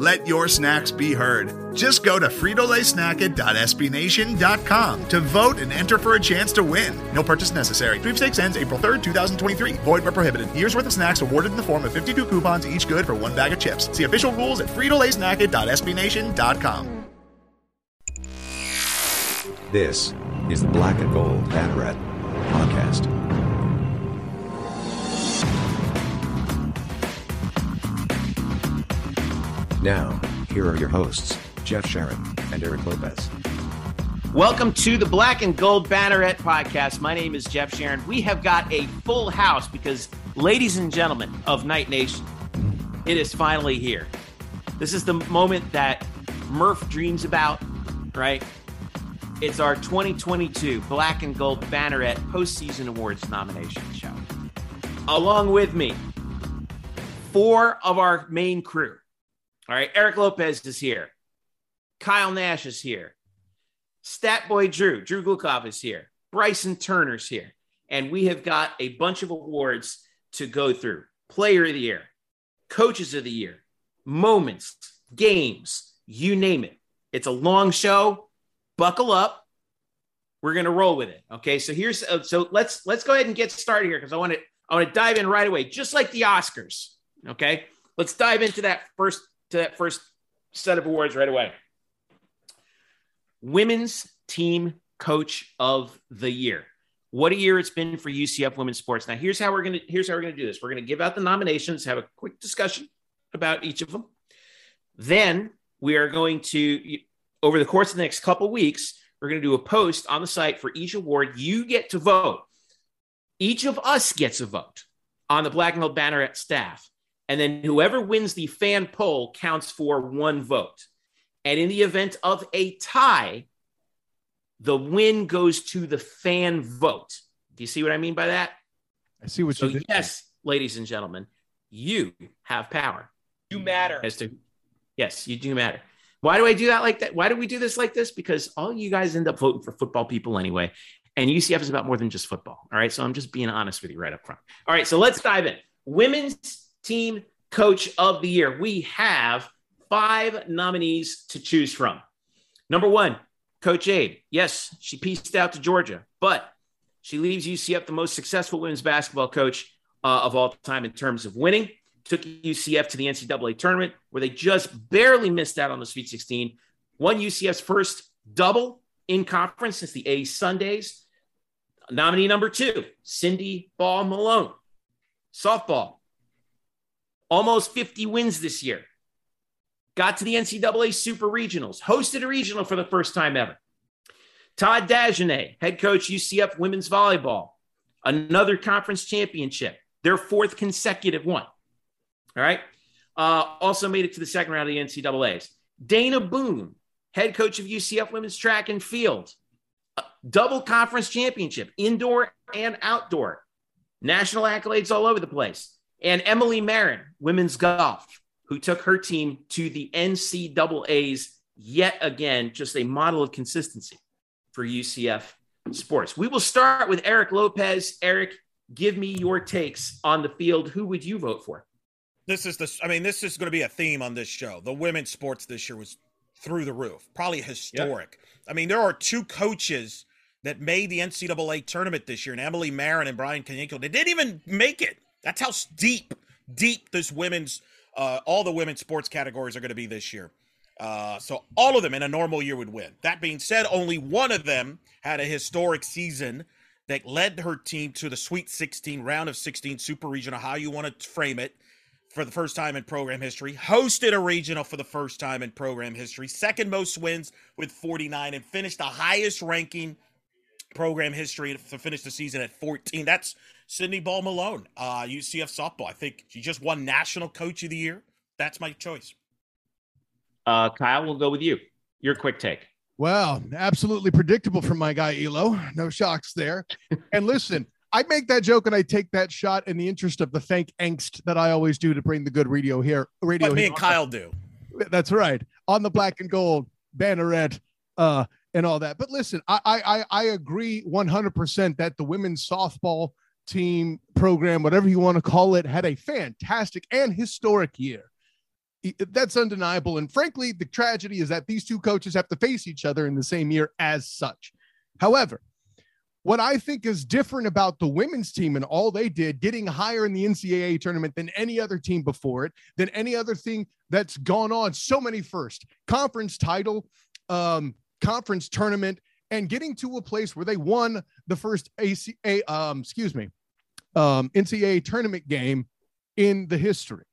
Let your snacks be heard. Just go to fritolaysnacket.sbnation.com to vote and enter for a chance to win. No purchase necessary. Sweepstakes ends April 3rd, 2023. Void where prohibited. Year's worth of snacks awarded in the form of 52 coupons, each good for one bag of chips. See official rules at fritolaysnacket.sbnation.com. This is the Black and Gold Banneret Podcast. Now, here are your hosts, Jeff Sharon and Eric Lopez. Welcome to the Black and Gold Banneret Podcast. My name is Jeff Sharon. We have got a full house because, ladies and gentlemen of Night Nation, it is finally here. This is the moment that Murph dreams about, right? It's our 2022 Black and Gold Banneret Postseason Awards nomination show. Along with me, four of our main crew. All right, Eric Lopez is here. Kyle Nash is here. Stat Boy Drew Glukov is here. Bryson Turner's here. And we have got a bunch of awards to go through. Player of the Year, Coaches of the Year, Moments, Games, you name it. It's a long show. Buckle up. We're going to roll with it. Okay, so let's go ahead and get started here because I want to dive in right away, just like the Oscars. Okay, let's dive into that first set of awards right away. Women's Team Coach of the Year. What a year it's been for UCF women's sports. Now, here's how we're gonna do this. We're gonna give out the nominations, have a quick discussion about each of them. Then we are going to, over the course of the next couple weeks, we're gonna do a post on the site for each award. You get to vote. Each of us gets a vote on the Black and Gold Banneret staff. And then whoever wins the fan poll counts for one vote. And in the event of a tie, the win goes to the fan vote. Do you see what I mean by that? I see what you did. Yes, ladies and gentlemen, you have power. You matter. Yes, you do matter. Why do I do that like that? Why do we do this like this? Because all you guys end up voting for football people anyway. And UCF is about more than just football. All right, so I'm just being honest with you right up front. All right, so let's dive in. Women's Team Coach of the Year. We have five nominees to choose from. Number one, Coach Abe. Yes, she peaced out to Georgia, but she leaves UCF the most successful women's basketball coach of all time in terms of winning. Took UCF to the NCAA tournament where they just barely missed out on the Sweet 16. Won UCF's first double in conference since the A Sundays. Nominee number two, Cindy Ball Malone. Softball. Almost 50 wins this year. Got to the NCAA Super Regionals. Hosted a regional for the first time ever. Todd Dagenet, head coach UCF women's volleyball. Another conference championship. Their fourth consecutive one. All right. Also made it to the second round of the NCAAs. Dana Boone, head coach of UCF women's track and field. Double conference championship, indoor and outdoor. National accolades all over the place. And Emily Marin, women's golf, who took her team to the NCAAs yet again, just a model of consistency for UCF sports. We will start with Eric Lopez. Eric, give me your takes on the field. Who would you vote for? This is going to be a theme on this show. The women's sports this year was through the roof, probably historic. Yep. I mean, there are two coaches that made the NCAA tournament this year, and Emily Marin and Brian Koninklijke. They didn't even make it. That's how deep this women's, all the women's sports categories are going to be this year. So all of them in a normal year would win. That being said, only one of them had a historic season that led her team to the Sweet 16, round of 16, Super Regional, how you want to frame it, for the first time in program history. Hosted a regional for the first time in program history. Second most wins with 49 and finished the highest ranking program history to finish the season at 14. That's Cindy Ball Malone, UCF softball. I think she just won National Coach of the Year. That's my choice. Kyle, we'll go with you. Your quick take. Well, absolutely predictable from my guy, Elo. No shocks there. And listen, I make that joke and I take that shot in the interest of the thank angst that I always do to bring the good radio here. Radio. What me and Kyle do. That's right. On the black and gold, banneret, and all that. But listen, I agree 100% that the women's softball team program, whatever you want to call it, had a fantastic and historic year. That's undeniable. And frankly, the tragedy is that these two coaches have to face each other in the same year as such. However, what I think is different about the women's team and all they did, getting higher in the NCAA tournament than any other team before it, than any other thing that's gone on. So many first conference title, conference tournament, and getting to a place where they won the first NCAA tournament game in the history.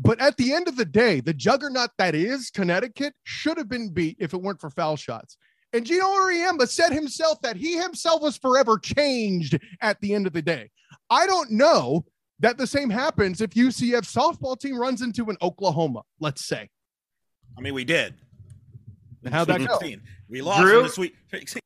But at the end of the day, the juggernaut that is Connecticut should have been beat if it weren't for foul shots. And Gino Auriemma said himself that he himself was forever changed at the end of the day. I don't know that the same happens if UCF softball team runs into an Oklahoma, let's say. I mean, we did. How'd that go? We lost in the Sweet 16.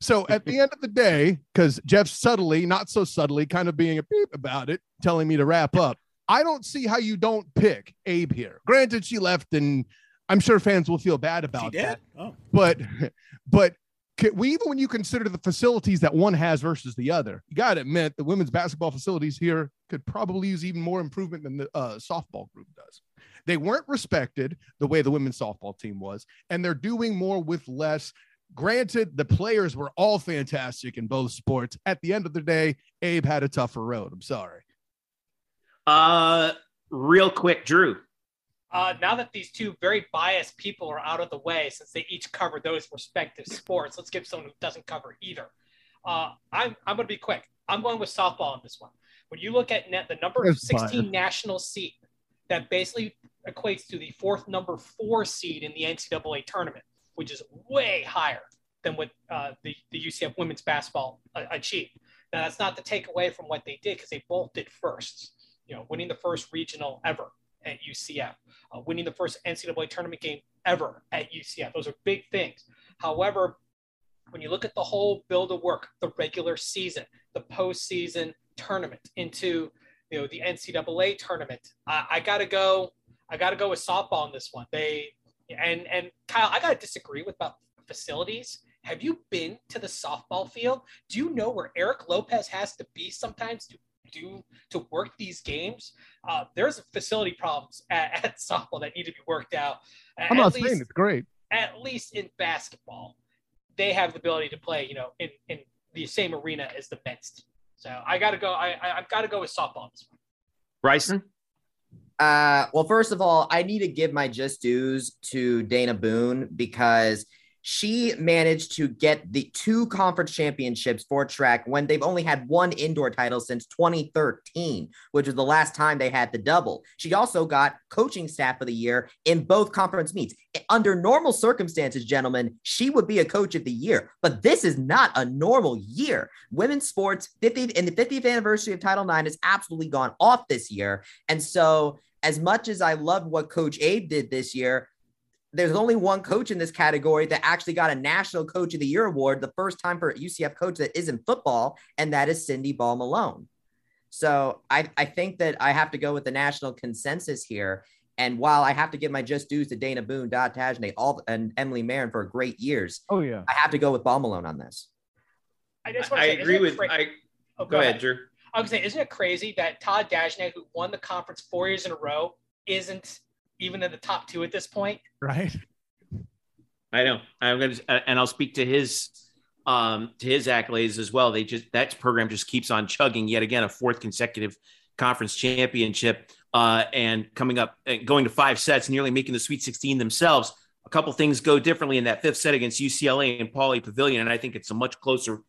So at the end of the day, because Jeff subtly, not so subtly, kind of being a peep about it, telling me to wrap up, I don't see how you don't pick Abe here. Granted, she left, and I'm sure fans will feel bad about that. Oh. But even when you consider the facilities that one has versus the other, you got to admit the women's basketball facilities here could probably use even more improvement than the softball group does. They weren't respected the way the women's softball team was, and they're doing more with less. Granted, the players were all fantastic in both sports. At the end of the day, Abe had a tougher road. I'm sorry. Real quick, Drew. Now that these two very biased people are out of the way, since they each cover those respective sports, let's give someone who doesn't cover either. I'm going to be quick. I'm going with softball on this one. When you look at the number 16 national seed, that basically equates to the number four seed in the NCAA tournament, which is way higher than what the UCF women's basketball achieved. Now, that's not to take away from what they did, because they both did firsts. You know, winning the first regional ever at UCF, winning the first NCAA tournament game ever at UCF. Those are big things. However, when you look at the whole build of work, the regular season, the postseason tournament into, you know, the NCAA tournament, I got to go with softball on this one. And Kyle, I got to disagree with about facilities. Have you been to the softball field? Do you know where Eric Lopez has to be sometimes to work these games? There's facility problems at softball that need to be worked out. I'm not saying it's great. At least in basketball, they have the ability to play, you know, in the same arena as the men's team. So I got to go. I've got to go with softball on this one. Bryson? Well, first of all, I need to give my just dues to Dana Boone, because she managed to get the two conference championships for track when they've only had one indoor title since 2013, which was the last time they had the double. She also got coaching staff of the year in both conference meets. Under normal circumstances, gentlemen, she would be a coach of the year, but this is not a normal year. Women's sports, the 50th anniversary of Title IX has absolutely gone off this year. And so as much as I love what Coach Abe did this year, there's only one coach in this category that actually got a National Coach of the Year award, the first time for a UCF coach that isn't football, and that is Cindy Ball Malone. So I think that I have to go with the national consensus here. And while I have to give my just dues to Dana Boone, Dot Tajne, and Emily Marin for great years, I have to go with Ball Malone on this. I just want to say, agree with. Go ahead, Drew. I was saying, isn't it crazy that Todd Dajnay, who won the conference 4 years in a row, isn't even in the top two at this point? Right. I know. I'm going to, and I'll speak to his accolades as well. That program just keeps on chugging yet again, a fourth consecutive conference championship, and coming up and going to five sets, nearly making the Sweet 16 themselves. A couple things go differently in that fifth set against UCLA and Pauley Pavilion. And I think it's a much closer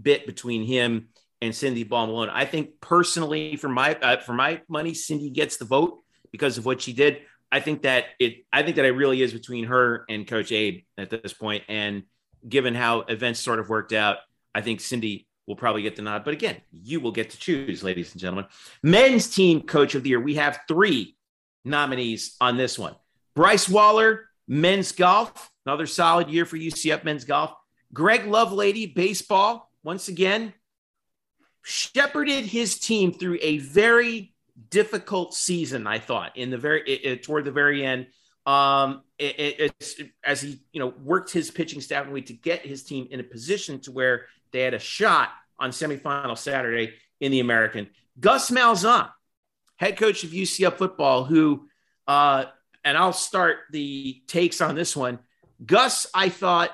bit between him and Cindy Ball Malone. I think personally, for my money, Cindy gets the vote because of what she did. I think that it really is between her and Coach Abe at this point. And given how events sort of worked out, I think Cindy will probably get the nod. But again, you will get to choose, ladies and gentlemen. Men's Team Coach of the Year. We have three nominees on this one. Bryce Waller, men's golf, another solid year for UCF men's golf. Greg Lovelady, baseball, once again, shepherded his team through a very difficult season, I thought, in the toward the very end. As he, worked his pitching staff to get his team in a position to where they had a shot on semifinal Saturday in the American. Gus Malzahn, head coach of UCF football, who, and I'll start the takes on this one. Gus, I thought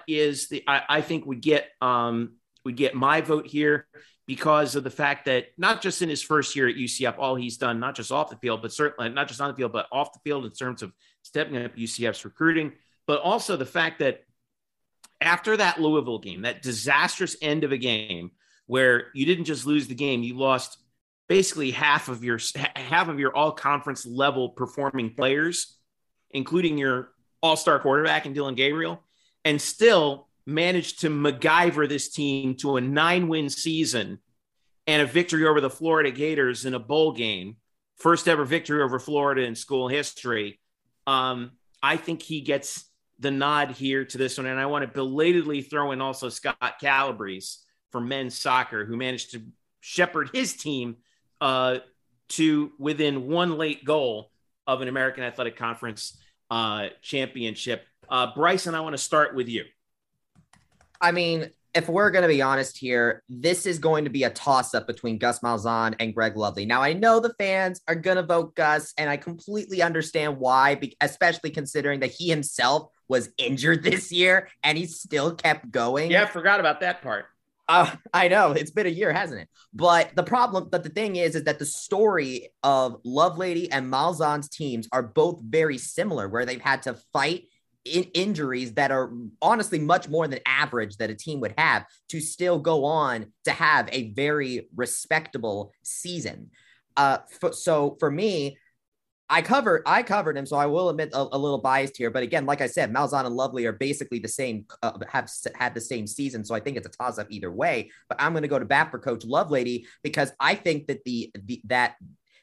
I think would get my vote here because of the fact that not just in his first year at UCF, all he's done, not just off the field, but certainly not just on the field, but off the field in terms of stepping up UCF's recruiting, but also the fact that after that Louisville game, that disastrous end of a game where you didn't just lose the game, you lost basically half of your all conference level performing players, including your all-star quarterback and Dylan Gabriel, and still managed to MacGyver this team to a 9-win season and a victory over the Florida Gators in a bowl game, first ever victory over Florida in school history. I think he gets the nod here to this one. And I want to belatedly throw in also Scott Calabrese for men's soccer, who managed to shepherd his team to within one late goal of an American Athletic Conference championship. Bryson, I want to start with you. I mean, if we're going to be honest here, this is going to be a toss-up between Gus Malzahn and Greg Lovelady. Now, I know the fans are going to vote Gus, and I completely understand why, especially considering that he himself was injured this year, and he still kept going. Yeah, I forgot about that part. I know. It's been a year, hasn't it? But the thing is that the story of Lovelady and Malzahn's teams are both very similar, where they've had to fight injuries that are honestly much more than average that a team would have to still go on to have a very respectable season. So for me, I covered him, so I will admit a little biased here. But again, like I said, Malzahn and Lovelady are basically the same, have had the same season, so I think it's a toss-up either way. But I'm going to go to bat for Coach Lovelady because I think that that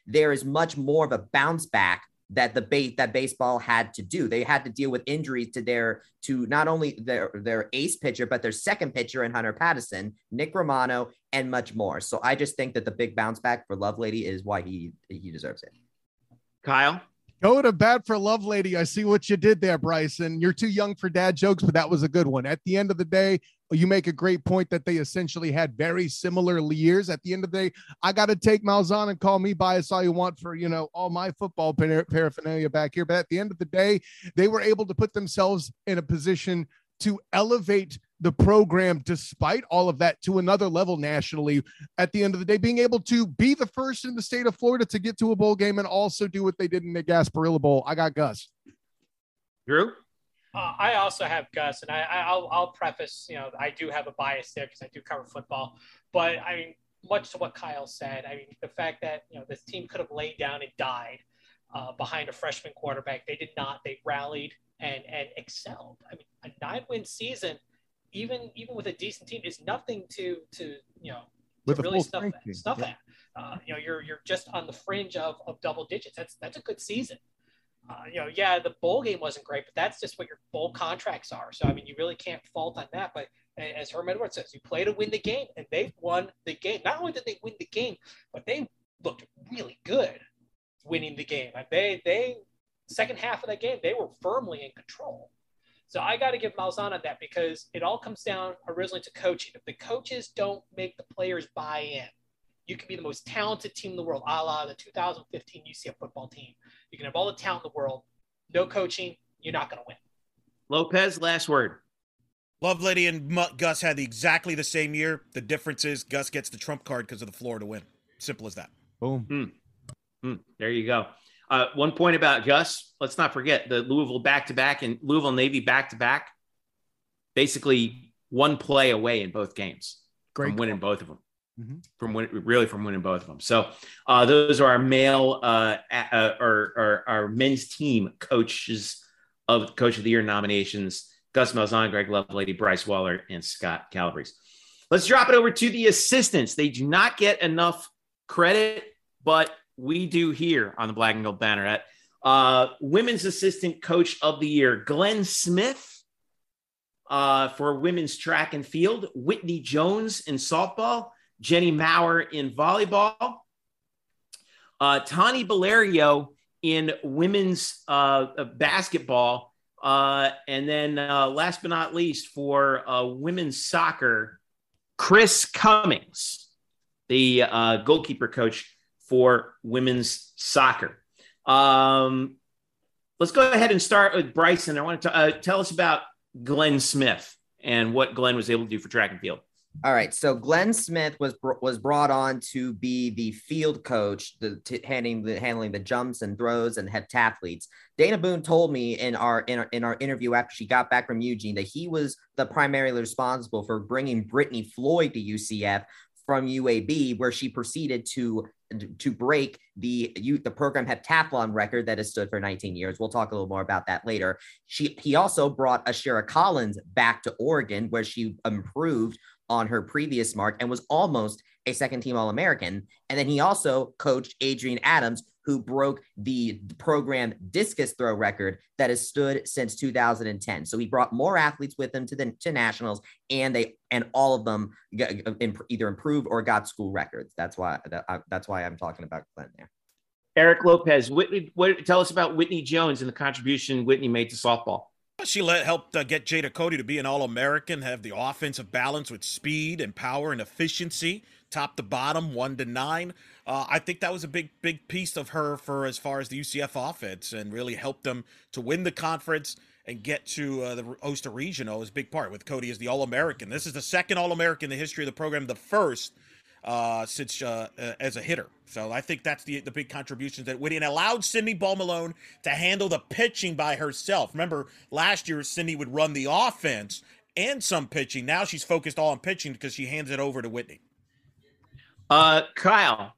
there is much more of a bounce back that baseball had to do. They had to deal with injuries to not only their ace pitcher, but their second pitcher in Hunter Patterson, Nick Romano, and much more. So I just think that the big bounce back for Lovelady is why he deserves it. Kyle? Go to bat for Lovelady. I see what you did there, Bryson. You're too young for dad jokes, but that was a good one. At the end of the day, you make a great point that they essentially had very similar years. At the end of the day, I got to take Malzahn and call me biased all you want for, all my football paraphernalia back here. But at the end of the day, they were able to put themselves in a position to elevate the program, despite all of that, to another level nationally. At the end of the day, being able to be the first in the state of Florida to get to a bowl game and also do what they did in the Gasparilla Bowl. I got Gus. Drew? I also have Gus, and I'll preface, I do have a bias there because I do cover football. But, I mean, much to what Kyle said, I mean, the fact that, this team could have laid down and died behind a freshman quarterback. They did not. They rallied and excelled. I mean, a 9-win season, even with a decent team, is nothing to really stuff at. You're just on the fringe of double digits. That's a good season. The bowl game wasn't great, but that's just what your bowl contracts are. So, I mean, you really can't fault on that. But as Herm Edwards says, you play to win the game, and they won the game. Not only did they win the game, but they looked really good winning the game. Like they second half of that game, they were firmly in control. So I got to give Malzahn on that because it all comes down originally to coaching. If the coaches don't make the players buy in, you can be the most talented team in the world, a la the 2015 UCF football team. You can have all the talent in the world. No coaching, you're not going to win. Lopez, last word. Lovelady and Gus had exactly the same year. The difference is Gus gets the trump card because of the Florida win. Simple as that. Boom. There you go. One point about Gus, let's not forget the Louisville back-to-back and Louisville Navy back-to-back, basically one play away in both games. Great from winning both of them. Mm-hmm. From winning both of them. So those are our our men's team coach of the year nominations: Gus Malzahn, Greg Lovelady, Bryce Waller, and Scott Calabrese. Let's drop it over to the assistants. They do not get enough credit, but we do here on the Black and Gold Banneret. Women's Assistant Coach of the Year, Glenn Smith for women's track and field, Whitney Jones in softball, Jenny Maurer in volleyball, Tani Valerio in women's basketball, and then last but not least, for women's soccer, Chris Cummings, the goalkeeper coach for women's soccer. Let's go ahead and start with Bryson. I want to tell us about Glenn Smith and what Glenn was able to do for track and field. All right. So Glenn Smith was brought on to be the field coach, handling the jumps and throws and heptathletes. Dana Boone told me in our interview after she got back from Eugene that he was the primarily responsible for bringing Brittany Floyd to UCF from UAB, where she proceeded to break the program heptathlon record that has stood for 19 years. We'll talk a little more about that later. He also brought Ashira Collins back to Oregon, where she improved on her previous mark and was almost a second-team All-American. And then he also coached Adrienne Adams, who broke the program discus throw record that has stood since 2010. So he brought more athletes with him to nationals, and all of them either improved or got school records. That's why I'm talking about Glenn there. Eric Lopez, tell us about Whitney Jones and the contribution Whitney made to softball. She helped get Jada Cody to be an All-American, have the offensive balance with speed and power and efficiency, top to bottom, 1-9. I think that was a big piece of her for as far as the UCF offense, and really helped them to win the conference and get to the Osta Regional is a big part, with Cody as the All-American. This is the second All-American in the history of the program, the first since as a hitter. So I think that's the big contributions that Whitney, and allowed Cindy Ball Malone to handle the pitching by herself. Remember, last year Cindy would run the offense and some pitching. Now she's focused all on pitching because she hands it over to Whitney. Kyle,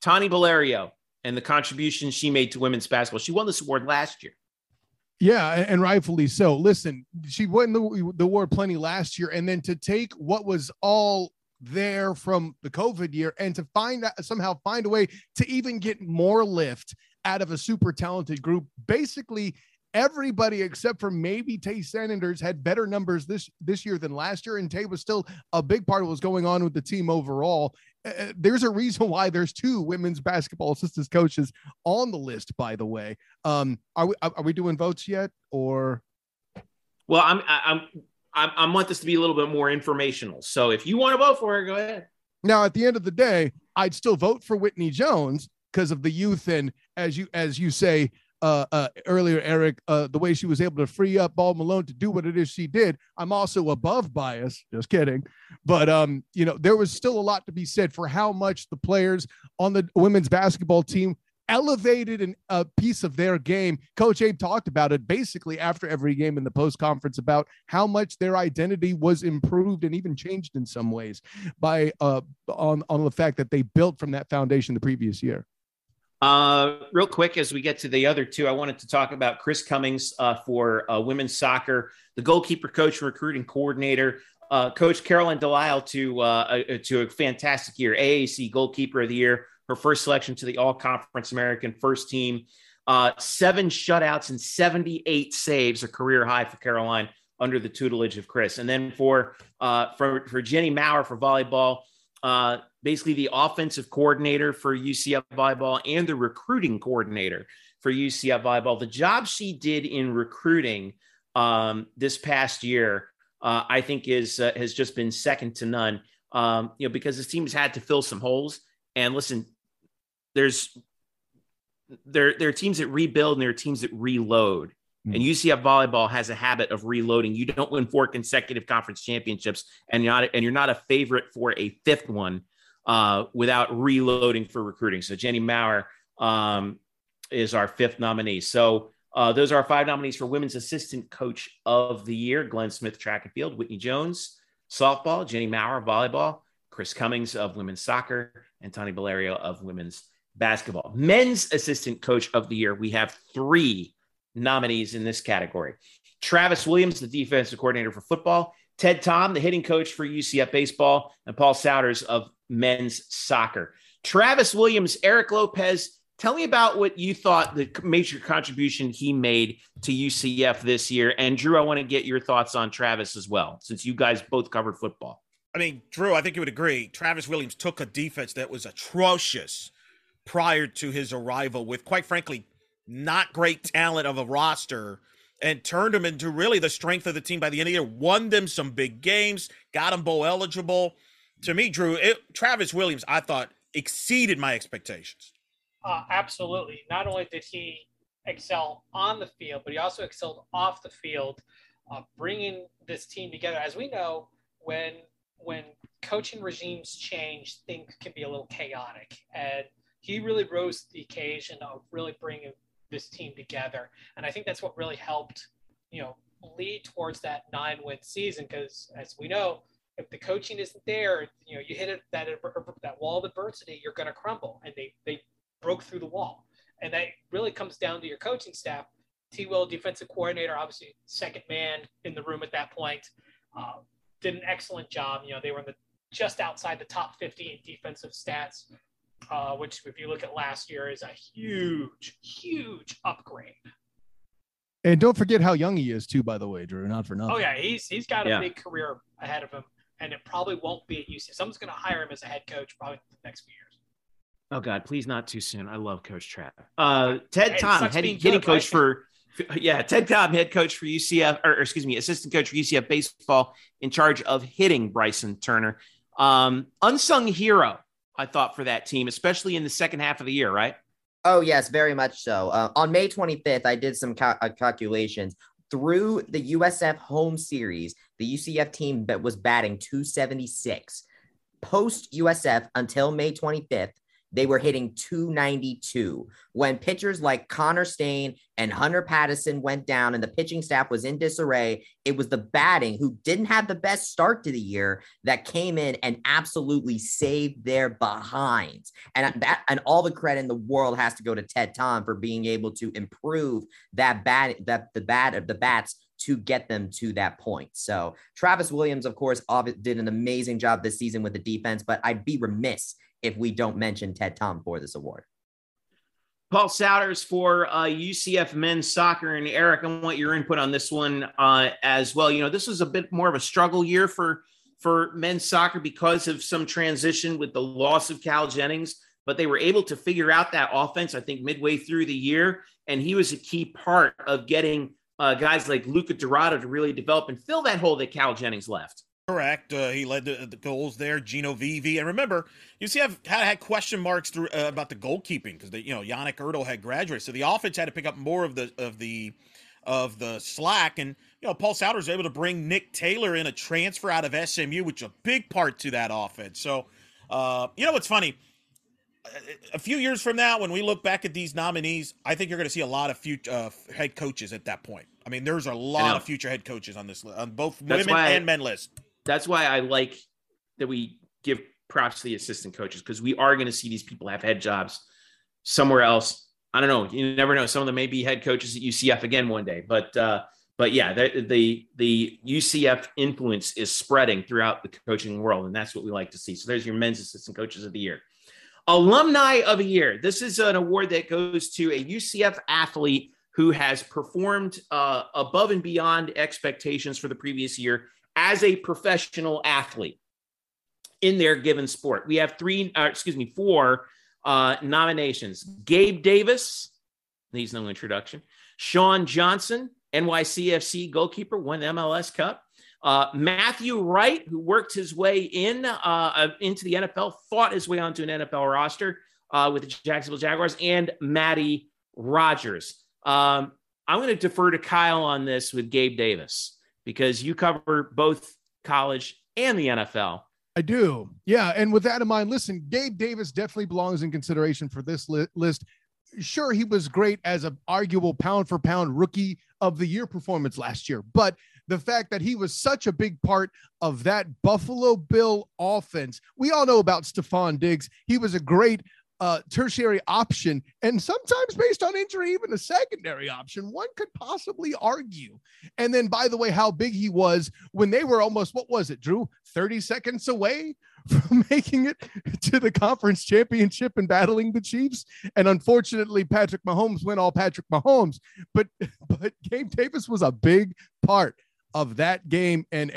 Tani Valerio and the contribution she made to women's basketball. She won this award last year. Yeah, and rightfully so. Listen, she won the award plenty last year, and then to take what was all there from the COVID year and to somehow find a way to even get more lift out of a super talented group. Basically everybody except for maybe Tay Sanders had better numbers this year than last year, and Tay was still a big part of what was going on with the team overall. There's a reason why there's two women's basketball assistants coaches on the list, by the way. Are we doing votes yet, or? Well, I want this to be a little bit more informational. So if you want to vote for her, go ahead. Now, at the end of the day, I'd still vote for Whitney Jones because of the youth. And as you say earlier, Eric, the way she was able to free up Ball Malone to do what it is she did. I'm also above bias. Just kidding. But, there was still a lot to be said for how much the players on the women's basketball team elevated a piece of their game. Coach Abe talked about it basically after every game in the post-conference about how much their identity was improved and even changed in some ways by on the fact that they built from that foundation the previous year. Real quick, as we get to the other two, I wanted to talk about Chris Cummings for women's soccer, the goalkeeper coach, recruiting coordinator, Coach Caroline Delisle to a fantastic year, AAC Goalkeeper of the Year. Her first selection to the All-Conference American first team, 7 shutouts and 78 saves, a career high for Caroline under the tutelage of Chris. And then for Jenny Maurer for volleyball, basically the offensive coordinator for UCF volleyball and the recruiting coordinator for UCF volleyball. The job she did in recruiting this past year, I think has just been second to none. Because this team has had to fill some holes. And listen, there are teams that rebuild and there are teams that reload. Mm-hmm. And UCF volleyball has a habit of reloading. You don't win 4 consecutive conference championships and you're not a favorite for a 5th one without reloading for recruiting. So Jenny Maurer is our 5th nominee. So those are our 5 nominees for Women's Assistant Coach of the Year: Glenn Smith, track and field; Whitney Jones, softball; Jenny Maurer, volleyball; Chris Cummings of women's soccer; and Tani Valerio of women's basketball. Men's Assistant Coach of the Year. We have 3 nominees in this category: Travis Williams, the defensive coordinator for football; Ted Tom, the hitting coach for UCF baseball; and Paul Souders of men's soccer. Travis Williams, Eric Lopez, Tell me about what you thought the major contribution he made to UCF this year. And Drew, I want to get your thoughts on Travis as well, since you guys both covered football. I mean, Drew, I think you would agree. Travis Williams took a defense that was atrocious prior to his arrival with, quite frankly, not great talent of a roster, and turned them into really the strength of the team by the end of the year, won them some big games, got them bowl eligible. To me, Drew, Travis Williams, I thought, exceeded my expectations. Absolutely. Not only did he excel on the field, but he also excelled off the field, bringing this team together. As we know, when coaching regimes change, things can be a little chaotic. And he really rose to the occasion of really bringing this team together. And I think that's what really helped, you know, lead towards that 9-win season. Because as we know, if the coaching isn't there, you know, you hit that wall of adversity, you're going to crumble. And they broke through the wall. And that really comes down to your coaching staff. T. Will, defensive coordinator, obviously second man in the room at that point, did an excellent job. You know, they were in just outside the top 50 in defensive stats, which, if you look at last year, is a huge, huge upgrade. And don't forget how young he is, too, by the way, Drew, not for nothing. Oh, yeah, he's got a big career ahead of him, and it probably won't be at UCF. Someone's going to hire him as a head coach probably in the next few years. Oh, God, please not too soon. I love Coach Trapp. Ted Tom, Ted Cobb, head coach for UCF, or assistant coach for UCF baseball, in charge of hitting Bryson Turner. Unsung hero, I thought, for that team, especially in the second half of the year, right? Oh, yes, very much so. On May 25th, I did some calculations. Through the USF home series, the UCF team was batting .276. Post-USF, until May 25th, they were hitting .292. When pitchers like Connor Stain and Hunter Patterson went down and the pitching staff was in disarray, it was the batting, who didn't have the best start to the year, that came in and absolutely saved their behinds. And all the credit in the world has to go to Ted Tom for being able to improve the bats to get them to that point. So Travis Williams, of course, did an amazing job this season with the defense, but I'd be remiss if we don't mention Ted Tom for this award. Paul Souders for UCF men's soccer. And Eric, I want your input on this one as well. You know, this was a bit more of a struggle year for men's soccer because of some transition with the loss of Cal Jennings, but they were able to figure out that offense, I think, midway through the year. And he was a key part of getting guys like Luca Dorado to really develop and fill that hole that Cal Jennings left. Correct. He led the goals there. Gino Vivi. And remember, UCF had question marks through about the goalkeeping because Yannick Ertl had graduated, so the offense had to pick up more of the slack. And Paul Souders was able to bring Nick Taylor in, a transfer out of SMU, which is a big part to that offense. So what's funny? A few years from now, when we look back at these nominees, I think you're going to see a lot of future head coaches at that point. I mean, there's a lot of future head coaches on this list, on both women and men list. That's why I like that we give props to the assistant coaches, because we are going to see these people have head jobs somewhere else. I don't know. You never know. Some of them may be head coaches at UCF again one day. But yeah, the UCF influence is spreading throughout the coaching world, and that's what we like to see. So there's your men's assistant coaches of the year. Alumni of the year. This is an award that goes to a UCF athlete who has performed above and beyond expectations for the previous year as a professional athlete in their given sport. We have four nominations. Gabe Davis, needs no introduction. Sean Johnson, NYCFC goalkeeper, won the MLS Cup. Matthew Wright, who worked his way into the NFL, fought his way onto an NFL roster with the Jacksonville Jaguars, and Matty Rogers. I'm going to defer to Kyle on this with Gabe Davis, because you cover both college and the NFL. I do. Yeah. And with that in mind, listen, Gabe Davis definitely belongs in consideration for this list. Sure, he was great as an arguable pound-for-pound rookie of the year performance last year, but the fact that he was such a big part of that Buffalo Bill offense. We all know about Stephon Diggs. He was a great tertiary option, and sometimes based on injury, even a secondary option, one could possibly argue. And then, by the way, how big he was when they were almost, what was it, Drew, 30 seconds away from making it to the conference championship and battling the Chiefs. And unfortunately, Patrick Mahomes went all Patrick Mahomes, but Gabe Davis was a big part of that game and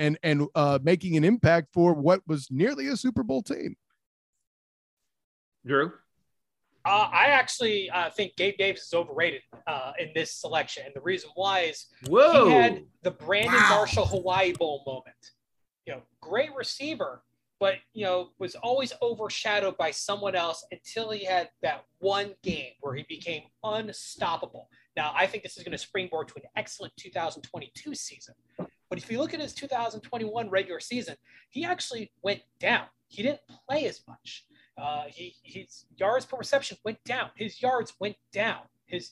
making an impact for what was nearly a Super Bowl team. Drew? I actually think Gabe Davis is overrated in this selection. And the reason why is he had the Brandon Marshall Hawaii Bowl moment. You know, great receiver, but, you know, was always overshadowed by someone else until he had that one game where he became unstoppable. Now, I think this is going to springboard to an excellent 2022 season. But if you look at his 2021 regular season, he actually went down. He didn't play as much. His yards per reception went down. His yards went down. His,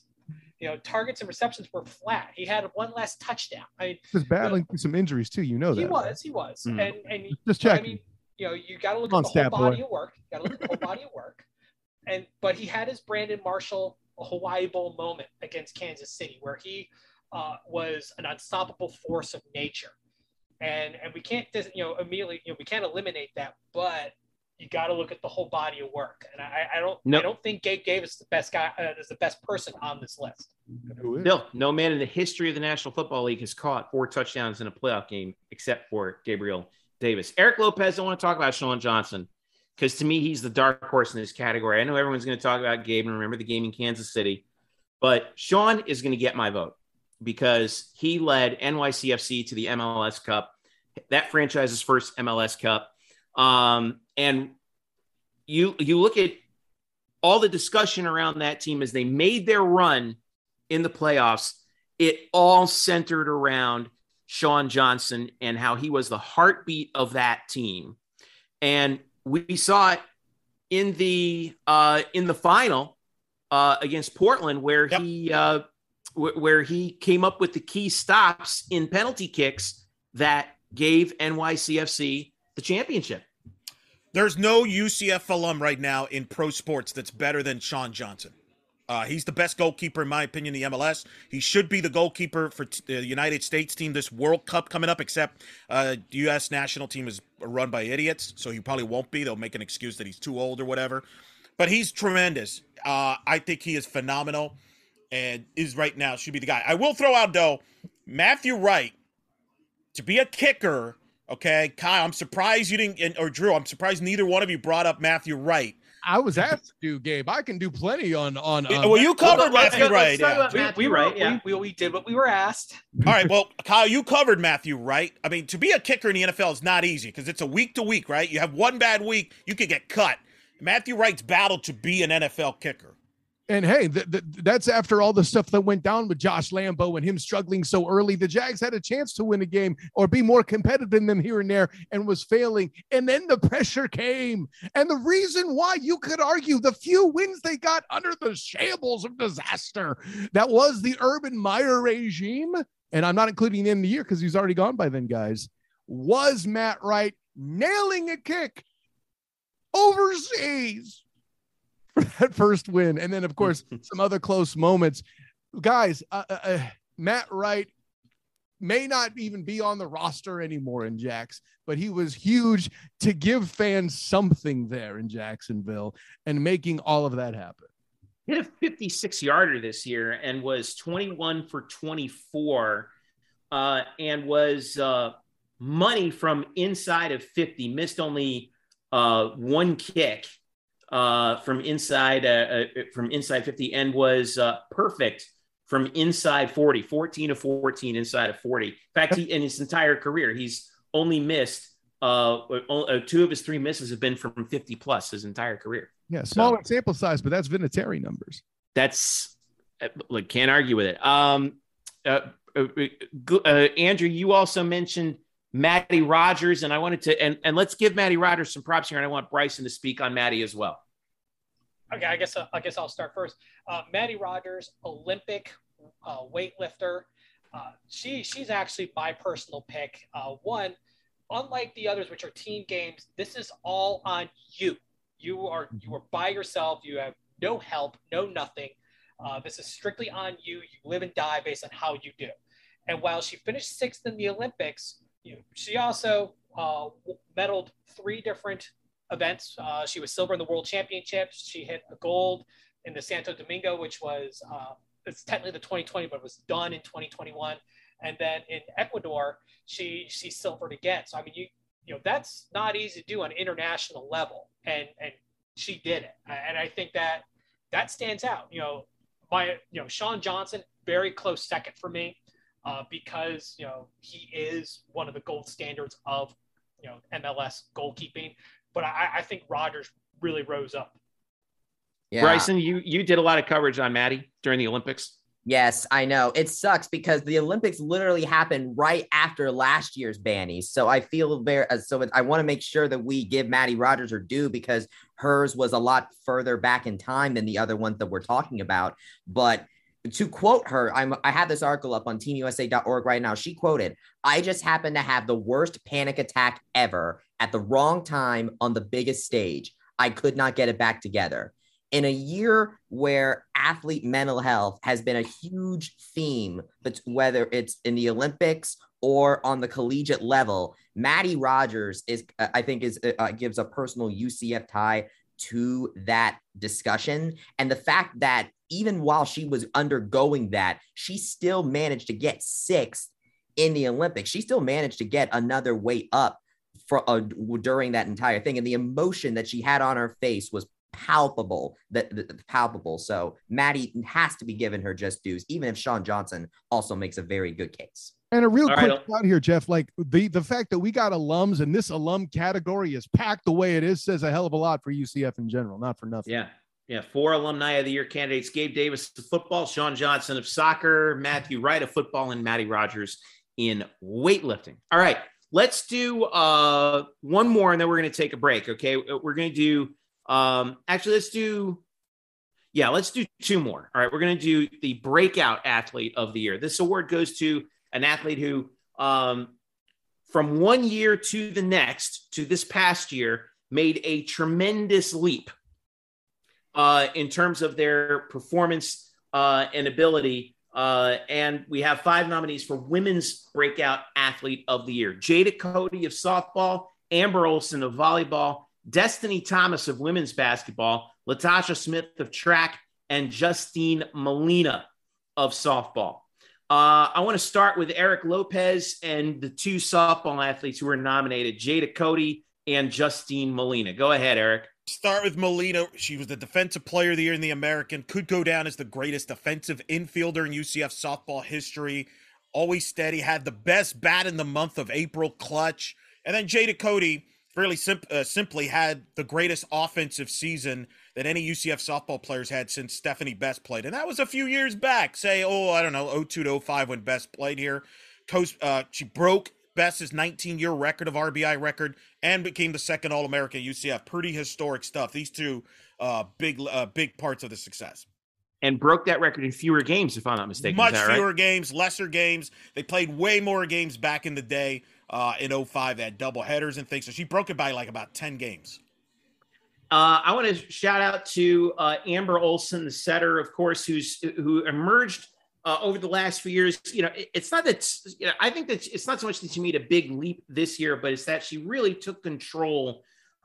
you know, targets and receptions were flat. He had one less touchdown. I mean, he was battling through some injuries too. You know that he was. And just check. I mean, you know, you got to look at the whole body of work. You got to look at the whole body of work. And but he had his Brandon Marshall Hawaii Bowl moment against Kansas City, where he was an unstoppable force of nature. And we can't, you know, immediately, you know, we can't eliminate that, but you got to look at the whole body of work, and I don't think Gabe Davis is the best guy, is the best person on this list. No man in the history of the National Football League has caught 4 touchdowns in a playoff game, except for Gabriel Davis. Eric Lopez. I want to talk about Sean Johnson, because to me he's the dark horse in this category. I know everyone's going to talk about Gabe and remember the game in Kansas City, but Sean is going to get my vote because he led NYCFC to the MLS Cup, that franchise's first MLS Cup. And you look at all the discussion around that team as they made their run in the playoffs, it all centered around Sean Johnson and how he was the heartbeat of that team. And we saw it in the final against Portland, where he came up with the key stops in penalty kicks that gave NYCFC the championship. There's no UCF alum right now in pro sports that's better than Sean Johnson. He's the best goalkeeper, in my opinion, in the MLS. He should be the goalkeeper for the United States team this World Cup coming up, except the U.S. national team is run by idiots, so he probably won't be. They'll make an excuse that he's too old or whatever. But he's tremendous. I think he is phenomenal and is right now, should be the guy. I will throw out, though, Matthew Wright, to be a kicker. Okay, Kyle, I'm surprised you didn't, or Drew, I'm surprised neither one of you brought up Matthew Wright. I was asked to do, Gabe. I can do plenty on. Well, you covered Matthew Wright. We did what we were asked. All right, well, Kyle, you covered Matthew Wright. I mean, to be a kicker in the NFL is not easy because it's a week-to-week, right? You have one bad week, you could get cut. Matthew Wright's battled to be an NFL kicker. And, hey, that's after all the stuff that went down with Josh Lambo and him struggling so early. The Jags had a chance to win a game or be more competitive than them here and there and was failing. And then the pressure came. And the reason why you could argue the few wins they got under the shambles of disaster, that was the Urban Meyer regime. And I'm not including the end of the year because he's already gone by then, guys. Was Matt Wright nailing a kick overseas for that first win? And then, of course, some other close moments. Guys, Matt Wright may not even be on the roster anymore in Jax, but he was huge to give fans something there in Jacksonville and making all of that happen. He hit a 56-yarder this year and was 21 for 24 and was money from inside of 50, missed only one kick from inside 50 and was perfect from inside 40, 14 of 14 inside of 40. In fact, in his entire career, he's only missed 2 of his 3 misses have been from 50 plus his entire career. Yeah, smaller sample size, but that's Vinatieri numbers. That's like, can't argue with it. Andrew, you also mentioned Matty Rogers, and I wanted to, and let's give Matty Rogers some props here, and I want Bryson to speak on Matty as well. Okay, I guess I'll start first. Matty Rogers, Olympic weightlifter. She's actually my personal pick. One, unlike the others, which are team games, this is all on you. You are by yourself. You have no help, no nothing. This is strictly on you. You live and die based on how you do. And while she finished sixth in the Olympics, she also medaled three different events. She was silver in the World Championships. She hit a gold in the Santo Domingo, which was it's technically the 2020, but it was done in 2021. And then in Ecuador, she silvered again. So I mean, you know, that's not easy to do on an international level, and she did it. And I think that stands out. Sean Johnson, very close second for me, because he is one of the gold standards of MLS goalkeeping. But I think Rogers really rose up. Yeah. Bryson, you did a lot of coverage on Matty during the Olympics. Yes, I know. It sucks because the Olympics literally happened right after last year's bannies. So I feel I want to make sure that we give Matty Rogers her due because hers was a lot further back in time than the other ones that we're talking about. But to quote her, I have this article up on teamusa.org right now. She quoted, "I just happened to have the worst panic attack ever at the wrong time on the biggest stage. I could not get it back together." In a year where athlete mental health has been a huge theme, but whether it's in the Olympics or on the collegiate level, Matty Rogers gives a personal UCF tie to that discussion. And the fact that even while she was undergoing that, she still managed to get sixth in the Olympics. She still managed to get another way up during that entire thing. And the emotion that she had on her face was palpable. So Matty has to be given her just dues, even if Sean Johnson also makes a very good case. And a real quick out here, Jeff, like the fact that we got alums and this alum category is packed the way it is says a hell of a lot for UCF in general, not for nothing. Yeah. Four alumni of the year candidates: Gabe Davis of football, Sean Johnson of soccer, Matthew Wright of football, and Matty Rogers in weightlifting. All right, let's do one more and then we're going to take a break. Okay. We're going to do let's do two more. All right. We're going to do the breakout athlete of the year. This award goes to an athlete who, from one year to the next, to this past year, made a tremendous leap, in terms of their performance, and ability. And we have five nominees for women's breakout athlete of the year: Jada Cody of softball, Amber Olson of volleyball, Destiny Thomas of women's basketball, Latasha Smith of track, and Justine Molina of softball. I want to start with Eric Lopez and the two softball athletes who were nominated, Jada Cody and Justine Molina. Go ahead, Eric. Start with Molina. She was the defensive player of the year in the American, could go down as the greatest defensive infielder in UCF softball history. Always steady, had the best bat in the month of April, clutch. And then Jada Cody, really simply had the greatest offensive season that any UCF softball players had since Stephanie Best played. And that was a few years back, say, 02 to 05 when Best played here. She broke Best's 19-year record of RBI record and became the second All-American at UCF. Pretty historic stuff. These two big parts of the success. And broke that record in fewer games, if I'm not mistaken. Much fewer games, lesser games. They played way more games back in the day. In 05, they had double headers and things. So she broke it by about 10 games. I want to shout out to Amber Olson, the setter, of course, who emerged over the last few years. I think that it's not so much that she made a big leap this year, but it's that she really took control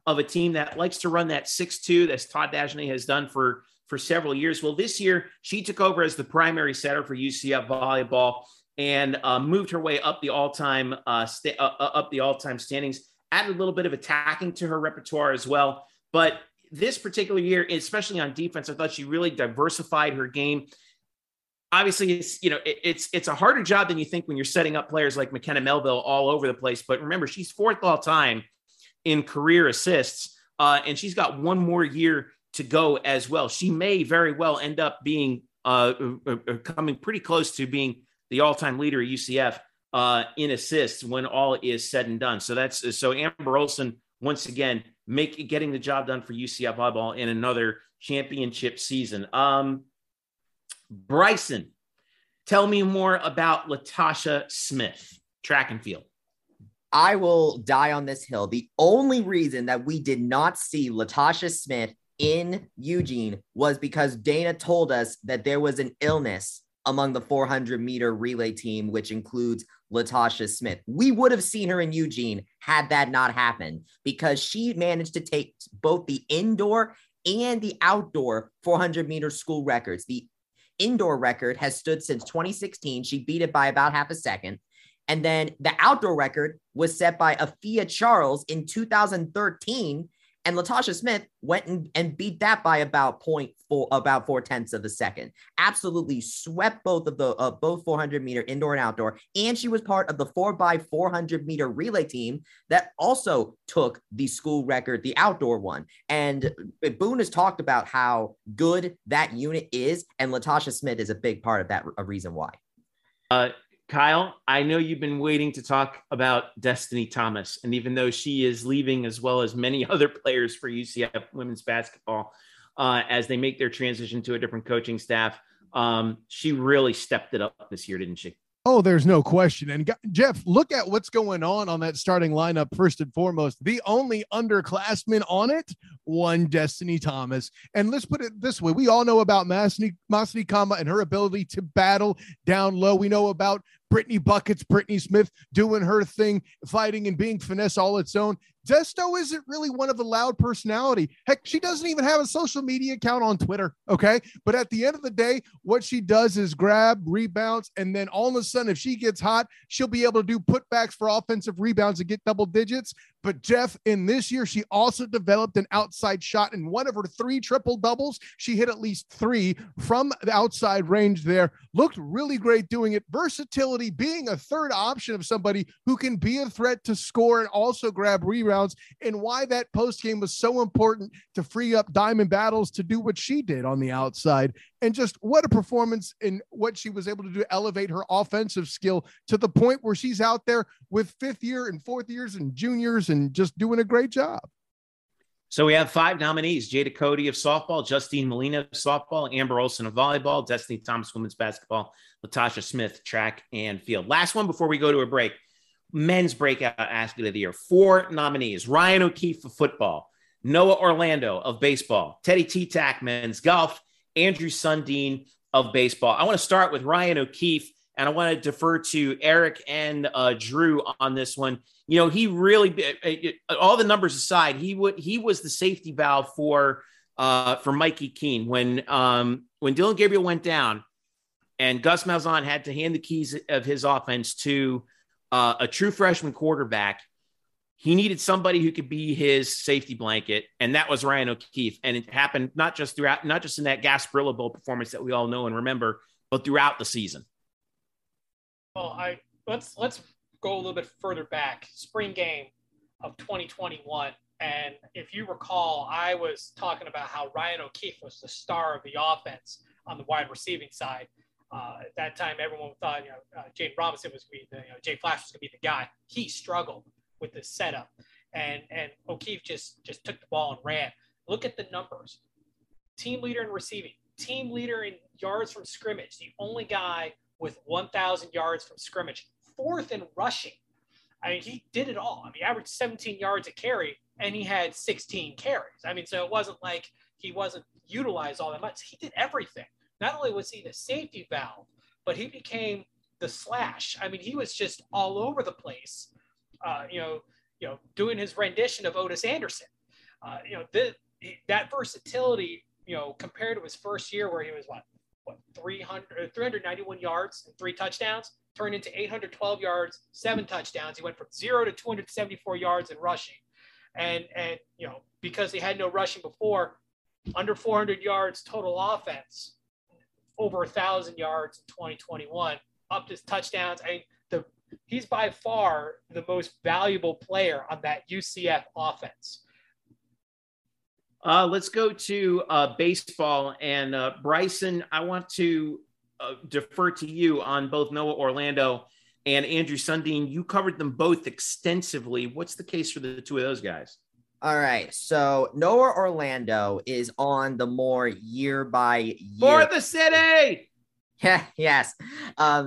of a team that likes to run that 6-2 that Todd Dagenais has done for several years. Well, this year she took over as the primary setter for UCF volleyball and moved her way up the all-time standings, added a little bit of attacking to her repertoire as well. But this particular year, especially on defense, I thought she really diversified her game. Obviously, it's a harder job than you think when you're setting up players like McKenna Melville all over the place. But remember, she's fourth all-time in career assists, and she's got one more year to go as well. She may very well end up being coming pretty close to being the all-time leader at UCF in assists when all is said and done. So Amber Olson, once again, getting the job done for UCF volleyball in another championship season. Bryson, tell me more about Latasha Smith, track and field. I will die on this hill. The only reason that we did not see Latasha Smith in Eugene was because Dana told us that there was an illness among the 400-meter relay team, which includes Latasha Smith. We would have seen her in Eugene had that not happened, because she managed to take both the indoor and the outdoor 400-meter school records. The indoor record has stood since 2016. She beat it by about half a second. And then the outdoor record was set by Afia Charles in 2013. And Latasha Smith went and beat that by about 0.4 of a second. Absolutely swept both of the both 400-meter indoor and outdoor. And she was part of the 4x400-meter relay team that also took the school record, the outdoor one. And Boone has talked about how good that unit is, and Latasha Smith is a big part of that, a reason why. Kyle, I know you've been waiting to talk about Destiny Thomas, and even though she is leaving, as well as many other players for UCF women's basketball, as they make their transition to a different coaching staff, she really stepped it up this year, didn't she? Oh, there's no question. And Jeff, look at what's going on that starting lineup. First and foremost, the only underclassman on it, one Destiny Thomas. And let's put it this way. We all know about Masni Kama and her ability to battle down low. We know about Brittany Buckets, Brittany Smith doing her thing, fighting and being finesse all its own. Desto isn't really one of a loud personality. Heck, she doesn't even have a social media account on Twitter, okay? But at the end of the day, what she does is grab rebounds, and then all of a sudden, if she gets hot, she'll be able to do putbacks for offensive rebounds and get double digits. But Jeff, in this year, she also developed an outside shot in one of her three triple doubles. She hit at least three from the outside range there. Looked really great doing it. Versatility, being a third option of somebody who can be a threat to score and also grab rebounds, and why that post game was so important to free up Diamond Battles to do what she did on the outside. And just what a performance in what she was able to do, elevate her offensive skill to the point where she's out there with fifth year and fourth years and juniors and just doing a great job. So we have five nominees: Jada Cody of softball, Justine Molina of softball, Amber Olson of volleyball, Destiny Thomas women's basketball, Latasha Smith track and field. Last one before we go to a break, men's breakout athlete of the year. Four nominees: Ryan O'Keefe of football, Noah Orlando of baseball, Teddy T-Tack men's golf, Andrew Sundeen of baseball. I want to start with Ryan O'Keefe, and I want to defer to Eric and Drew on this one. You know, he really, all the numbers aside, he was the safety valve for Mikey Keene when Dylan Gabriel went down, and Gus Malzahn had to hand the keys of his offense to a true freshman quarterback. He needed somebody who could be his safety blanket, and that was Ryan O'Keefe. And it happened not just in that Gasparilla Bowl performance that we all know and remember, but throughout the season. Well, let's go a little bit further back. Spring game of 2021, and if you recall, I was talking about how Ryan O'Keefe was the star of the offense on the wide receiving side. At that time, everyone thought Jaden Robinson was going to be Jay Flash was going to be the guy. He struggled with the setup, and O'Keefe just took the ball and ran. Look at the numbers. Team leader in receiving, team leader in yards from scrimmage, the only guy with 1,000 yards from scrimmage, fourth in rushing. I mean, he did it all. I mean, averaged 17 yards a carry, and he had 16 carries. I mean, so it wasn't like he wasn't utilized all that much. He did everything. Not only was he the safety valve, but he became the slash. I mean, he was just all over the place. Doing his rendition of Otis Anderson, that versatility, compared to his first year where he was 391 yards and 3 touchdowns, turned into 812 yards, 7 touchdowns. He went from 0 to 274 yards in rushing. And because he had no rushing before, under 400 yards total offense, over 1,000 yards in 2021, upped his touchdowns. He's by far the most valuable player on that UCF offense. Let's go to baseball. And Bryson, I want to defer to you on both Noah Orlando and Andrew Sundeen. You covered them both extensively. What's the case for the two of those guys? All right. So Noah Orlando is on the more year by year. For the city! Yeah. Yes.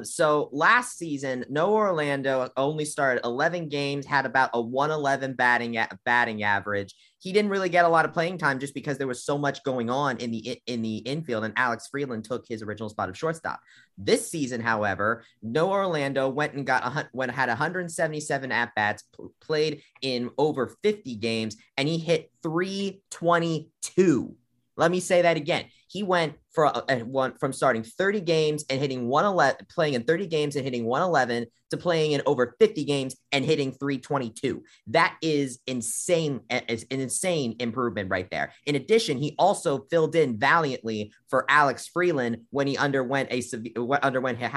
So last season, Noah Orlando only started 11 games, had about a 111 batting average. He didn't really get a lot of playing time just because there was so much going on in the infield, and Alex Freeland took his original spot of shortstop. This season, however, Noah Orlando had 177 at-bats, played in over 50 games, and he hit .322. Let me say that again. He went from starting 30 games and hitting 111, playing in 30 games and hitting 111, to playing in over 50 games and hitting .322. That is insane. Is an insane improvement right there. In addition, he also filled in valiantly for Alex Freeland when he had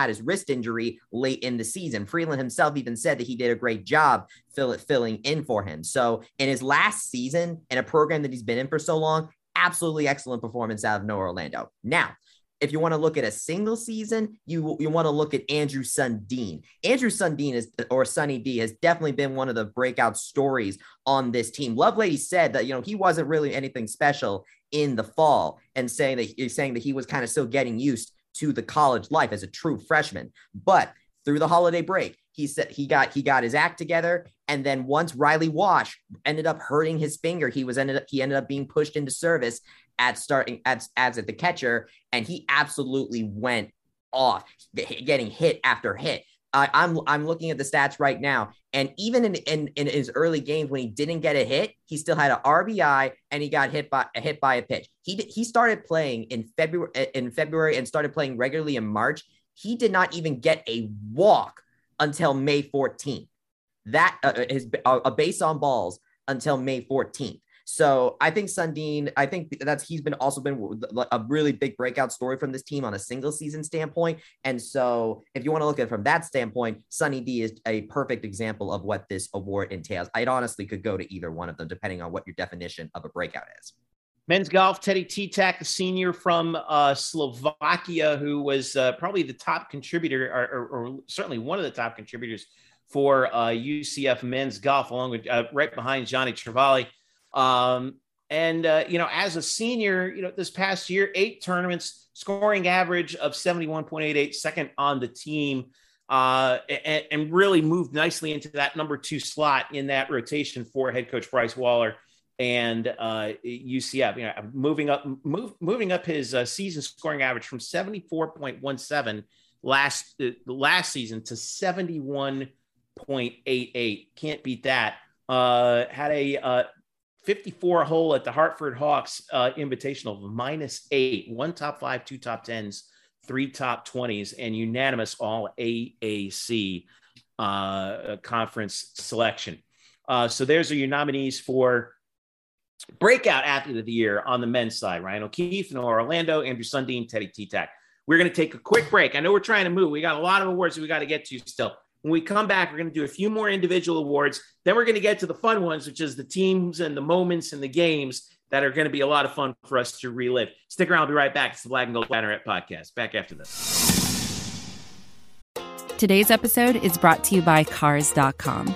his wrist injury late in the season. Freeland himself even said that he did a great job filling in for him. So in his last season, in a program that he's been in for so long, absolutely excellent performance out of Noah Orlando. Now, if you want to look at a single season, you want to look at Andrew Sundeen. Andrew Sundeen or Sunny D has definitely been one of the breakout stories on this team. Lovelady said that, he wasn't really anything special in the fall, and saying that he was kind of still getting used to the college life as a true freshman. But through the holiday break, he said he got his act together, and then once Riley Wash ended up hurting his finger, he ended up being pushed into service at the catcher, and he absolutely went off, getting hit after hit. I'm looking at the stats right now, and even in his early games when he didn't get a hit, he still had an RBI, and he got hit by a pitch. He started playing in February and started playing regularly in March. He did not even get a walk until May 14th. That is a base on balls until May 14th. So I think Sundeen, he's also been a really big breakout story from this team on a single season standpoint. And so if you want to look at it from that standpoint, Sunny D is a perfect example of what this award entails. I'd honestly could go to either one of them, depending on what your definition of a breakout is. Men's golf, Teddy T-Tack, the senior from Slovakia, who was probably the top contributor, or certainly one of the top contributors for UCF men's golf, along with right behind Johnny Trevally. As a senior, this past year, 8 tournaments, scoring average of 71.88, second on the team, and really moved nicely into that number 2 slot in that rotation for head coach Bryce Waller and UCF, moving up his season scoring average from 74.17 last season to 71.88. Can't beat that. Had a 54 hole at the Hartford Hawks Invitational, -8, 1 top 5, 2 top 10s, 3 top 20s, and unanimous all AAC conference selection. So there's your nominees for breakout athlete of the year on the men's side: Ryan O'Keefe, Noah Orlando, Andrew Sundeen, Teddy T-Tack. We're going to take a quick break. I know we're trying to move. We got a lot of awards that we got to get to still. When we come back, we're going to do a few more individual awards. Then we're going to get to the fun ones, which is the teams and the moments and the games that are going to be a lot of fun for us to relive. Stick around. I'll be right back. It's the Black and Gold Banneret Podcast. Back after this. Today's episode is brought to you by Cars.com.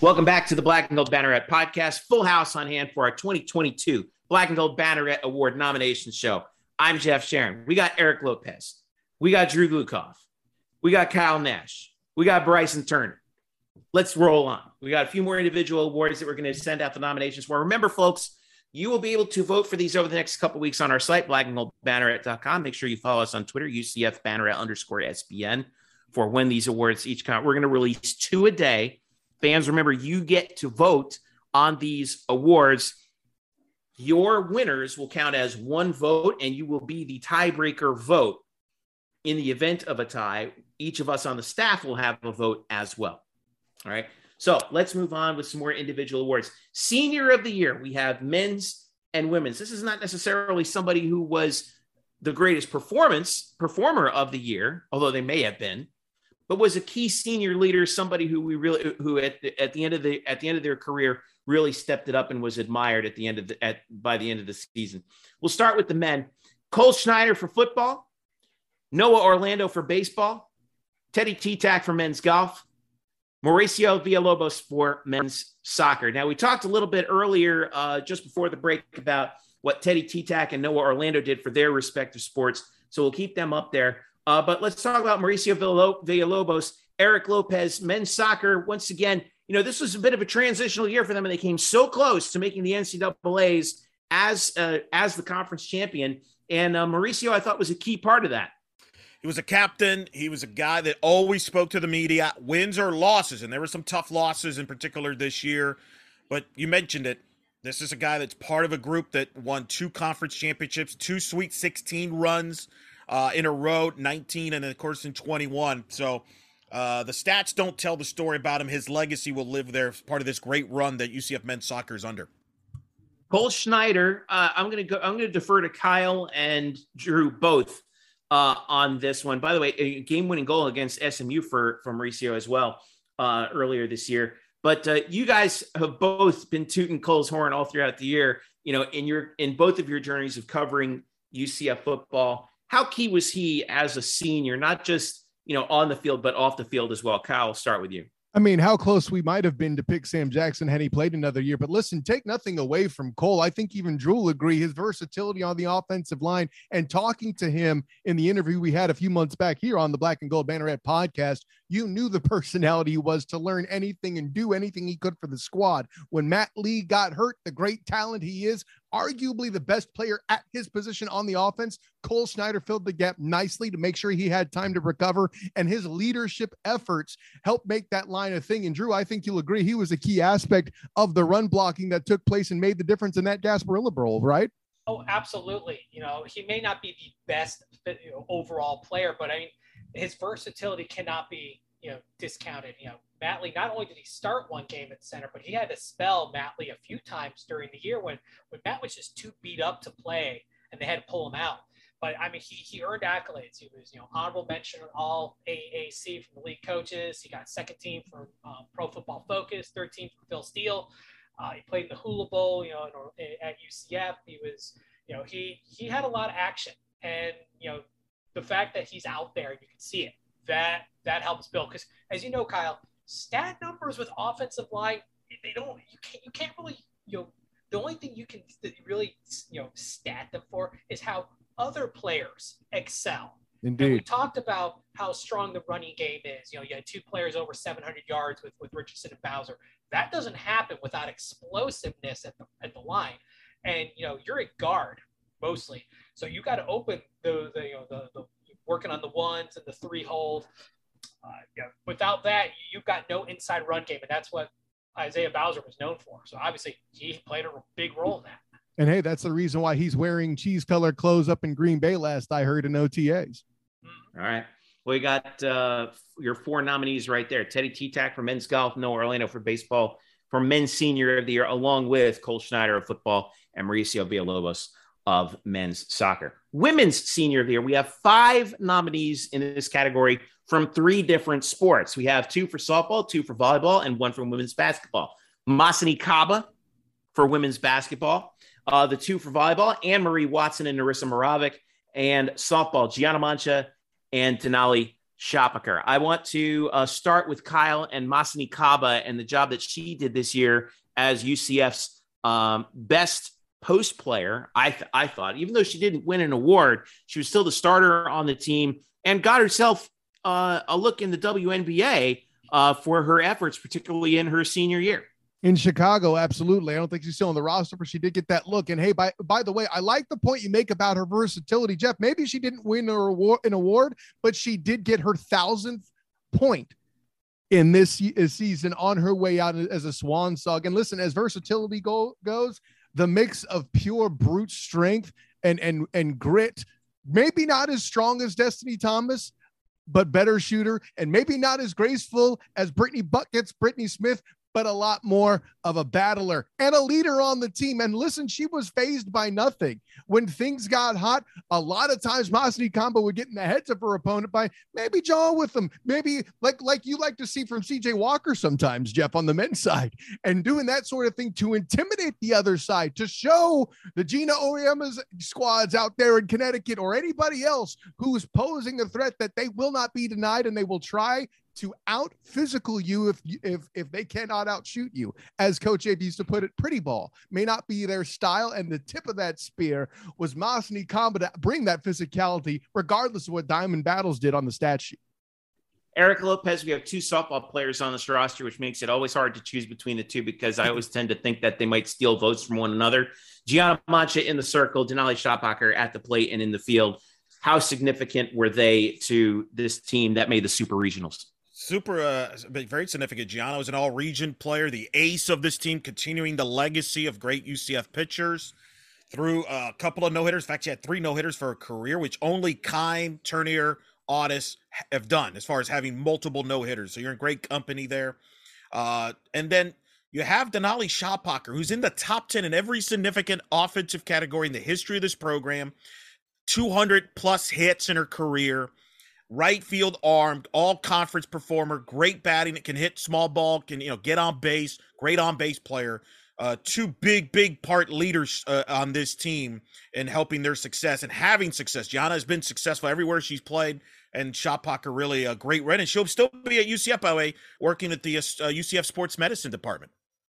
Welcome back to the Black and Gold Banneret Podcast. Full house on hand for our 2022 Black and Gold Banneret Award nomination show. I'm Jeff Sharon. We got Eric Lopez. We got Drew Glukov. We got Kyle Nash. We got Bryson Turner. Let's roll on. We got a few more individual awards that we're going to send out the nominations for. Remember, folks, you will be able to vote for these over the next couple of weeks on our site, blackandgoldbanneret.com. Make sure you follow us on Twitter, UCF Banneret_SBN, for when these awards each count. We're going to release 2 a day. Fans, remember, you get to vote on these awards. Your winners will count as 1 vote, and you will be the tiebreaker vote. In the event of a tie, each of us on the staff will have a vote as well. All right, so let's move on with some more individual awards. Senior of the year, we have men's and women's. This is not necessarily somebody who was the greatest performer of the year, although they may have been, but was a key senior leader, somebody who we really, who at the end of their career really stepped it up and was admired at the end of the, by the end of the season. We'll start with the men. Cole Schneider for football, Noah Orlando for baseball, Teddy T-Tack for men's golf, Mauricio Villalobos for men's soccer. Now, we talked a little bit earlier, just before the break, about what Teddy T-Tack and Noah Orlando did for their respective sports, so we'll keep them up there. But let's talk about Mauricio Villalobos, Eric Lopez, men's soccer. Once again, you know, this was a bit of a transitional year for them, and they came so close to making the NCAAs as the conference champion. And Mauricio, I thought, was a key part of that. He was a captain. He was a guy that always spoke to the media, wins or losses. And there were some tough losses in particular this year, but you mentioned it. This is a guy that's part of a group that won 2 conference championships, 2 Sweet 16 runs in a row, 19, and of course in 21. So the stats don't tell the story about him. His legacy will live there as part of this great run that UCF men's soccer is under. Cole Schneider, I'm going to defer to Kyle and Drew both on this one. By the way, a game-winning goal against SMU for Mauricio as well earlier this year. But you guys have both been tooting Cole's horn all throughout the year, you know, in both of your journeys of covering UCF football. How key was he as a senior, not just, you know, on the field, but off the field as well? Kyle, I'll start with you. I mean, how close we might have been to pick Sam Jackson had he played another year. But listen, take nothing away from Cole. I think even Drew will agree, his versatility on the offensive line, and talking to him in the interview we had a few months back here on the Black and Gold Banneret podcast, you knew the personality was to learn anything and do anything he could for the squad. When Matt Lee got hurt, the great talent he is, arguably the best player at his position on the offense, Cole Schneider filled the gap nicely to make sure he had time to recover, and his leadership efforts helped make that line a thing. And Drew, I think you'll agree, he was a key aspect of the run blocking that took place and made the difference in that Gasparilla Bowl, right? Oh, absolutely. You know, he may not be the best overall player, but I mean, his versatility cannot be, you know, discounted. You know, Matt Lee, not only did he start one game at center, but he had to spell Matt Lee a few times during the year when Matt was just too beat up to play and they had to pull him out. But I mean, he earned accolades. He was, you know, honorable mention on all AAC from the league coaches. He got second team from Pro Football Focus, third team from Phil Steele. He played in the Hula Bowl, you know, at UCF. He was, you know, he had a lot of action, and you know, the fact that he's out there, you can see it. That helps build, because as you know, Kyle, stat numbers with offensive line, they don't, you can't really, you know, the only thing you can really, you know, stat them for is how other players excel. Indeed. And we talked about how strong the running game is. You know, you had 2 players over 700 yards with Richardson and Bowser. That doesn't happen without explosiveness at the line. And you know, you're a guard mostly, so you got to open the you know, the working on the ones and the 3 hold. You know, without that, you've got no inside run game, and that's what Isaiah Bowser was known for. So obviously he played a big role in that. And hey, that's the reason why he's wearing cheese-colored clothes up in Green Bay last I heard in OTAs. All right. Well, you got your 4 nominees right there. Teddy T-Tack for men's golf, Noah Orlando for baseball, for men's senior of the year, along with Cole Schneider of football and Mauricio Villalobos of men's soccer. Women's senior of the year, we have 5 nominees in this category from 3 different sports. We have 2 for softball, 2 for volleyball, and 1 from women's basketball. Masani Kaba for women's basketball, the 2 for volleyball, Anne-Marie Watson and Narissa Moravec, and softball, Gianna Mancha and Denali Shopaker. I want to start with Kyle and Masani Kaba and the job that she did this year as UCF's best post player. I thought, even though she didn't win an award, she was still the starter on the team and got herself a look in the WNBA for her efforts, particularly in her senior year. In Chicago, absolutely. I don't think she's still on the roster, but she did get that look. And hey, by the way, I like the point you make about her versatility, Jeff. Maybe she didn't win an award, but she did get her 1,000th point in this season on her way out as a swan song. And listen, as versatility goes, the mix of pure brute strength and grit, maybe not as strong as Destiny Thomas, but better shooter, and maybe not as graceful as Brittany Smith, but a lot more of a battler and a leader on the team. And listen, she was fazed by nothing. When things got hot, a lot of times Masani Kamba would get in the heads of her opponent by maybe jawing with them, maybe like you like to see from CJ Walker sometimes, Jeff, on the men's side, and doing that sort of thing to intimidate the other side, to show the Gina Oriema's squads out there in Connecticut or anybody else who's posing a threat that they will not be denied, and they will try to out physical you if they cannot outshoot you. As Coach Abe used to put it, pretty ball may not be their style, and the tip of that spear was Masani Kamba to bring that physicality regardless of what Diamond Battles did on the stat sheet. Eric Lopez, we have two softball players on this roster, which makes it always hard to choose between the two because I always tend to think that they might steal votes from one another. Gianna Mancha in the circle, Denali Schottbacher at the plate and in the field. How significant were they to this team that made the super regionals? Very significant. Gianna was an all-region player, the ace of this team, continuing the legacy of great UCF pitchers through a couple of no-hitters. In fact, she had 3 no-hitters for her career, which only Keim, Turner, Audis have done as far as having multiple no-hitters. So you're in great company there. And then you have Denali Schottbacher, who's in the top 10 in every significant offensive category in the history of this program, 200-plus hits in her career. Right field armed, all conference performer, great batting, that can hit small ball, can, get on base, great on base player, two big part leaders on this team in helping their success and having success. Gianna has been successful everywhere she's played, and Schottbacher really a great run. And she'll still be at UCF, by the way, working at the UCF sports medicine department.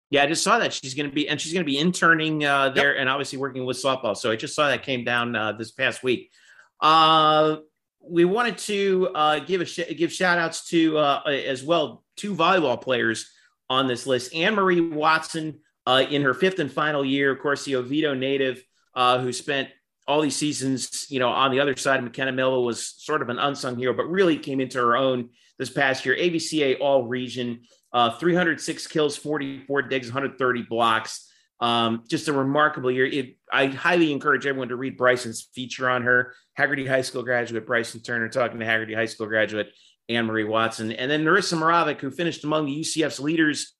Yeah, I just saw that she's going to be interning there. Yep. And obviously working with softball. So I just saw that came down this past week. We wanted to give shout-outs to, as well, 2 volleyball players on this list. Anne-Marie Watson in her 5th and final year, of course, the Oviedo native who spent all these seasons, on the other side. McKenna Miller was sort of an unsung hero, but really came into her own this past year. ABCA All-Region, 306 kills, 44 digs, 130 blocks. Just a remarkable year. I highly encourage everyone to read Bryson's feature on her. Hagerty High School graduate Bryson Turner talking to Hagerty High School graduate Anne-Marie Watson. And then Narissa Moravec, who finished among the UCF's leaders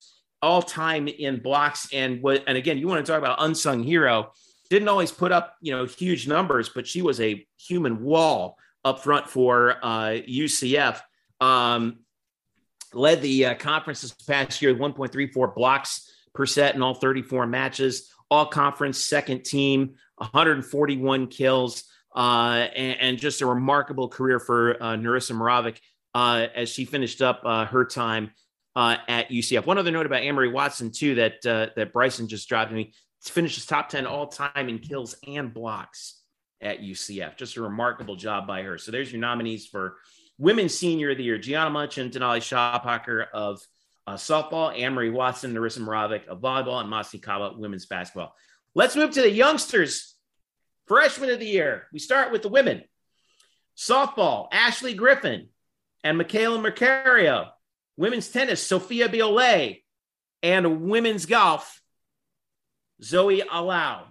all time in blocks. And again, you want to talk about unsung hero. Didn't always put up, huge numbers, but she was a human wall up front for UCF. Led the conference this past year with 1.34 blocks per set in all 34 matches, all conference, second team, 141 kills, and just a remarkable career for Narissa Moravec as she finished up her time at UCF. One other note about Anne-Marie Watson, too, that Bryson just dropped to me, finishes top 10 all-time in kills and blocks at UCF. Just a remarkable job by her. So there's your nominees for Women's Senior of the Year, Gianna Munch and Denali Schottbacher of softball, Anne-Marie Watson, Narissa Moravec of volleyball, and Masani Kamba, women's basketball. Let's move to the youngsters, freshman of the year. We start with the women. Softball, Ashley Griffin and Michaela Mercario. Women's tennis, Sophia Biolay. And women's golf, Zoe Alau.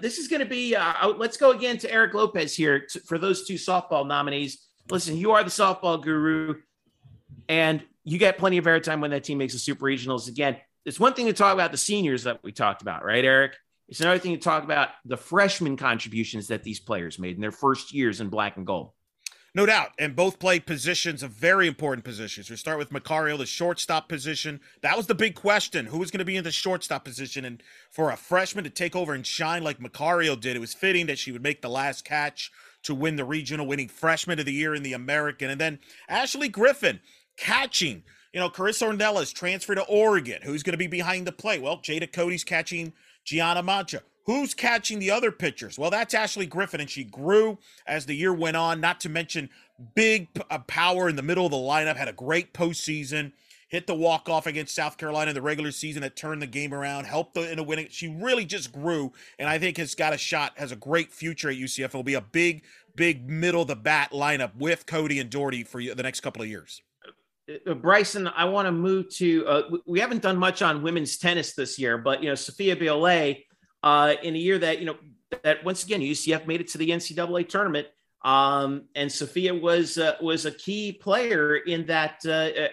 This is going to be, let's go again to Eric Lopez here for those 2 softball nominees. Listen, you are the softball guru, and you get plenty of airtime when that team makes the super regionals. Again, it's one thing to talk about the seniors that we talked about, right, Eric? It's another thing to talk about the freshman contributions that these players made in their first years in black and gold. No doubt. And both played positions of very important positions. We start with Mercario, the shortstop position. That was the big question. Who was going to be in the shortstop position? And for a freshman to take over and shine like Mercario did, it was fitting that she would make the last catch to win the regional, winning freshman of the year in the American. And then Ashley Griffin, catching. Carissa Ornella's transferred to Oregon. Who's going to be behind the plate? Well, Jada Cody's catching Gianna Mancha. Who's catching the other pitchers? Well, that's Ashley Griffin, and she grew as the year went on, not to mention big power in the middle of the lineup, had a great postseason, hit the walk-off against South Carolina in the regular season that turned the game around, helped in the winning. She really just grew, and I think has got a shot, has a great future at UCF. It'll be a big middle-of-the-bat lineup with Cody and Doherty for the next couple of years. Bryson, I want to move to we haven't done much on women's tennis this year, but Sophia Biolay in a year that that once again UCF made it to the NCAA tournament, and Sophia was a key player in that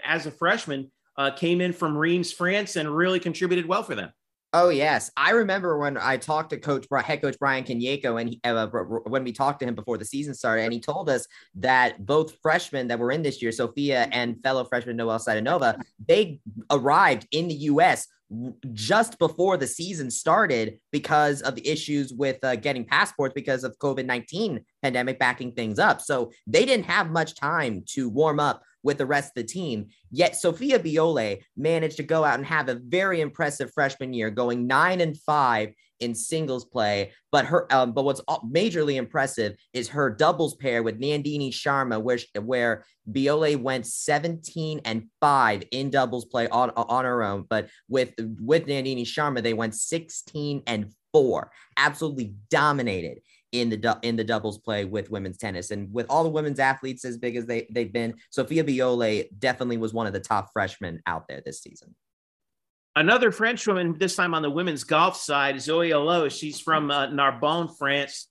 as a freshman came in from Reims, France, and really contributed well for them. Oh, yes. I remember when I talked to head coach Brian Kanyeko, and when we talked to him before the season started, and he told us that both freshmen that were in this year, Sophia and fellow freshman Noelle Sadanova, they arrived in the U.S. just before the season started because of the issues with getting passports because of COVID-19 pandemic backing things up. So they didn't have much time to warm up with the rest of the team. Yet Sophia Biole managed to go out and have a very impressive freshman year, going 9-5 in singles play. But her, but what's majorly impressive is her doubles pair with Nandini Sharma, where Biole went 17-5 in doubles play on her own. But with Nandini Sharma, they went 16-4, absolutely dominated in the doubles play with women's tennis. And with all the women's athletes as big as they've been, Sophia Biole definitely was one of the top freshmen out there this season. Another Frenchwoman, this time on the women's golf side, Zoe Allo. She's from Narbonne, France,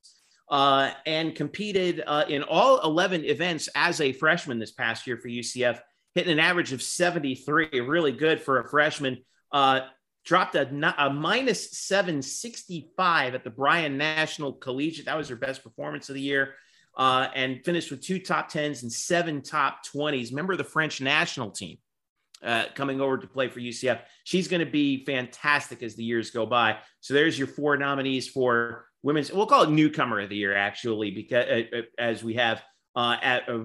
and competed in all 11 events as a freshman this past year for UCF, hitting an average of 73, really good for a freshman. Dropped a minus 765 at the Bryan National Collegiate. That was her best performance of the year, and finished with 2 top 10s and 7 top 20s. Member of the French national team coming over to play for UCF. She's going to be fantastic as the years go by. So there's your 4 nominees for women's. We'll call it newcomer of the year, actually, because as we have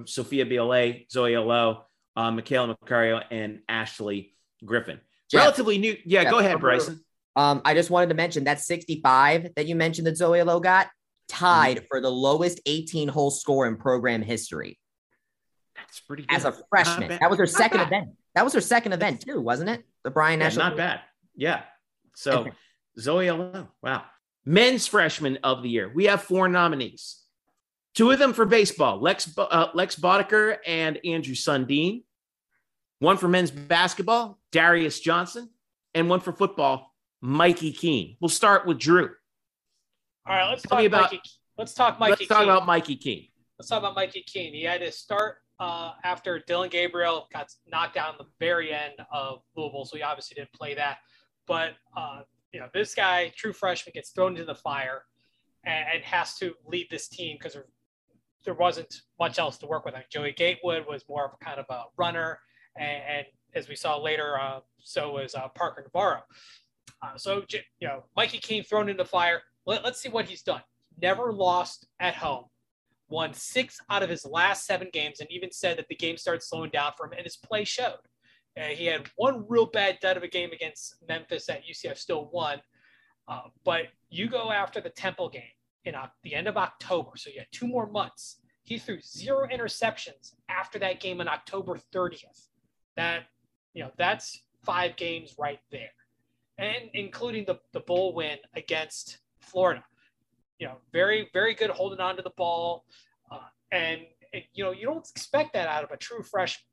Sophia Biole, Zoe Allo, Michaela Macario, and Ashley Griffin. Jeff. Relatively new. Yeah, go ahead, Bryson. I just wanted to mention that 65 that you mentioned that Zoe Allo got tied for the lowest 18-hole score in program history. That's pretty good. As a freshman. That was her second event. That was her second event too, wasn't it? The Bryan National. Not bad. Yeah. So Zoe Allo. Wow. Men's freshman of the year. We have 4 nominees. 2 of them for baseball, Lex Boddicker and Andrew Sundeen. 1 for men's basketball, Darius Johnson, and 1 for football, Mikey Keene. We'll start with Drew. All right, Let's talk about Mikey Keene. He had to start after Dylan Gabriel got knocked down the very end of Louisville, so he obviously didn't play that. But this guy, true freshman, gets thrown into the fire and has to lead this team because there wasn't much else to work with. I mean, Joey Gatewood was more of a kind of a runner, and as we saw later, so was Parker Navarro. So Mikey Keene thrown into fire. Let's see what he's done. Never lost at home. Won 6 out of his last 7 games, and even said that the game started slowing down for him, and his play showed. He had 1 real bad dud of a game against Memphis that UCF still won. But you go after the Temple game in the end of October, so you had 2 more months. He threw 0 interceptions after that game on October 30th. That's 5 games right there, and including the bowl win against Florida. Very, very good holding on to the ball. And you don't expect that out of a true freshman.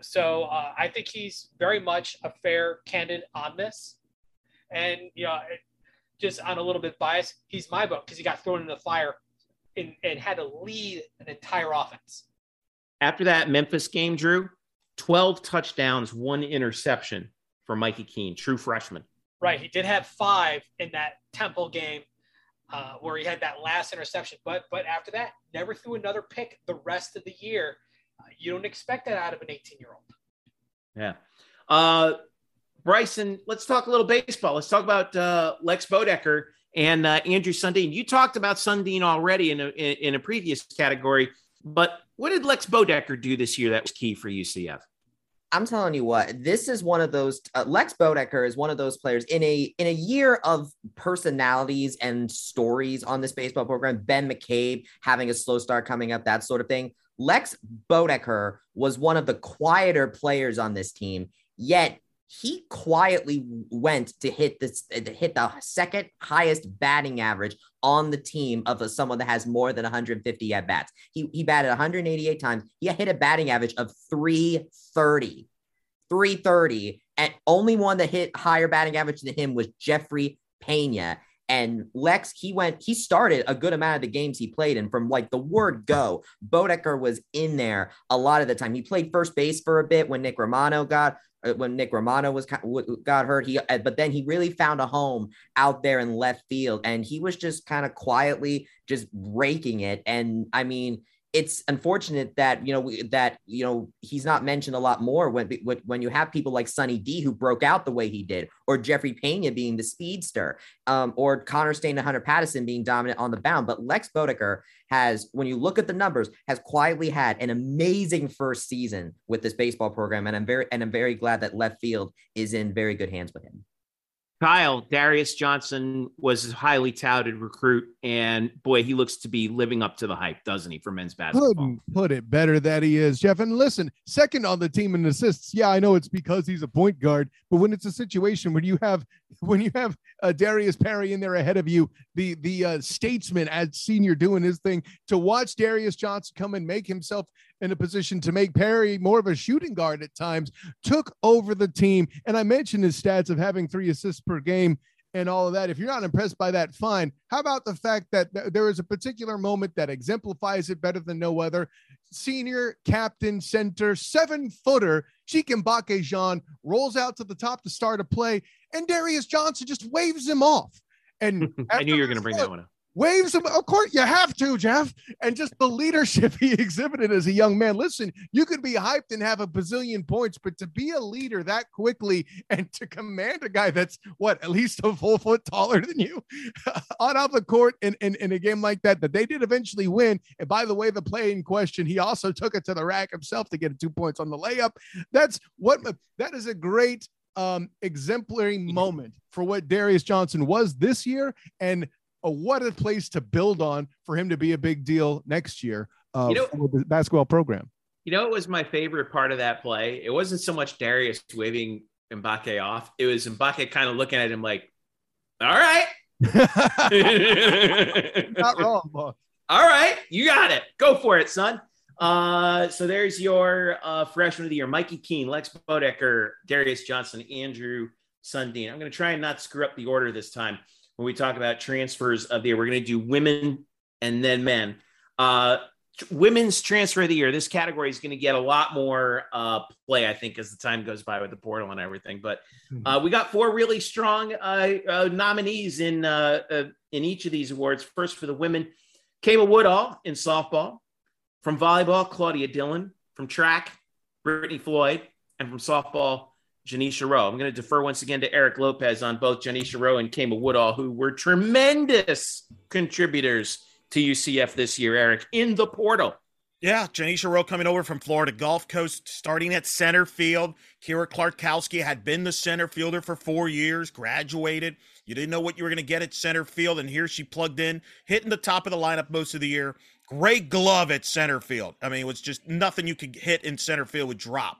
So I think he's very much a fair candidate on this. And, just on a little bit biased, he's my vote because he got thrown in the fire and had to lead an entire offense. After that Memphis game, Drew, 12 touchdowns, 1 interception for Mikey Keene, true freshman. Right. He did have 5 in that Temple game where he had that last interception. But after that, never threw another pick the rest of the year. You don't expect that out of an 18-year-old. Yeah. Bryson, let's talk a little baseball. Let's talk about Lex Boddicker and Andrew Sundeen. You talked about Sundeen already in a previous category, but what did Lex Boddicker do this year that was key for UCF? I'm telling you what, this is one of those Lex Boddicker is one of those players in a year of personalities and stories on this baseball program, Ben McCabe having a slow start coming up, that sort of thing. Lex Boddicker was one of the quieter players on this team, yet he quietly went to hit the second highest batting average on the team of someone that has more than 150 at bats. He batted 188 times. He hit a batting average of 330, and only one that hit higher batting average than him was Jeffrey Pena. And Lex, he started a good amount of the games he played. And from like the word go, Boddicker was in there a lot of the time. He played first base for a bit when Nick Romano got hurt. But then he really found a home out there in left field, and he was just kind of quietly just raking it. And I mean, it's unfortunate that he's not mentioned a lot more when you have people like Sonny D who broke out the way he did, or Jeffrey Pena being the speedster, or Connor Stain and Hunter Patterson being dominant on the mound. But Lex Boddicker has, when you look at the numbers, has quietly had an amazing first season with this baseball program, and I'm very glad that left field is in very good hands with him. Kyle, Darius Johnson was a highly touted recruit, and boy, he looks to be living up to the hype, doesn't he, for men's basketball? Couldn't put it better that he is, Jeff. And listen, second on the team in assists. Yeah, I know it's because he's a point guard, but when it's a situation where you have Darius Perry in there ahead of you, the statesman as senior doing his thing, to watch Darius Johnson come and make himself in a position to make Perry more of a shooting guard at times, took over the team. And I mentioned his stats of having 3 assists per game and all of that. If you're not impressed by that, fine. How about the fact that there is a particular moment that exemplifies it better than no other? Senior captain center, 7-footer, Chiken Bakejean rolls out to the top to start a play, and Darius Johnson just waves him off. And I knew you were going to bring that one up. Waves him, of course you have to, Jeff, and just the leadership he exhibited as a young man. Listen, you could be hyped and have a bazillion points, but to be a leader that quickly and to command a guy that's at least a full foot taller than you on out the court in a game like that they did eventually win. And by the way, the play in question, he also took it to the rack himself to get 2 points on the layup. That is a great exemplary moment for what Darius Johnson was this year, and what a place to build on for him to be a big deal next year for the basketball program. You know, it was my favorite part of that play. It wasn't so much Darius waving Mbake off. It was Mbake kind of looking at him like, all right. Not wrong, boss. All right. You got it. Go for it, son. So there's your freshman of the year, Mikey Keene, Lex Boddicker, Darius Johnson, Andrew Sundeen. I'm going to try and not screw up the order this time. When we talk about transfers of the year, we're going to do women and then men. Women's transfer of the year, this category is going to get a lot more play, I think, as the time goes by with the portal and everything. But we got 4 really strong nominees in each of these awards. First, for the women, Kamea Woodall in softball. From volleyball, Claudia Dillon. From track, Brittany Floyd. And from softball, Janisha Rowe. I'm going to defer once again to Eric Lopez on both Janisha Rowe and Kamea Woodall, who were tremendous contributors to UCF this year, Eric, in the portal. Yeah, Janisha Rowe coming over from Florida Gulf Coast, starting at center field. Kira Clarkowski had been the center fielder for 4 years, graduated. You didn't know what you were going to get at center field, and here she plugged in, hitting the top of the lineup most of the year. Great glove at center field. I mean, it was just nothing you could hit in center field would drop.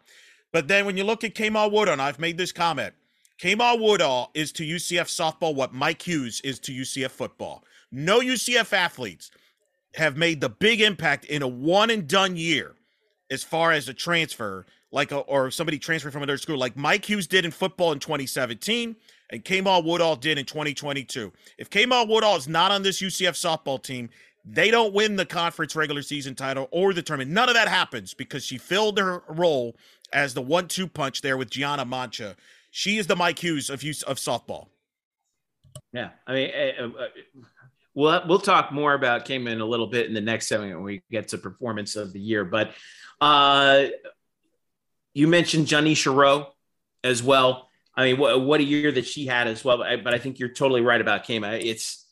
But then when you look at Kamea Woodall, and I've made this comment, Kamea Woodall is to UCF softball what Mike Hughes is to UCF football. No UCF athletes have made the big impact in a one-and-done year as far as a transfer, or somebody transferred from another school, like Mike Hughes did in football in 2017 and Kamea Woodall did in 2022. If Kamea Woodall is not on this UCF softball team, they don't win the conference regular season title or the tournament. None of that happens because she filled her role as the 1-2 punch there with Gianna Mancha. She is the Mike Hughes of softball. Yeah, I mean, we'll talk more about Kamea in a little bit in the next segment when we get to performance of the year. But you mentioned Janisha Rowe as well. I mean, what a year that she had as well. But I think you're totally right about Kamea. It's,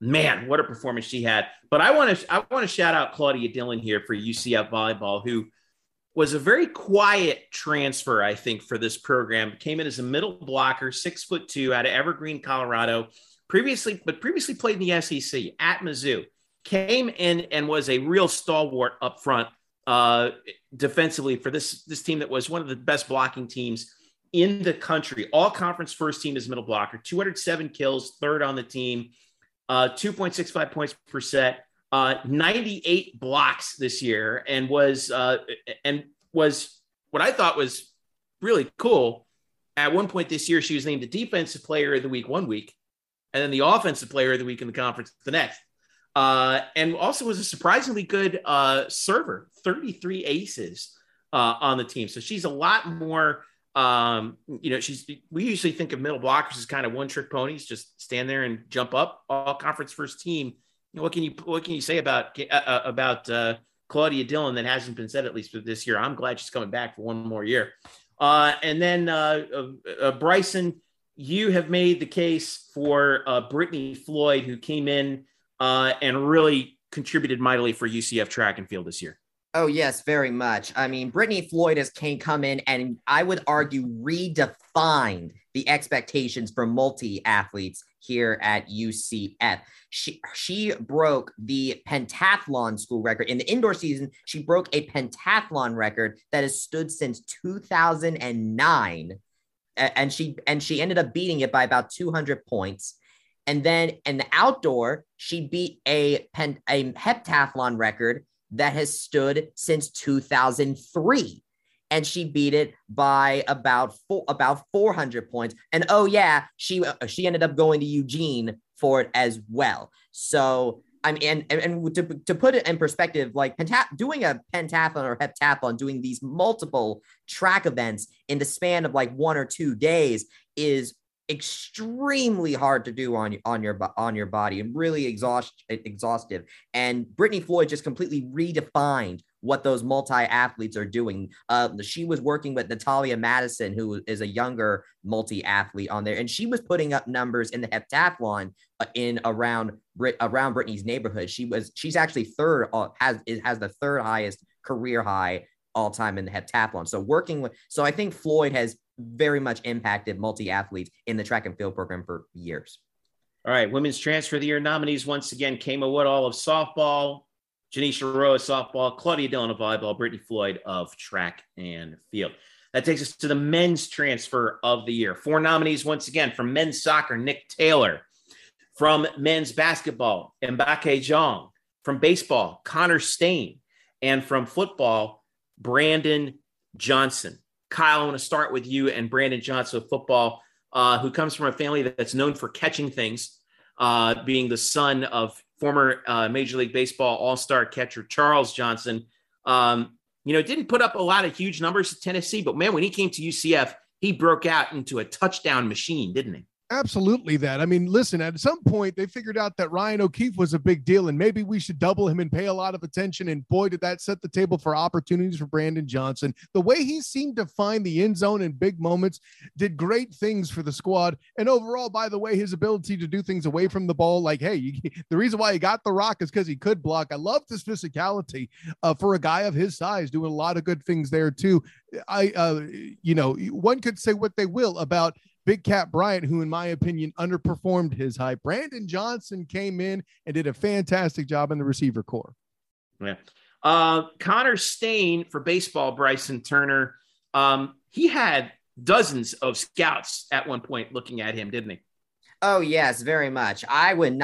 man, what a performance she had. But I want to shout out Claudia Dillon here for UCF volleyball, who was a very quiet transfer, I think, for this program. Came in as a middle blocker, 6'2", out of Evergreen, Colorado. Previously played in the SEC at Mizzou. Came in and was a real stalwart up front defensively for this team that was one of the best blocking teams in the country. All conference first team as middle blocker. 207 kills, 3rd on the team. 2.65 points per set. 98 blocks this year, and was what I thought was really cool. At one point this year, she was named the defensive player of the week 1 week, and then the offensive player of the week in the conference the next. And also was a surprisingly good server, 33 aces on the team. So she's a lot more, we usually think of middle blockers as kind of one trick ponies, just stand there and jump up, all conference first team. You know, what can you say about Claudia Dillon that hasn't been said, at least for this year? I'm glad she's coming back for one more year. And then Bryson, you have made the case for Brittany Floyd, who came in and really contributed mightily for UCF track and field this year. Oh, yes, very much. I mean, Brittany Floyd can come in and I would argue redefined the expectations for multi-athletes here at UCF. She broke the pentathlon school record. In the indoor season, she broke a pentathlon record that has stood since 2009. And she ended up beating it by about 200 points. And then in the outdoor, she beat a heptathlon record that has stood since 2003. And she beat it by about 400 points. And oh yeah, she ended up going to Eugene for it as well. So I mean, and to put it in perspective, like doing a pentathlon or heptathlon, doing these multiple track events in the span of like 1 or 2 days is extremely hard to do on your body and really exhaustive. And Brittany Floyd just completely redefined what those multi-athletes are doing. She was working with Natalia Madison, who is a younger multi-athlete on there, and she was putting up numbers in the heptathlon in around Brittany's neighborhood. She's actually third, has the third highest career high all time in the heptathlon. So I think Floyd has very much impacted multi-athletes in the track and field program for years. All right, Women's Transfer of the Year nominees once again: Kamea Woodall of softball, Janisha Rowe of softball, Claudia Dillon of volleyball, Brittany Floyd of track and field. That takes us to the men's transfer of the year. Four nominees once again: from men's soccer, Nick Taylor; from men's basketball, Mbake Jong; from baseball, Connor Stain; and from football, Brandon Johnson. Kyle, I want to start with you and Brandon Johnson of football, who comes from a family that's known for catching things, being the son of former Major League Baseball All-Star catcher Charles Johnson. Didn't put up a lot of huge numbers at Tennessee, but man, when he came to UCF, he broke out into a touchdown machine, didn't he? Absolutely that. I mean, listen, at some point they figured out that Ryan O'Keefe was a big deal and maybe we should double him and pay a lot of attention. And boy, did that set the table for opportunities for Brandon Johnson. The way he seemed to find the end zone in big moments did great things for the squad. And overall, by the way, his ability to do things away from the ball, like, hey, the reason why he got the rock is because he could block. I loved his physicality for a guy of his size, doing a lot of good things there too. I one could say what they will about Big Cat Bryant, who, in my opinion, underperformed his hype. Brandon Johnson came in and did a fantastic job in the receiver corps. Yeah. Connor Stain for baseball, Bryson Turner. He had dozens of scouts at one point looking at him, didn't he? Oh, yes, very much. I would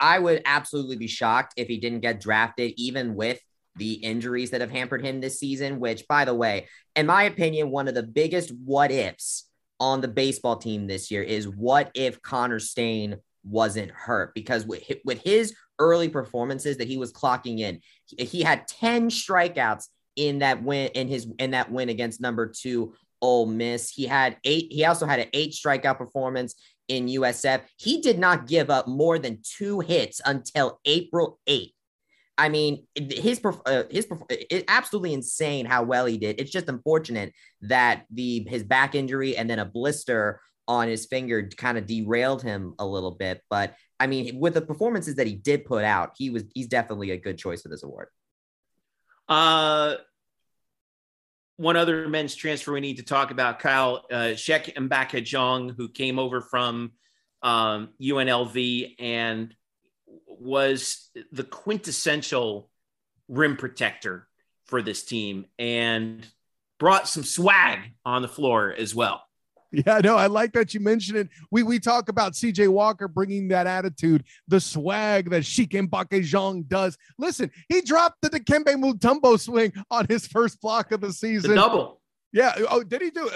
absolutely be shocked if he didn't get drafted, even with the injuries that have hampered him this season, which, by the way, in my opinion, one of the biggest what ifs on the baseball team this year is what if Connor Stain wasn't hurt? Because with his early performances that he was clocking in, he had 10 strikeouts in that win against No. 2 Ole Miss. He also had an 8 strikeout performance in USF. He did not give up more than 2 hits until April 8th. I mean, it's absolutely insane how well he did. It's just unfortunate that his back injury and then a blister on his finger kind of derailed him a little bit. But I mean, with the performances that he did put out, he's definitely a good choice for this award. One other men's transfer we need to talk about, Kyle, Sheck Mbaka Jong, who came over from UNLV and was the quintessential rim protector for this team and brought some swag on the floor as well. Yeah, no, I like that you mentioned it. We talk about CJ Walker bringing that attitude, the swag that Sheck Mbaka Jong does. Listen, he dropped the Dikembe Mutombo swing on his first block of the season. The double. Yeah. Oh, did he do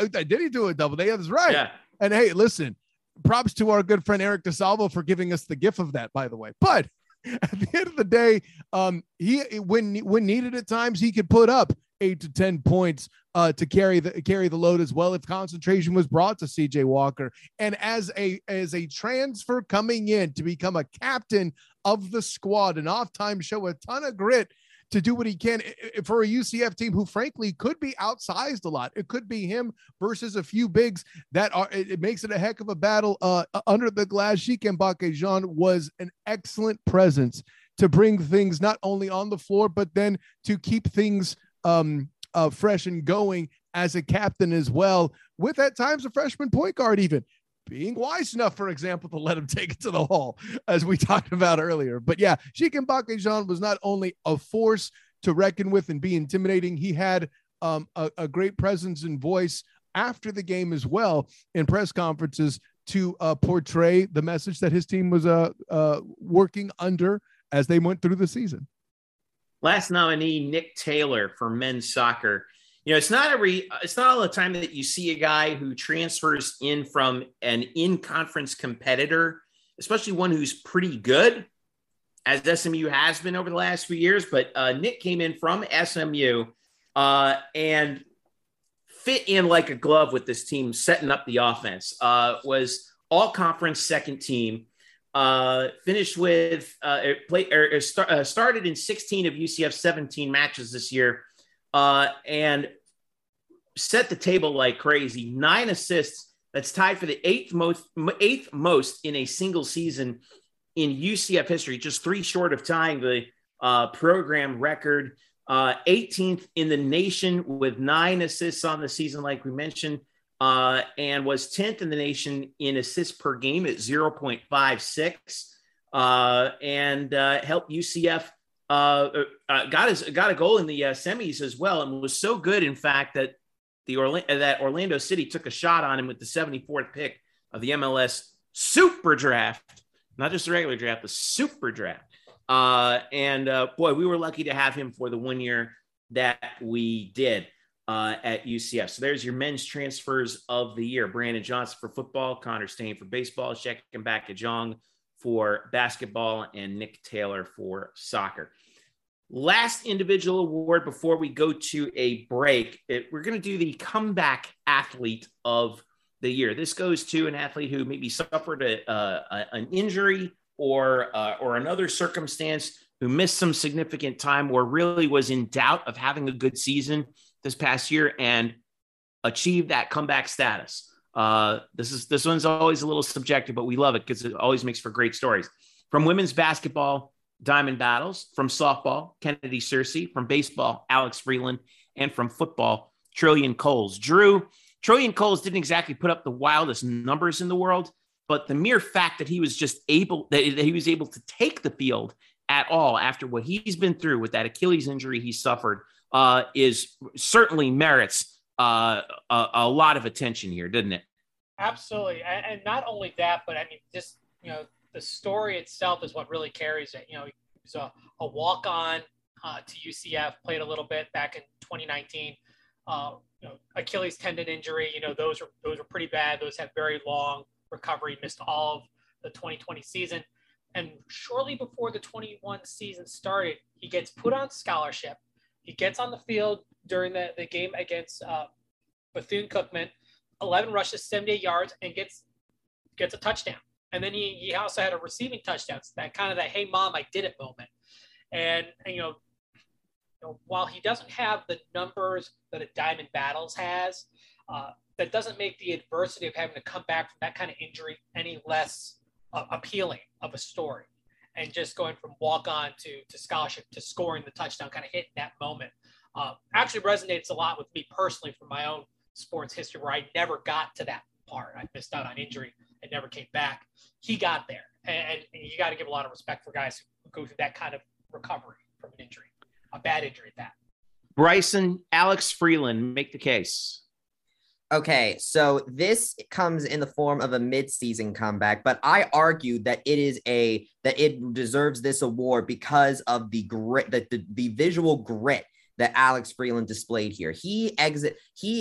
a double? Yeah, that's right. Yeah. And hey, listen, props to our good friend Eric DeSalvo for giving us the gif of that, by the way. But at the end of the day, he, when needed at times, he could put up 8 to 10 points to carry the load as well if concentration was brought to CJ Walker. And as a transfer coming in to become a captain of the squad, an off-time show, a ton of grit to do what he can for a UCF team who, frankly, could be outsized a lot. It could be him versus a few bigs that are. It makes it a heck of a battle under the glass. Shikem Bakejean was an excellent presence to bring things not only on the floor but then to keep things fresh and going as a captain as well. With at times a freshman point guard even being wise enough, for example, to let him take it to the hall, as we talked about earlier. But yeah, Shikem Bakejean was not only a force to reckon with and be intimidating, he had a great presence and voice after the game as well in press conferences to portray the message that his team was working under as they went through the season. Last nominee, Nick Taylor for men's soccer. You know, it's not all the time that you see a guy who transfers in from an in-conference competitor, especially one who's pretty good, as SMU has been over the last few years. But Nick came in from SMU and fit in like a glove with this team, setting up the offense. Was all-conference second team. Finished with started in 16 of UCF's 17 matches this year. And set the table like crazy. 9 assists. That's tied for the eighth most in a single season in UCF history, just 3 short of tying the program record. 18th in the nation with 9 assists on the season, like we mentioned, and was 10th in the nation in assists per game at 0.56, and helped UCF got a goal in the semis as well, and was so good, in fact, that that Orlando City took a shot on him with the 74th pick of the MLS Super Draft, not just the regular draft, the Super Draft. Boy, we were lucky to have him for the one year that we did at UCF. So there's your men's transfers of the year. Brandon Johnson for football, Connor Stain for baseball, Shikem Bakejean for basketball, and Nick Taylor for soccer. Last individual award before we go to a break, we're going to do the comeback athlete of the year. This goes to an athlete who maybe suffered an injury or another circumstance, who missed some significant time or really was in doubt of having a good season this past year and achieved that comeback status. This one's always a little subjective, but we love it because it always makes for great stories. From women's basketball, Diamond Battles; from softball, Kennedy Searcy; from baseball, Alex Freeland; and from football, Trillian Coles. Drew, Trillian Coles didn't exactly put up the wildest numbers in the world, but the mere fact that he was able to take the field at all after what he's been through with that Achilles injury he suffered is certainly merits a lot of attention here, didn't it? Absolutely. And not only that, but I mean, just, you know, the story itself is what really carries it. You know, he was a walk-on to UCF, played a little bit back in 2019. You know, Achilles tendon injury, you know, those were pretty bad. Those had very long recovery, missed all of the 2020 season. And shortly before the 21 season started, he gets put on scholarship. He gets on the field during the game against Bethune-Cookman, 11 rushes, 78 yards, and gets a touchdown. And then he also had a receiving touchdown, so that kind of hey, mom, I did it moment. And you know, while he doesn't have the numbers that a Diamond Battles has, that doesn't make the adversity of having to come back from that kind of injury any less appealing of a story. And just going from walk-on to scholarship to scoring the touchdown, kind of hitting that moment, actually resonates a lot with me personally from my own sports history, where I never got to that part. I missed out on injury and never came back. He got there, and you got to give a lot of respect for guys who go through that kind of recovery from an injury, a bad injury at that. Bryson, Alex Freeland, make the case. Okay, so this comes in the form of a mid-season comeback, but I argue that it deserves this award because of the grit, the visual grit that Alex Freeland displayed here. He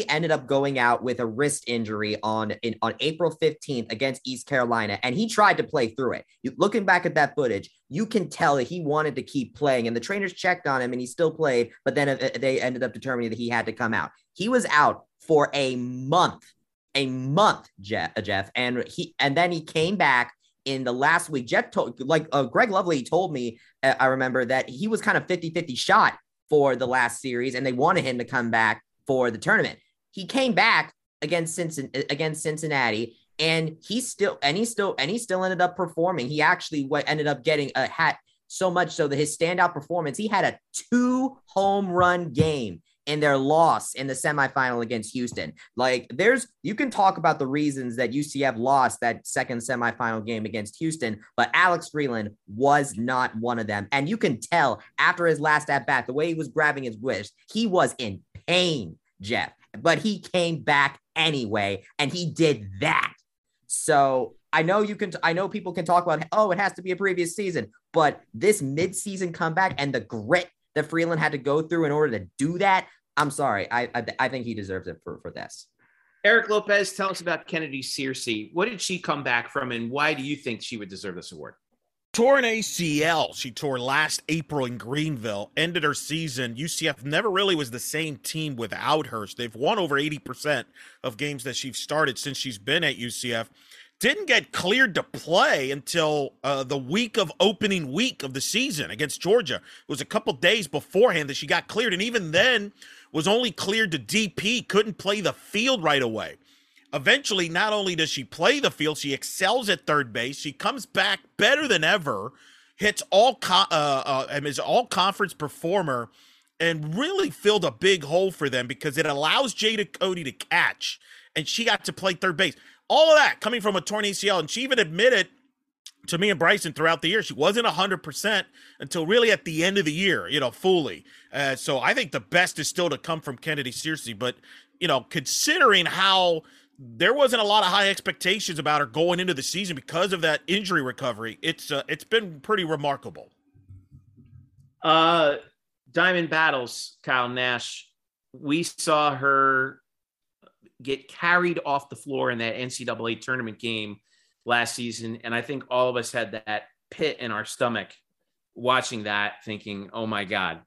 ended up going out with a wrist injury on April 15th against East Carolina, and he tried to play through it. Looking back at that footage, you can tell that he wanted to keep playing, and the trainers checked on him, and he still played, but then they ended up determining that he had to come out. He was out for a month, Jeff, and then he came back in the last week. Jeff told, Greg Lovelady told me, I remember, that he was kind of 50-50 shot for the last series, and they wanted him to come back for the tournament. He came back against Cincinnati, and he still ended up performing. He actually ended up getting a hat, so much so that his standout performance, he had a 2-home run game in their loss in the semifinal against Houston. You can talk about the reasons that UCF lost that second semifinal game against Houston, but Alex Freeland was not one of them. And you can tell after his last at-bat, the way he was grabbing his wrist, he was in pain, Jeff, but he came back anyway, and he did that. So I know people can talk about, oh, it has to be a previous season, but this midseason comeback and the grit that Freeland had to go through in order to do that, I'm sorry. I think he deserves it for this. Eric Lopez, tell us about Kennedy Searcy. What did she come back from, and why do you think she would deserve this award? Tore an ACL. She tore last April in Greenville, ended her season. UCF never really was the same team without her. They've won over 80% of games that she's started since she's been at UCF. Didn't get cleared to play until the week of opening week of the season against Georgia. It was a couple days beforehand that she got cleared, and even then was only cleared to DP, couldn't play the field right away. Eventually, not only does she play the field, she excels at third base. She comes back better than ever, hits is all-conference performer, and really filled a big hole for them because it allows Jada Cody to catch, and she got to play third base. All of that coming from a torn ACL, and she even admitted to me and Bryson throughout the year she wasn't 100% until really at the end of the year, fully. So I think the best is still to come from Kennedy Searcy, but, considering how there wasn't a lot of high expectations about her going into the season because of that injury recovery, it's been pretty remarkable. Diamond Battles, Kyle Nash, we saw her get carried off the floor in that NCAA tournament game last season. And I think all of us had that pit in our stomach watching that, thinking, oh my God,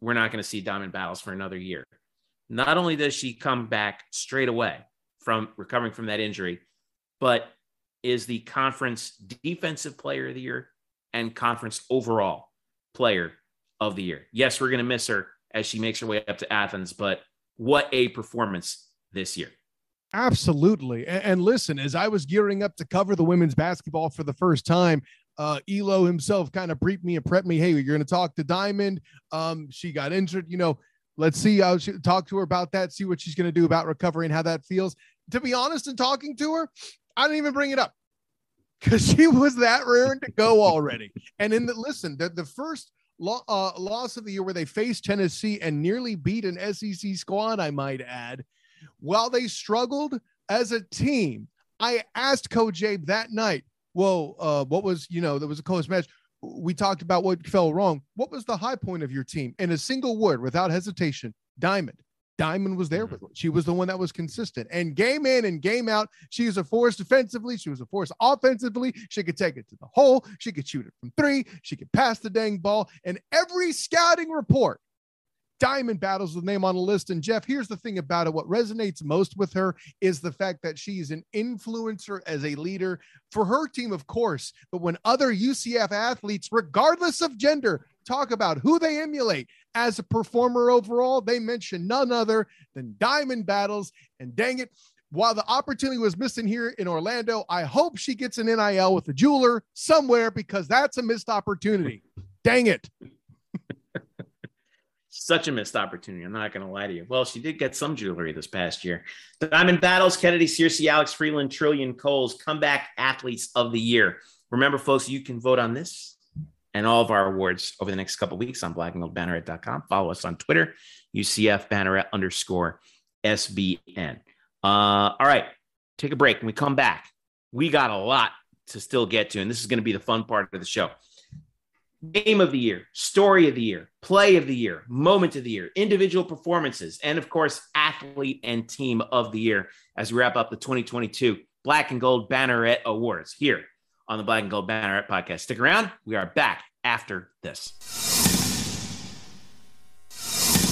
we're not going to see Diamond Battles for another year. Not only does she come back straight away from recovering from that injury, but is the conference defensive player of the year and conference overall player of the year. Yes, we're going to miss her as she makes her way up to Athens, but what a performance this year. Absolutely. And listen, as I was gearing up to cover the women's basketball for the first time, Elo himself kind of briefed me and prepped me. Hey, you're going to talk to Diamond. She got injured. Let's see how she talk to her about that, see what she's going to do about recovery and how that feels. To be honest, in talking to her, I didn't even bring it up because she was that raring to go already. And the first loss of the year where they faced Tennessee and nearly beat an SEC squad, I might add. While they struggled as a team, I asked Coach Abe that night, what was, there was a close match. We talked about what fell wrong. What was the high point of your team? In a single word, without hesitation, Diamond. Diamond was there with her. She was the one that was consistent. And game in and game out, she was a force defensively. She was a force offensively. She could take it to the hole. She could shoot it from three. She could pass the dang ball. And every scouting report, Diamond Battles with name on a list. And Jeff, here's the thing about it. What resonates most with her is the fact that she's an influencer as a leader for her team, of course, but when other UCF athletes, regardless of gender, talk about who they emulate as a performer overall, they mention none other than Diamond Battles. And dang it, while the opportunity was missing here in Orlando, I hope she gets an NIL with a jeweler somewhere because that's a missed opportunity. Dang it. Such a missed opportunity. I'm not going to lie to you. Well, she did get some jewelry this past year. Diamond Battles, Kennedy Searcy, Alex Freeland, Trillian Coles, Comeback Athletes of the Year. Remember, folks, you can vote on this and all of our awards over the next couple of weeks on blackandgoldbanneret.com. Follow us on Twitter, UCF Banneret_SBN. All right, take a break. When we come back, we got a lot to still get to, and this is going to be the fun part of the show. Game of the year, story of the year, play of the year, moment of the year, individual performances, and of course, athlete and team of the year as we wrap up the 2022 Black and Gold Banneret Awards here on the Black and Gold Banneret podcast. Stick around. We are back after this.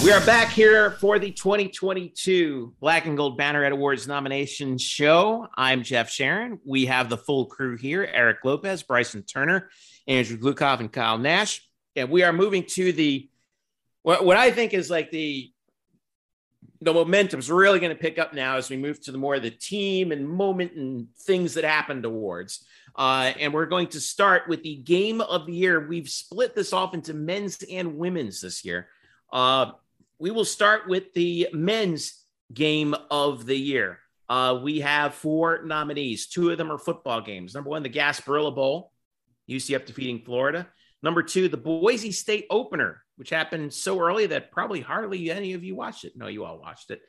We are back here for the 2022 Black and Gold Banneret Awards nomination show. I'm Jeff Sharon. We have the full crew here, Eric Lopez, Bryson Turner, Andrew Glukov, and Kyle Nash. And we are moving to the, what I think is like the momentum's really going to pick up now as we move to the more of the team and moment and things that happened awards. And we're going to start with the game of the year. We've split this off into men's and women's this year. We will start with the men's game of the year. We have four nominees. Two of them are football games. Number one, the Gasparilla Bowl, UCF defeating Florida. Number two, the Boise State opener, which happened so early that probably hardly any of you watched it. No, you all watched it.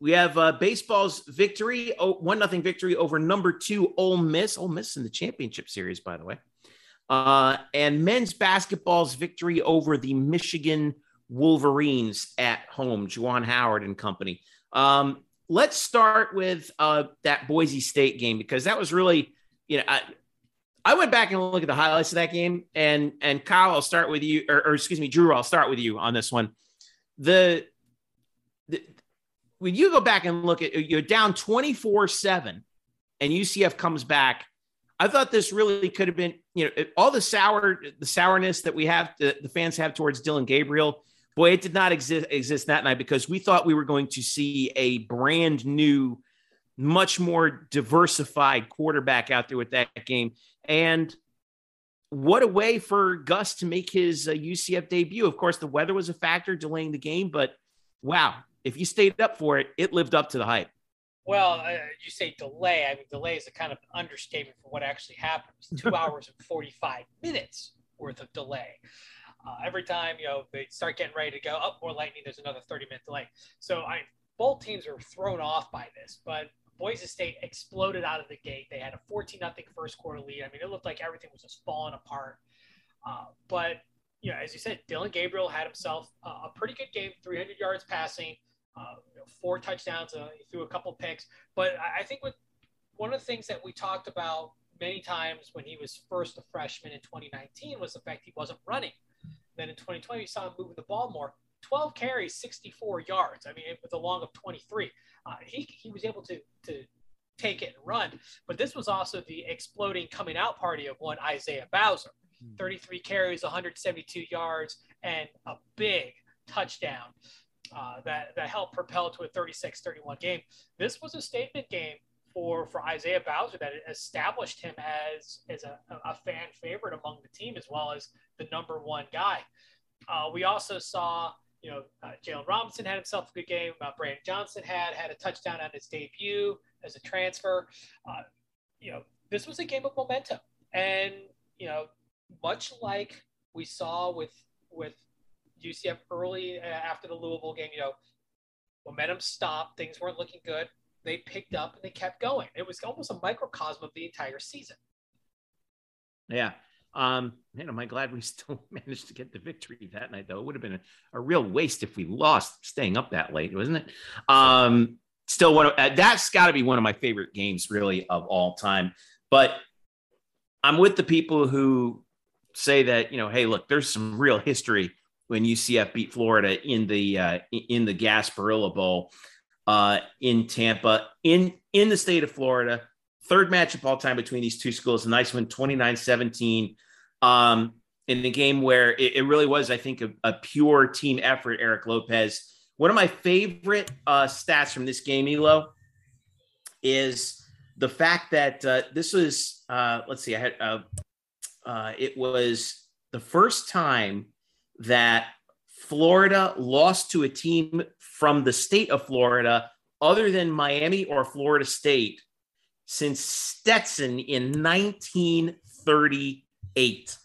We have baseball's victory, 1-0 victory over number two, Ole Miss. Ole Miss in the championship series, by the way. And men's basketball's victory over the Michigan Wolverines at home, Juwan Howard and company. Let's start with that Boise State game, because that was really, you know, I went back and looked at the highlights of that game, and Kyle, I'll start with you, or excuse me, Drew, I'll start with you on this one. When you go back and look at, you're down 24-7 and UCF comes back. I thought this really could have been, you know, all the sourness that we have, the fans have towards Dylan Gabriel. Boy, it did not exist that night, because we thought we were going to see a brand new, much more diversified quarterback out there with that game. And what a way for Gus to make his UCF debut. Of course, the weather was a factor delaying the game, but wow, if you stayed up for it, it lived up to the hype. Well, you say delay. I mean, delay is a kind of an understatement for what actually happened. It was 2 hours and 45 minutes worth of delay. Every time, you know, they start getting ready to go, up more lightning, there's another 30-minute delay. Both teams were thrown off by this, but Boise State exploded out of the gate. They had a 14-0 first quarter lead. I mean, it looked like everything was just falling apart. But, you know, as you said, Dylan Gabriel had himself a pretty good game, 300 yards passing, 4 touchdowns, he threw a couple picks. But I think one of the things that we talked about many times when he was first a freshman in 2019 was the fact he wasn't running. Then in 2020, we saw him moving the ball more. 12 carries, 64 yards. I mean, with a long of 23, he was able to take it and run. But this was also the exploding coming out party of one Isaiah Bowser, 33 carries, 172 yards, and a big touchdown that helped propel to a 36-31 game. This was a statement game for Isaiah Bowser that established him as a fan favorite among the team, as well as the number one guy. We also saw, you know, Jalen Robinson had himself a good game. Brandon Johnson had a touchdown on his debut as a transfer. You know, this was a game of momentum. And, you know, much like we saw with UCF early after the Louisville game, you know, momentum stopped. Things weren't looking good. They picked up and they kept going. It was almost a microcosm of the entire season. Yeah. Man, am I glad we still managed to get the victory that night, though. It would have been a real waste if we lost staying up that late, wasn't it? Still one of, that's got to be one of my favorite games really of all time. But I'm with the people who say that, you know, hey, look, there's some real history when UCF beat Florida in the Gasparilla Bowl in Tampa, in the state of Florida. Third matchup all time between these two schools. A nice one, 29-17, in a game where it really was, I think, a pure team effort. Eric Lopez, one of my favorite stats from this game, Elo, is the fact that this was, let's see, I had it was the first time that Florida lost to a team from the state of Florida other than Miami or Florida State since Stetson in 1938.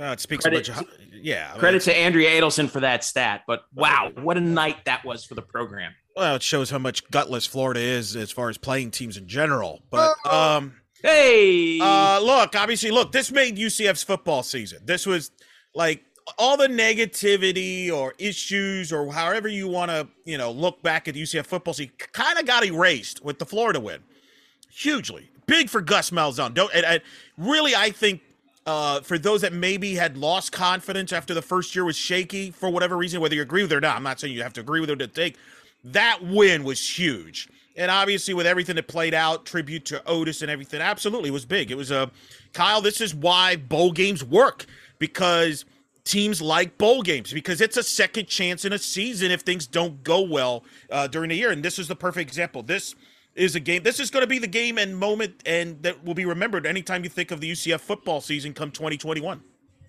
It speaks credit, a bunch of, yeah. Credit to Andrea Adelson for that stat, but wow, what a night that was for the program. Well, it shows how much gutless Florida is as far as playing teams in general. But Hey! Look, obviously, look, this made UCF's football season. This was, like, all the negativity or issues or however you want to, you know, look back at the UCF football season kind of got erased with the Florida win. Hugely. Big for Gus Malzahn. Really, I think, for those that maybe had lost confidence after the first year was shaky for whatever reason, whether you agree with it or not, I'm not saying you have to agree with it to take, that win was huge. And obviously with everything that played out, tribute to Otis and everything, absolutely was big. It was a Kyle, this is why bowl games work, because teams like bowl games, because it's a second chance in a season if things don't go well during the year. And this is the perfect example. This is a game. This is going to be the game and moment and that will be remembered anytime you think of the UCF football season come 2021.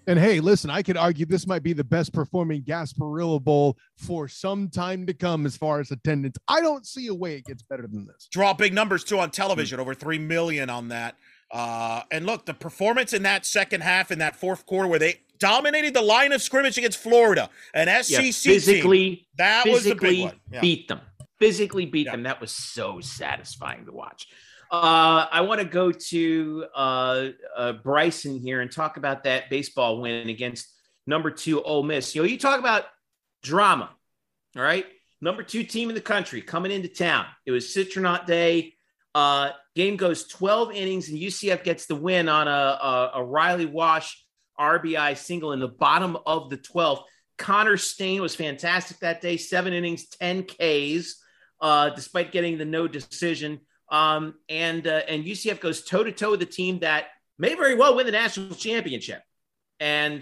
And hey, listen, I could argue this might be the best performing Gasparilla Bowl for some time to come as far as attendance. I don't see a way it gets better than this. Draw big numbers, too, on television, over 3 million on that. And look, the performance in that second half, in that fourth quarter where they dominated the line of scrimmage against Florida, an SEC team. That was the big one. Yeah. Beat them. Physically beat them. That was so satisfying to watch. I want to go to Bryson here and talk about that baseball win against number 2 Ole Miss. You know, you talk about drama, all right? Number 2 team in the country coming into town. It was Citronaut Day. Game goes 12 innings, and UCF gets the win on a Riley Wash RBI single in the bottom of the 12th. Connor Stain was fantastic that day. 7 innings, 10 Ks, despite getting the no decision. And UCF goes toe-to-toe with a team that may very well win the national championship. And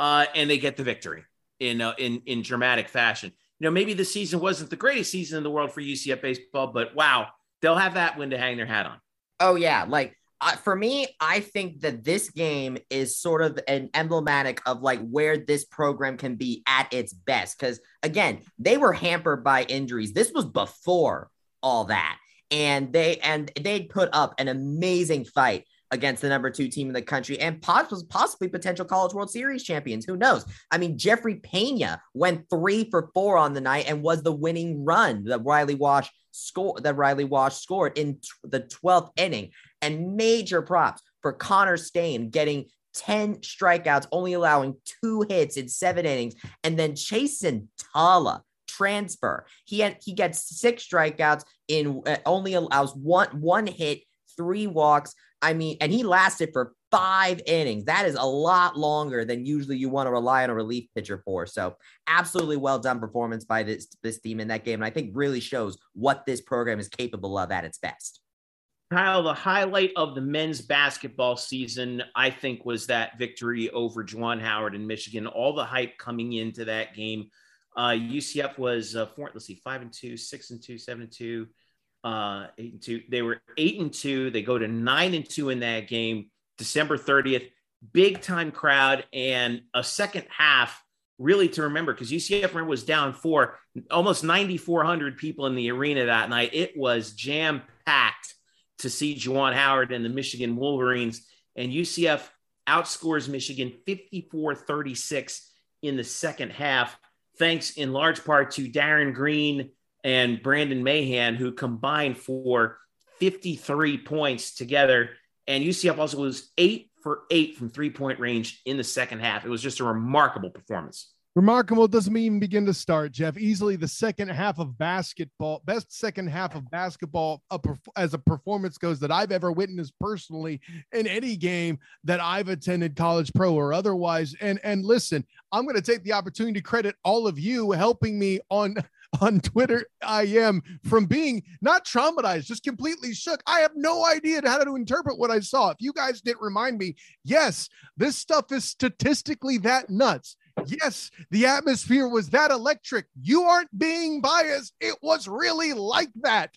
they get the victory in dramatic fashion. You know, maybe the season wasn't the greatest season in the world for UCF baseball, but wow, they'll have that win to hang their hat on. Oh, yeah. Like, for me, I think that this game is sort of an emblematic of, like, where this program can be at its best. Because, again, they were hampered by injuries. This was before all that. And they'd put up an amazing fight against the number 2 team in the country and possibly potential College World Series champions. Who knows? I mean, Jeffrey Pena went 3 for 4 on the night and was the winning run that Riley Wash scored in the 12th inning. And major props for Connor Stain getting 10 strikeouts, only allowing 2 hits in 7 innings. And then Chasen Tala, transfer, he gets 6 strikeouts in only allows one hit, 3 walks. I mean, and he lasted for 5 innings. That is a lot longer than usually you want to rely on a relief pitcher for. So absolutely well done performance by this team in that game, and I think really shows what this program is capable of at its best. Kyle, the highlight of the men's basketball season, I think, was that victory over Juwan Howard in Michigan. All the hype coming into that game. UCF was 5-2, 6-2, 7-2, 8-2. They were 8-2. They go to 9-2 in that game, December 30th, big time crowd. And a second half really to remember, because UCF was down 4, almost 9,400 people in the arena that night. It was jam packed to see Juwan Howard and the Michigan Wolverines, and UCF outscores Michigan 54-36 in the second half. Thanks in large part to Darren Green and Brandon Mahan, who combined for 53 points together. And UCF also was 8 for 8 from three-point range in the second half. It was just a remarkable performance. Remarkable doesn't even begin to start, Jeff. Easily the second half of basketball, best second half of basketball as a performance goes that I've ever witnessed personally in any game that I've attended, college pro or otherwise. And listen, I'm going to take the opportunity to credit all of you helping me on Twitter. I am from being not traumatized, just completely shook. I have no idea how to interpret what I saw. If you guys didn't remind me, yes, this stuff is statistically that nuts. Yes, the atmosphere was that electric. You aren't being biased. It was really like that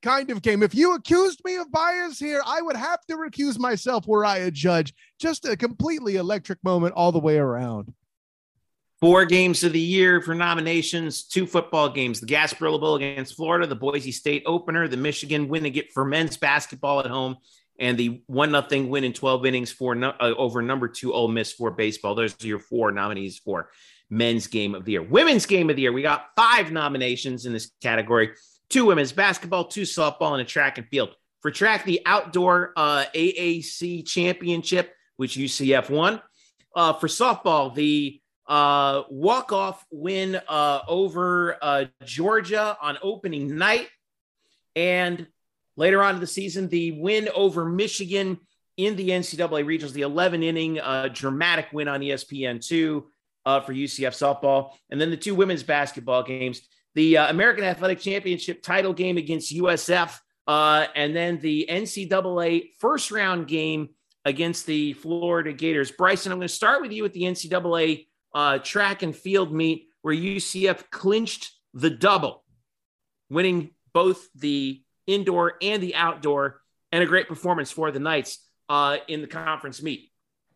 kind of game. If you accused me of bias here, I would have to recuse myself were I a judge. Just a completely electric moment all the way around. 4 games of the year for nominations, 2 football games, the Gasparilla Bowl against Florida, the Boise State opener, the Michigan win again for men's basketball at home, and the 1-0 win in 12 innings over number 2 Ole Miss for baseball. Those are your 4 nominees for men's game of the year. Women's game of the year, we got 5 nominations in this category, 2 women's basketball, 2 softball, and a track and field. For track, the outdoor AAC championship, which UCF won. For softball, the walk-off win over Georgia on opening night. And later on in the season, the win over Michigan in the NCAA regionals, the 11-inning dramatic win on ESPN2 for UCF softball. And then the two women's basketball games, the American Athletic Championship title game against USF, and then the NCAA first-round game against the Florida Gators. Bryson, I'm going to start with you at the NCAA track and field meet where UCF clinched the double, winning both the indoor and the outdoor, and a great performance for the Knights in the conference meet.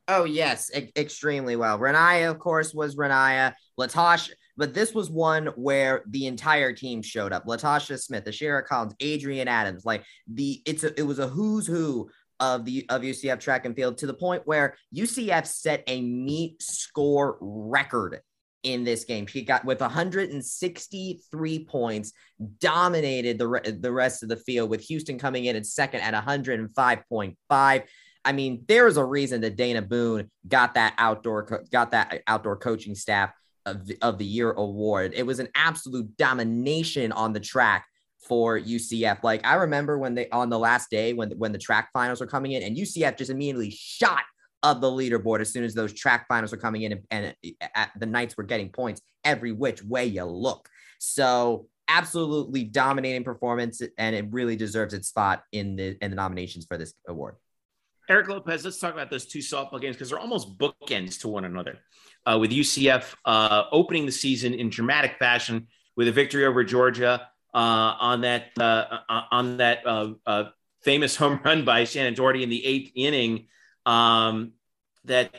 Oh, yes, extremely well. Renaya, of course, was Renaya. Latasha, but this was one where the entire team showed up. Latasha Smith, Ashira Collins, Adrian Adams, like it was a who's who of UCF track and field, to the point where UCF set a meet score record in this game. She got with 163 points, dominated the rest of the field, with Houston coming in at second at 105.5. I mean, there is a reason that Dana Boone got that outdoor coaching staff of the year award. It was an absolute domination on the track for UCF. Like, I remember on the last day when the track finals were coming in, and UCF just immediately shot up the leaderboard as soon as those track finals were coming in, and the Knights were getting points every which way you look. So absolutely dominating performance, and it really deserves its spot in the nominations for this award. Eric Lopez, let's talk about those two softball games because they're almost bookends to one another, with UCF opening the season in dramatic fashion with a victory over Georgia on that famous home run by Shannon Doherty in the eighth inning that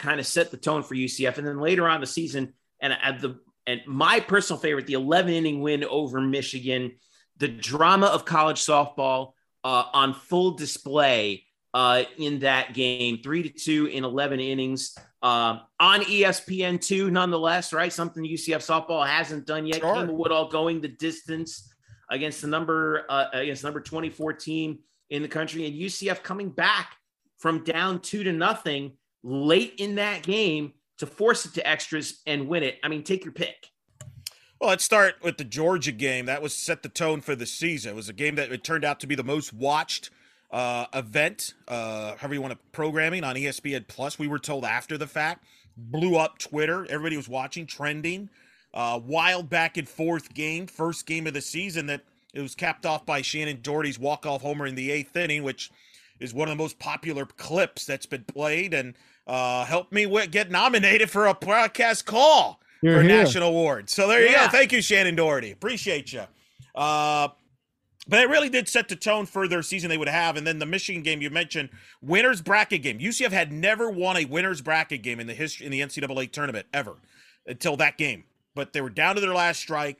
kind of set the tone for UCF. And then later on the season, and my personal favorite, the 11-inning win over Michigan, the drama of college softball on full display in that game, 3-2 in 11 innings on ESPN2, nonetheless, right? Something UCF softball hasn't done yet. Sure. Kamea Woodall going the distance against number 24 team in the country, and UCF coming back from down 2-0 late in that game to force it to extras and win it. I mean, take your pick. Well, let's start with the Georgia game. That was set the tone for the season. It was a game that it turned out to be the most watched event, however you want to, programming on ESPN Plus. We were told after the fact, blew up Twitter. Everybody was watching, trending. Wild back and forth game, first game of the season that it was capped off by Shannon Doherty's walk-off homer in the eighth inning, which is one of the most popular clips that's been played and helped me get nominated for a broadcast call for a national award. So there you go. Thank you, Shannon Doherty. Appreciate you. But it really did set the tone for their season they would have. And then the Michigan game you mentioned, winner's bracket game. UCF had never won a winner's bracket game in the history in the NCAA tournament ever until that game. But they were down to their last strike.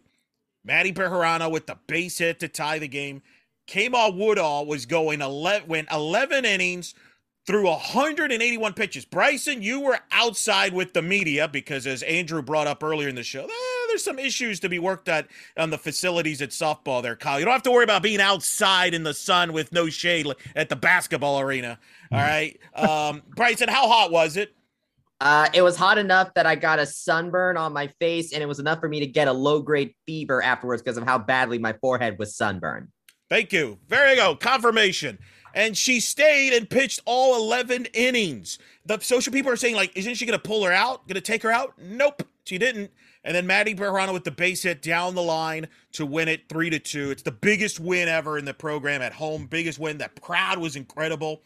Matty Bejarano with the base hit to tie the game. Kamea Woodall was going 11 innings through 181 pitches. Bryson, you were outside with the media because, as Andrew brought up earlier in the show, there's some issues to be worked at on the facilities at softball there, Kyle. You don't have to worry about being outside in the sun with no shade at the basketball arena. All right. Bryson, how hot was it? It was hot enough that I got a sunburn on my face, and it was enough for me to get a low-grade fever afterwards because of how badly my forehead was sunburned. Thank you. There you go. Confirmation. And she stayed and pitched all 11 innings. The social people are saying, like, isn't she going to pull her out? Going to take her out? Nope, she didn't. And then Matty Bejarano with the base hit down the line to win it 3-2. It's the biggest win ever in the program at home. Biggest win. That crowd was incredible.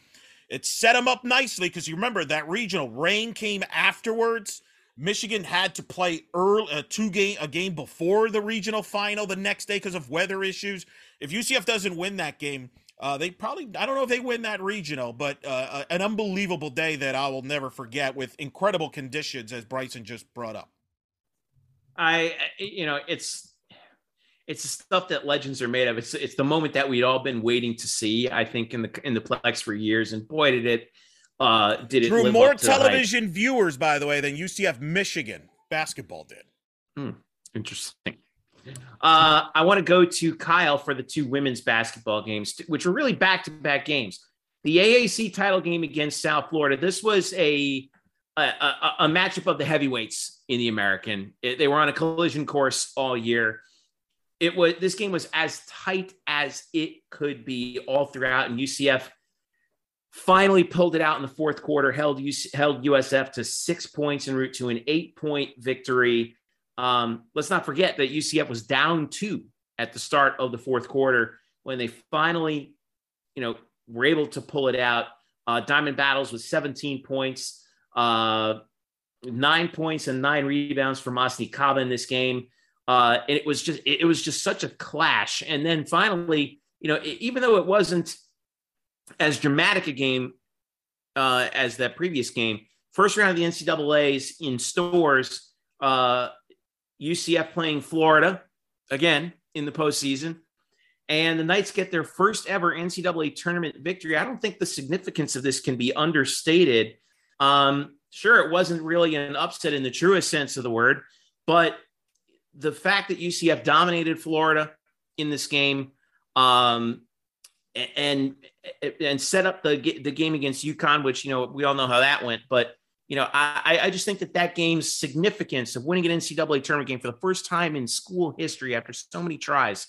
It set them up nicely because you remember that regional rain came afterwards. Michigan had to play a game before the regional final the next day because of weather issues. If UCF doesn't win that game, I don't know if they win that regional, but an unbelievable day that I will never forget with incredible conditions, as Bryson just brought up. It's the stuff that legends are made of. It's the moment that we'd all been waiting to see, I think, in the Plex for years, and boy, did it drew more television viewers, by the way, than UCF Michigan basketball did. Interesting. I want to go to Kyle for the two women's basketball games, which were really back-to-back games. The AAC title game against South Florida, this was a matchup of the heavyweights in the American. They were on a collision course all year. This game was as tight as it could be all throughout, and UCF finally pulled it out in the fourth quarter, held USF to 6 points en route to an 8-point victory. Let's not forget that UCF was down two at the start of the fourth quarter when they finally, were able to pull it out. Diamond Battles with 17 points, 9 points and 9 rebounds for Masni Kaba in this game. And it was just such a clash. And then finally, even though it wasn't as dramatic a game as that previous game, first round of the NCAAs in stores, UCF playing Florida again in the postseason, and the Knights get their first ever NCAA tournament victory. I don't think the significance of this can be understated. Sure, it wasn't really an upset in the truest sense of the word, but the fact that UCF dominated Florida in this game and set up the game against UConn, which, we all know how that went. But, I just think that game's significance of winning an NCAA tournament game for the first time in school history after so many tries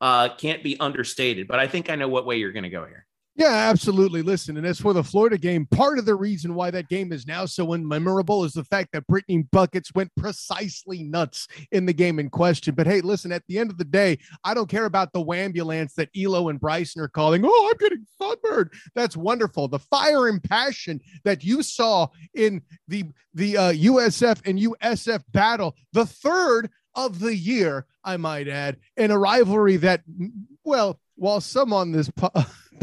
can't be understated. But I think I know what way you're going to go here. Yeah, absolutely. Listen, and as for the Florida game, part of the reason why that game is now so unmemorable is the fact that Brittany Buckets went precisely nuts in the game in question. But hey, listen, at the end of the day, I don't care about the wambulance that Elo and Bryson are calling. Oh, I'm getting sunburned. That's wonderful. The fire and passion that you saw in the USF and USF battle, the third of the year, I might add, in a rivalry that, well, while some on this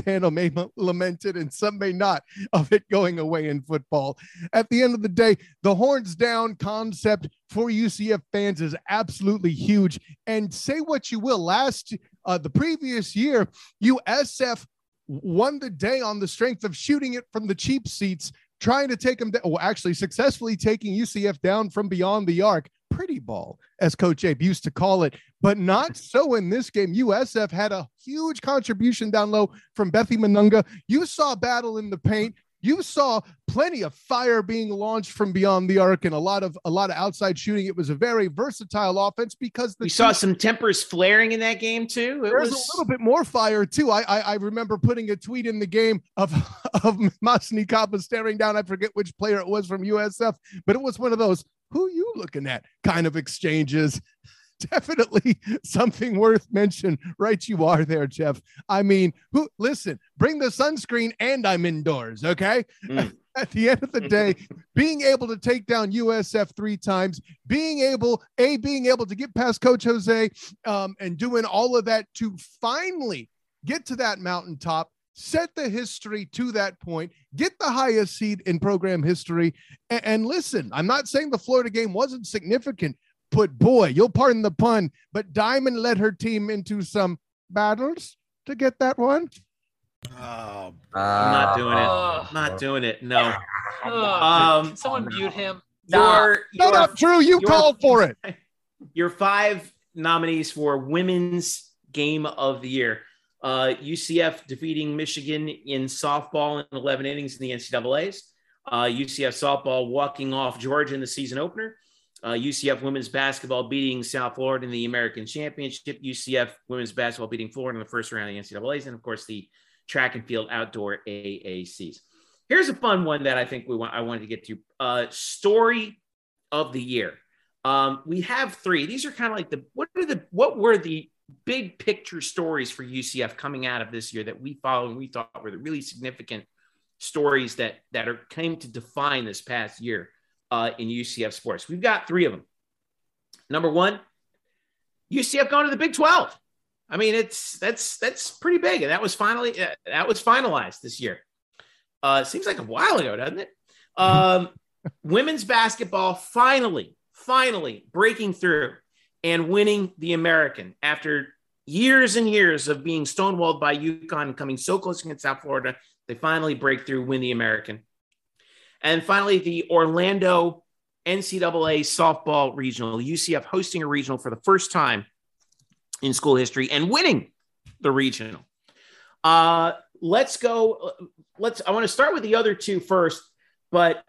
panel may lament it and some may not of it going away in football, at the end of the day, the horns down concept for UCF fans is absolutely huge. And say what you will, the previous year, USF won the day on the strength of shooting it from the cheap seats, trying to take them down, actually successfully taking UCF down from beyond the arc. Pretty ball, as Coach Abe used to call it, but not so in this game. USF had a huge contribution down low from Bethy Manunga. You saw battle in the paint. You saw plenty of fire being launched from beyond the arc and a lot of outside shooting. It was a very versatile offense because we saw some tempers flaring in that game too. There was a little bit more fire too. I remember putting a tweet in the game of Masni Kaba staring down. I forget which player it was from USF, but it was one of those "who you looking at" kind of exchanges. Definitely something worth mention. Right you are there, Jeff. I mean, listen, bring the sunscreen and I'm indoors, okay? At the end of the day, being able to take down USF 3 times, being able to get past Coach Jose and doing all of that to finally get to that mountaintop, set the history to that point, get the highest seed in program history. And listen, I'm not saying the Florida game wasn't significant, but boy, you'll pardon the pun, but Diamond led her team into some battles to get that one. Oh, I'm not doing it. I'm not doing it. No. Someone mute him. Shut up, Drew. You called for it. Your 5 nominees for Women's Game of the Year. UCF defeating Michigan in softball in 11 innings in the NCAAs. UCF softball walking off Georgia in the season opener. UCF women's basketball beating South Florida in the American Championship. UCF women's basketball beating Florida in the first round of the NCAAs. And, of course, the track and field outdoor AACs. Here's a fun one that I think I wanted to get to. Story of the year. We have 3. These are kind of like what were the big picture stories for UCF coming out of this year that we followed and we thought were the really significant stories that came to define this past year in UCF sports. We've got 3 of them. Number 1, UCF going to the Big 12. I mean, that's pretty big. And that was finalized this year. Seems like a while ago, doesn't it? Women's basketball finally breaking through and winning the American after years and years of being stonewalled by UConn and coming so close against South Florida. They finally break through, win the American. And finally, the Orlando NCAA softball regional, UCF hosting a regional for the first time in school history and winning the regional. Let's go. I want to start with the other two first, but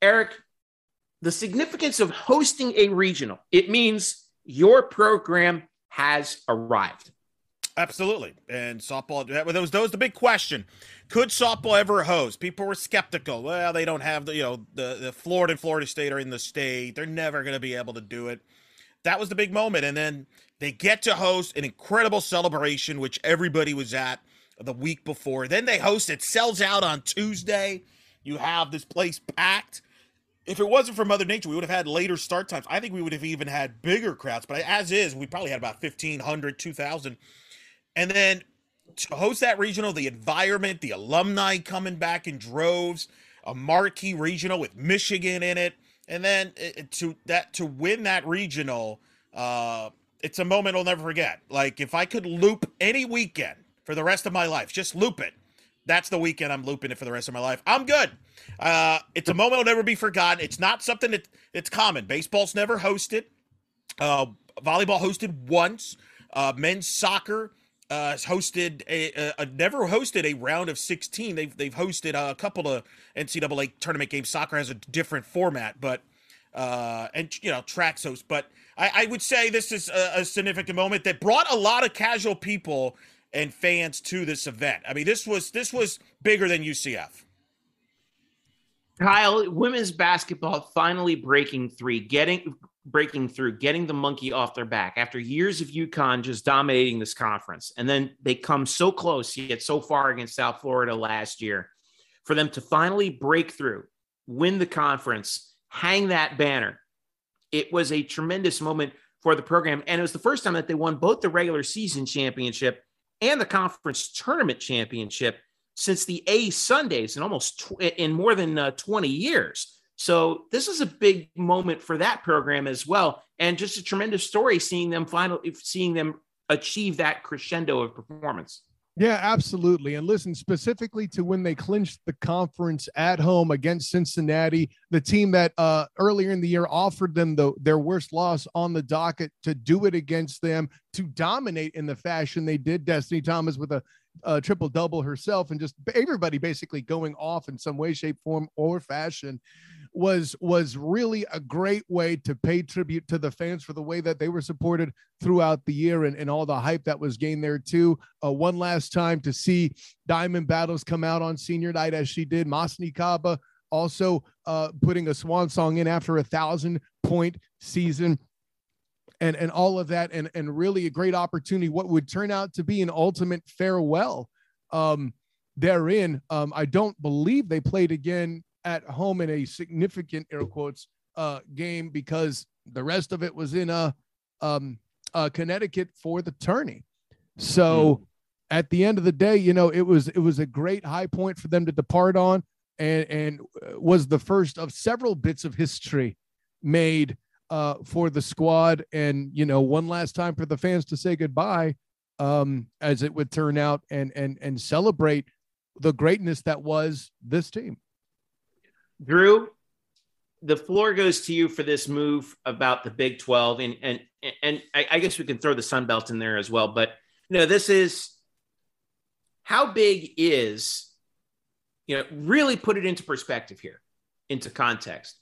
Eric, the significance of hosting a regional, it means your program has arrived. Absolutely. And softball, that was the big question. Could softball ever host? People were skeptical. Well, they don't have the Florida and Florida State are in the state. They're never going to be able to do it. That was the big moment. And then they get to host an incredible celebration, which everybody was at the week before. Then they host it, sells out on Tuesday. You have this place packed. If it wasn't for Mother Nature, we would have had later start times. I think we would have even had bigger crowds, but as is, we probably had about 1,500, 2,000. And then to host that regional, the environment, the alumni coming back in droves, a marquee regional with Michigan in it. And then to win that regional, it's a moment I'll never forget. Like, if I could loop any weekend for the rest of my life, just loop it. That's the weekend I'm looping it for the rest of my life. I'm good. It's a moment that'll never be forgotten. It's not something that's common. Baseball's never hosted. Volleyball hosted once. Men's soccer has hosted never hosted a round of 16. They've hosted a couple of NCAA tournament games. Soccer has a different format, but tracks host. But I would say this is a significant moment that brought a lot of casual people and fans to this event. I mean, this was bigger than UCF. Kyle, women's basketball finally breaking through, getting the monkey off their back after years of UConn just dominating this conference. And then they come so close, yet so far against South Florida last year. For them to finally break through, win the conference, hang that banner, it was a tremendous moment for the program. And it was the first time that they won both the regular season championship and the conference tournament championship since the A Sundays in more than 20 years. So this is a big moment for that program as well. And just a tremendous story, seeing them achieve that crescendo of performance. Yeah, absolutely. And listen, specifically to when they clinched the conference at home against Cincinnati, the team that earlier in the year offered them their worst loss on the docket, to do it against them, to dominate in the fashion they did. Destiny Thomas with a triple-double herself, and just everybody basically going off in some way, shape, form, or fashion was really a great way to pay tribute to the fans for the way that they were supported throughout the year and all the hype that was gained there too. One last time to see Diamond Battles come out on senior night as she did. Masni Kaba also putting a swan song in after 1,000-point season. And all of that, and really a great opportunity, what would turn out to be an ultimate farewell therein. I don't believe they played again at home in a significant, air quotes, game, because the rest of it was in Connecticut for the tourney. So at the end of the day, it was a great high point for them to depart on, and was the first of several bits of history made for the squad, and one last time for the fans to say goodbye, as it would turn out, and celebrate the greatness that was this team. Drew, the floor goes to you for this move about the Big 12, and I guess we can throw the Sun Belt in there as well. But this is how big is really put it into perspective here, into context.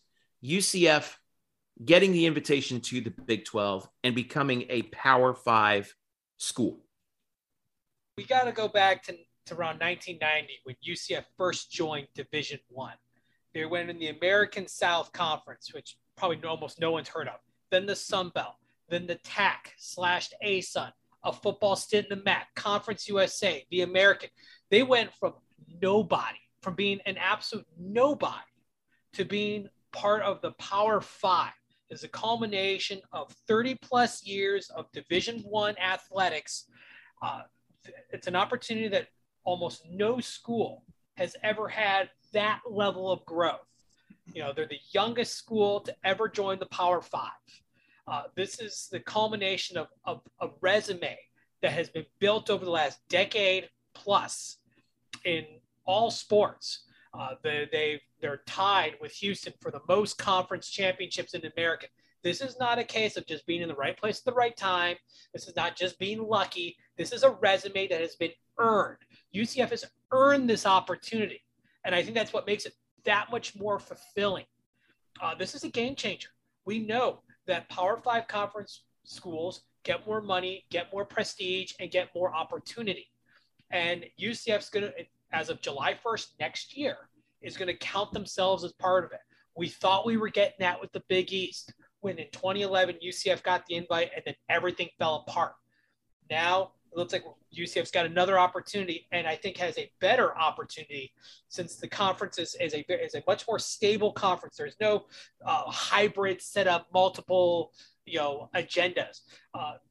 UCF getting the invitation to the Big 12 and becoming a Power 5 school. We got to go back to around 1990 when UCF first joined Division I. They went in the American South Conference, which probably almost no one's heard of, then the Sun Belt, then the TAC / ASUN, a football stint in the MAC, Conference USA, the American. They went from being an absolute nobody to being part of the Power 5. Is a culmination of 30-plus years of Division I athletics. It's an opportunity that almost no school has ever had that level of growth. They're the youngest school to ever join the Power 5. This is the culmination of a resume that has been built over the last decade plus in all sports. They're tied with Houston for the most conference championships in the American. This is not a case of just being in the right place at the right time. This is not just being lucky. This is a resume that has been earned. UCF has earned this opportunity. And I think that's what makes it that much more fulfilling. This is a game changer. We know that Power 5 conference schools get more money, get more prestige, and get more opportunity. And UCF's going to, as of July 1st next year, is going to count themselves as part of it. We thought we were getting that with the Big East when in 2011 UCF got the invite and then everything fell apart. Now it looks like UCF's got another opportunity, and I think has a better opportunity since the conference is a much more stable conference. There's no hybrid setup, multiple agendas.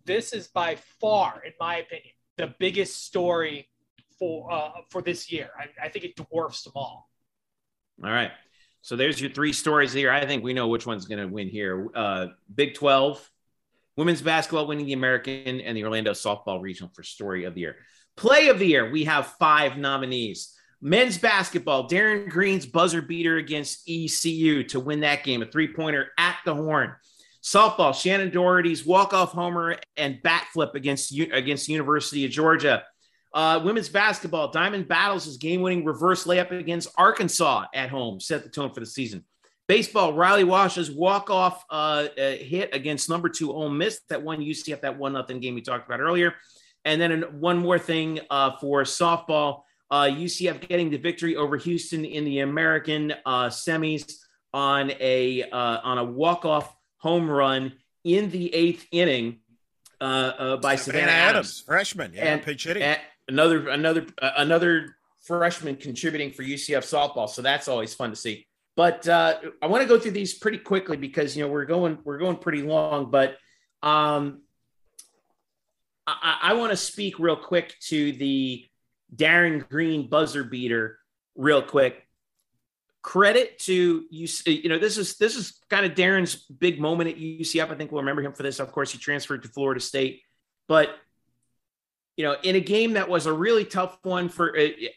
This is by far, in my opinion, the biggest story for this year. I think it dwarfs them all. All right. So there's your three stories here. I think we know which one's going to win here. Big 12, women's basketball winning the American, and the Orlando softball regional for story of the year. Play of the year, we have 5 nominees. Men's basketball, Darren Green's buzzer beater against ECU to win that game, a three-pointer at the horn. Softball, Shannon Doherty's walk-off homer and backflip against University of Georgia. Women's basketball, Diamond Battles' game-winning reverse layup against Arkansas at home set the tone for the season. Baseball, Riley Wash's walk-off hit against number 2 Ole Miss that won UCF, that 1-0 game we talked about earlier. And then one more thing for softball, UCF getting the victory over Houston in the American semis on a walk-off home run in the 8th inning by Savannah Adams, freshman, and pitch hitting. And another freshman contributing for UCF softball. So that's always fun to see. But I want to go through these pretty quickly because we're going pretty long. But I want to speak real quick to the Darren Green buzzer beater real quick. Credit to UCF. This is kind of Darren's big moment at UCF. I think we'll remember him for this. Of course, he transferred to Florida State, but in a game that was a really tough one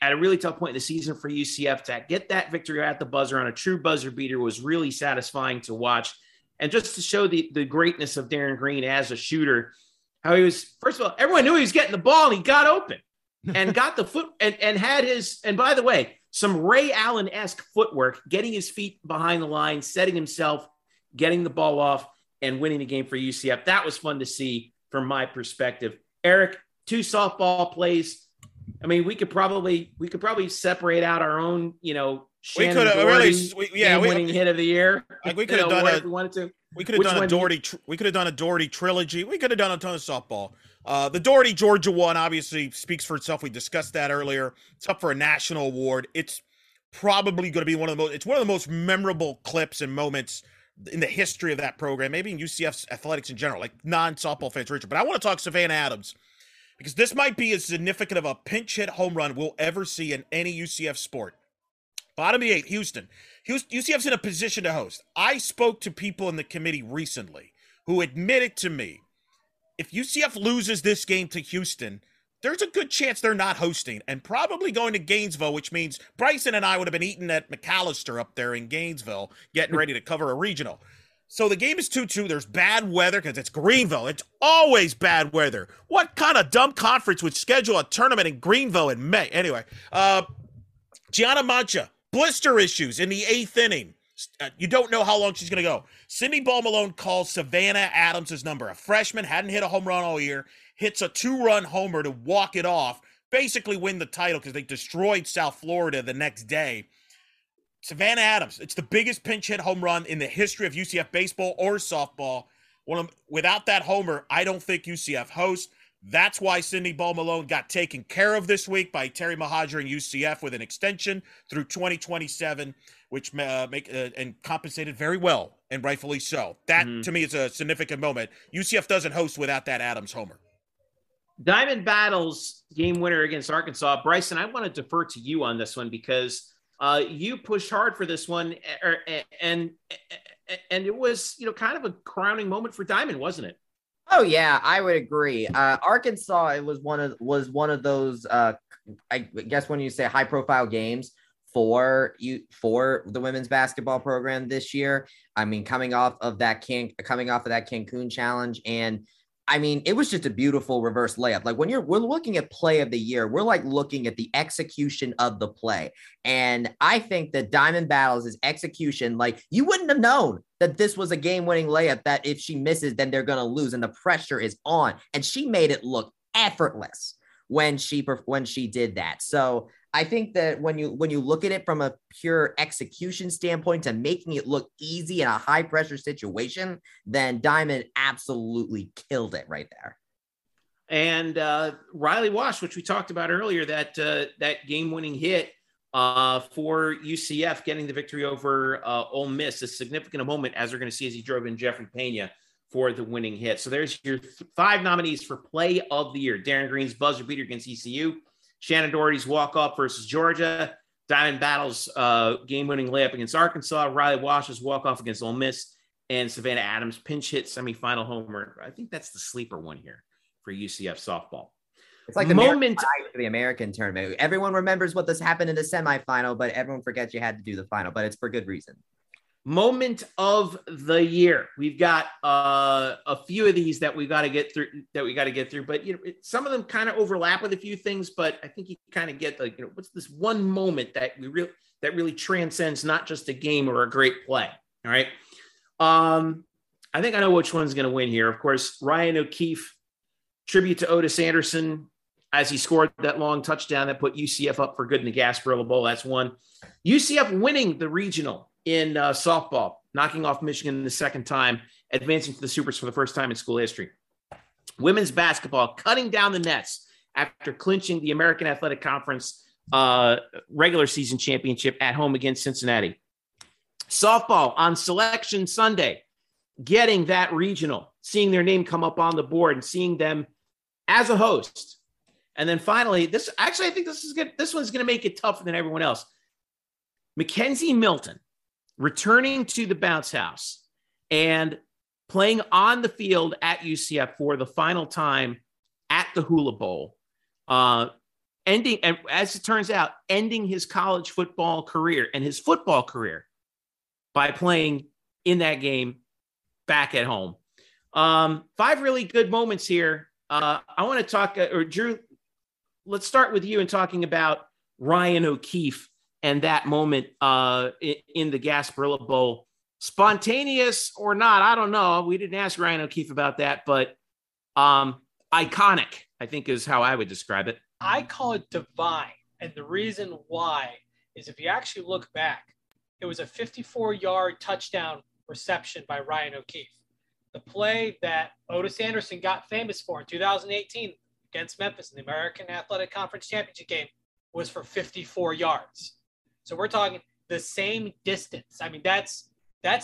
at a really tough point in the season for UCF, to get that victory at the buzzer on a true buzzer beater was really satisfying to watch. And just to show the greatness of Darren Green as a shooter, how he was, first of all, everyone knew he was getting the ball and he got open and got the foot and had his, and by the way, some Ray Allen-esque footwork, getting his feet behind the line, setting himself, getting the ball off and winning the game for UCF. That was fun to see from my perspective. Eric, 2 softball plays. I mean, we could probably separate out our own, Shannon Doherty winning hit of the year. Like we could have done if we wanted to. We could have done a Doherty. We could have done a Doherty trilogy. We could have done a ton of softball. The Doherty Georgia one obviously speaks for itself. We discussed that earlier. It's up for a national award. It's probably going to be one of the most memorable clips and moments in the history of that program, maybe in UCF's athletics in general, like non-softball fans, Richard. But I want to talk Savannah Adams, because this might be as significant of a pinch hit home run we'll ever see in any UCF sport. Bottom of the 8th, Houston. UCF's in a position to host. I spoke to people in the committee recently who admitted to me, if UCF loses this game to Houston, there's a good chance they're not hosting and probably going to Gainesville, which means Bryson and I would have been eating at McAllister up there in Gainesville, getting ready to cover a regional. So the game is 2-2. There's bad weather because it's Greenville. It's always bad weather. What kind of dumb conference would schedule a tournament in Greenville in May? Anyway, Gianna Mancha, blister issues in the 8th inning. You don't know how long she's going to go. Cindy Ball Malone calls Savannah Adams' number. A freshman, hadn't hit a home run all year, hits a 2-run homer to walk it off, basically win the title because they destroyed South Florida the next day. Savannah Adams, it's the biggest pinch hit home run in the history of UCF baseball or softball. Without that homer, I don't think UCF hosts. That's why Cindy Ball Malone got taken care of this week by Terry Mahajer and UCF with an extension through 2027, which and compensated very well, and rightfully so. That, to me, is a significant moment. UCF doesn't host without that Adams homer. Diamond Battles game winner against Arkansas. Bryson, I want to defer to you on this one because – you pushed hard for this one, and it was, kind of a crowning moment for Diamond, wasn't it? Oh yeah, I would agree. Arkansas, it was one of those, I guess when you say high profile games for the women's basketball program this year. I mean, coming off of that Cancun Challenge, and I mean, it was just a beautiful reverse layup. Like we're looking at play of the year, we're like looking at the execution of the play. And I think that Diamond Battles' execution, like you wouldn't have known that this was a game-winning layup that if she misses, then they're going to lose. And the pressure is on, and she made it look effortless when she did that. So I think that when you look at it from a pure execution standpoint to making it look easy in a high pressure situation, then Diamond absolutely killed it right there. And Riley Wash, which we talked about earlier, that game winning hit for UCF, getting the victory over Ole Miss, a significant moment, as we're going to see as he drove in Jeffrey Pena for the winning hit. So there's your five nominees for play of the year. Darren Green's buzzer beater against ECU, Shannon Doherty's walk-off versus Georgia, Diamond Battle's game-winning layup against Arkansas, Riley Wash's walk-off against Ole Miss, and Savannah Adams' pinch hit semifinal homer. I think that's the sleeper one here for UCF softball. It's like the moment for the American tournament. Everyone remembers what this happened in the semifinal, but everyone forgets you had to do the final, but it's for good reason. Moment of the year. We've got a few of these that we got to get through, but you know, some of them kind of overlap with a few things, but I think you kind of get like, you know, what's this one moment that really transcends not just a game or a great play. All right. I think I know which one's going to win here. Of course, Ryan O'Keefe, tribute to Otis Anderson, as he scored that long touchdown that put UCF up for good in the Gasparilla Bowl. That's one. UCF winning the regional in softball, knocking off Michigan the second time, advancing to the Supers for the first time in school history. Women's basketball cutting down the nets after clinching the American Athletic Conference regular season championship at home against Cincinnati. Softball on Selection Sunday, getting that regional, seeing their name come up on the board and seeing them as a host. And then finally, I think this is good. This one's going to make it tougher than everyone else. Mackenzie Milton, returning to the bounce house and playing on the field at UCF for the final time at the Hula Bowl, ending, and as it turns out, ending his college football career and his football career by playing in that game back at home. Five really good moments here. I want to talk, or Drew, let's start with you in talking about Ryan O'Keefe and that moment in the Gasparilla Bowl. Spontaneous or not, I don't know. We didn't ask Ryan O'Keefe about that, but iconic, I think, is how I would describe it. I call it divine. And the reason why is if you actually look back, it was a 54-yard touchdown reception by Ryan O'Keefe. The play that Otis Anderson got famous for in 2018 against Memphis in the American Athletic Conference Championship game was for 54 yards. So we're talking the same distance. I mean, that's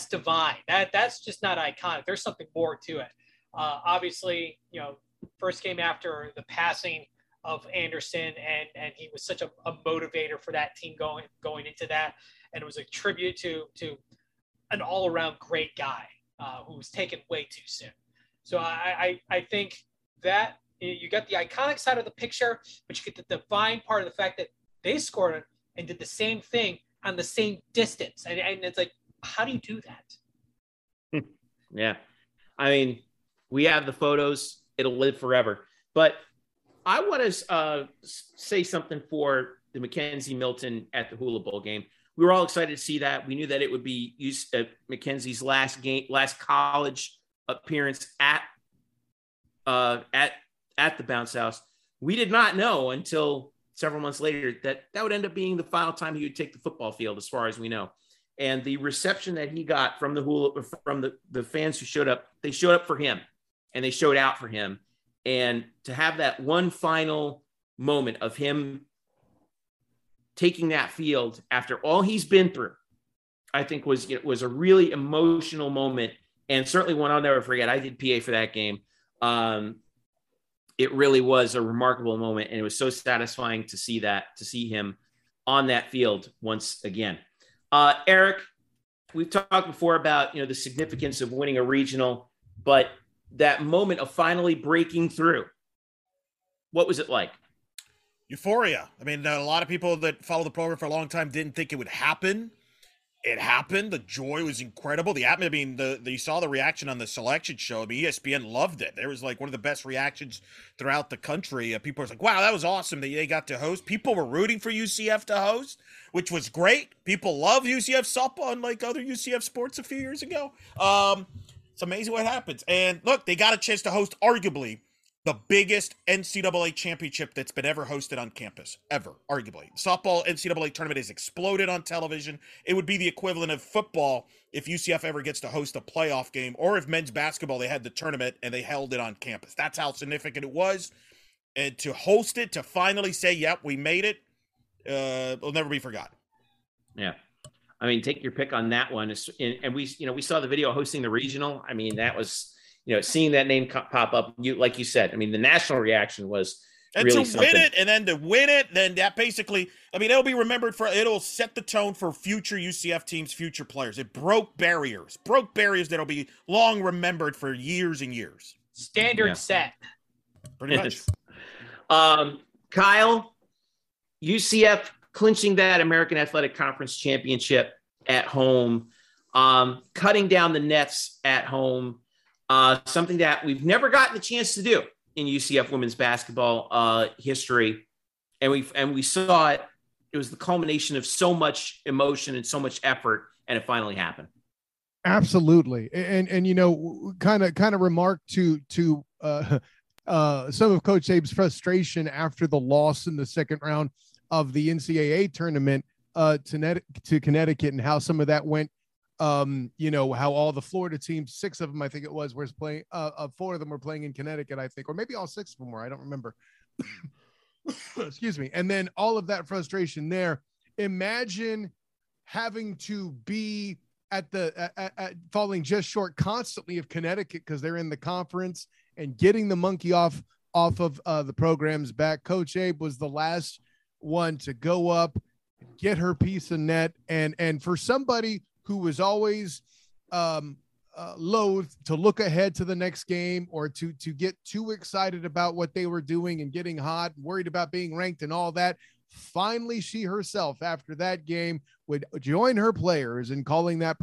divine. That's just not iconic. There's something more to it. Obviously, you know, first came after the passing of Anderson, and he was such a motivator for that team going into that. And it was a tribute to an all-around great guy who was taken way too soon. So I think that you got the iconic side of the picture, but you get the divine part of the fact that they scored it and did the same thing on the same distance. And it's like, how do you do that? Yeah. I mean, we have the photos. It'll live forever. But I want to say something for the Mackenzie Milton at the Hula Bowl game. We were all excited to see that. We knew that it would be Mackenzie's last game, last college appearance at the bounce house. We did not know until several months later that would end up being the final time he would take the football field, as far as we know. And the reception that he got from the fans who showed up, they showed up for him and they showed out for him. And to have that one final moment of him taking that field after all he's been through, I think was a really emotional moment, and certainly one I'll never forget. I did PA for that game. It really was a remarkable moment, and it was so satisfying to see that, to see him on that field once again. Eric, we've talked before about, you know, the significance of winning a regional, but that moment of finally breaking through, what was it like? Euphoria. I mean, a lot of people that follow the program for a long time didn't think it would happen. It happened. The joy was incredible. The atmosphere, I mean, you saw the reaction on the selection show. I mean, ESPN loved it. There was like one of the best reactions throughout the country. People were like, wow, that was awesome that they got to host. People were rooting for UCF to host, which was great. People love UCF softball, unlike other UCF sports a few years ago. It's amazing what happens. And look, they got a chance to host arguably the biggest NCAA championship that's been ever hosted on campus, ever, arguably. Softball NCAA tournament has exploded on television. It would be the equivalent of football if UCF ever gets to host a playoff game, or if men's basketball, they had the tournament and they held it on campus. That's how significant it was. And to host it, to finally say, yep, we made it, it'll never be forgotten. Yeah. I mean, take your pick on that one. And we saw the video hosting the regional. I mean, that was... You know, seeing that name pop up, like you said, I mean, the national reaction was really something. And to win it, and then to win it, then that basically, I mean, it'll be remembered for, it'll set the tone for future UCF teams, future players. It broke barriers that'll be long remembered for years and years. Standard set. Pretty much. Kyle, UCF clinching that American Athletic Conference championship at home, cutting down the nets at home. Something that we've never gotten the chance to do in UCF women's basketball history. And we saw it. It was the culmination of so much emotion and so much effort, and it finally happened. Absolutely. And you know, kind of remark to some of Coach Abe's frustration after the loss in the second round of the NCAA tournament to Connecticut, and how some of that went. You know, how all the Florida teams, six of them, I think it was playing, four of them were playing in Connecticut, I think, or maybe all six of them were, I don't remember. Excuse me. And then all of that frustration there, imagine having to be at falling just short constantly of Connecticut, because they're in the conference, and getting the monkey off of the program's back. Coach Abe was the last one to go up, get her piece of net. And for somebody who was always loath to look ahead to the next game, or to get too excited about what they were doing and getting hot, worried about being ranked and all that. Finally, she herself, after that game, would join her players in calling that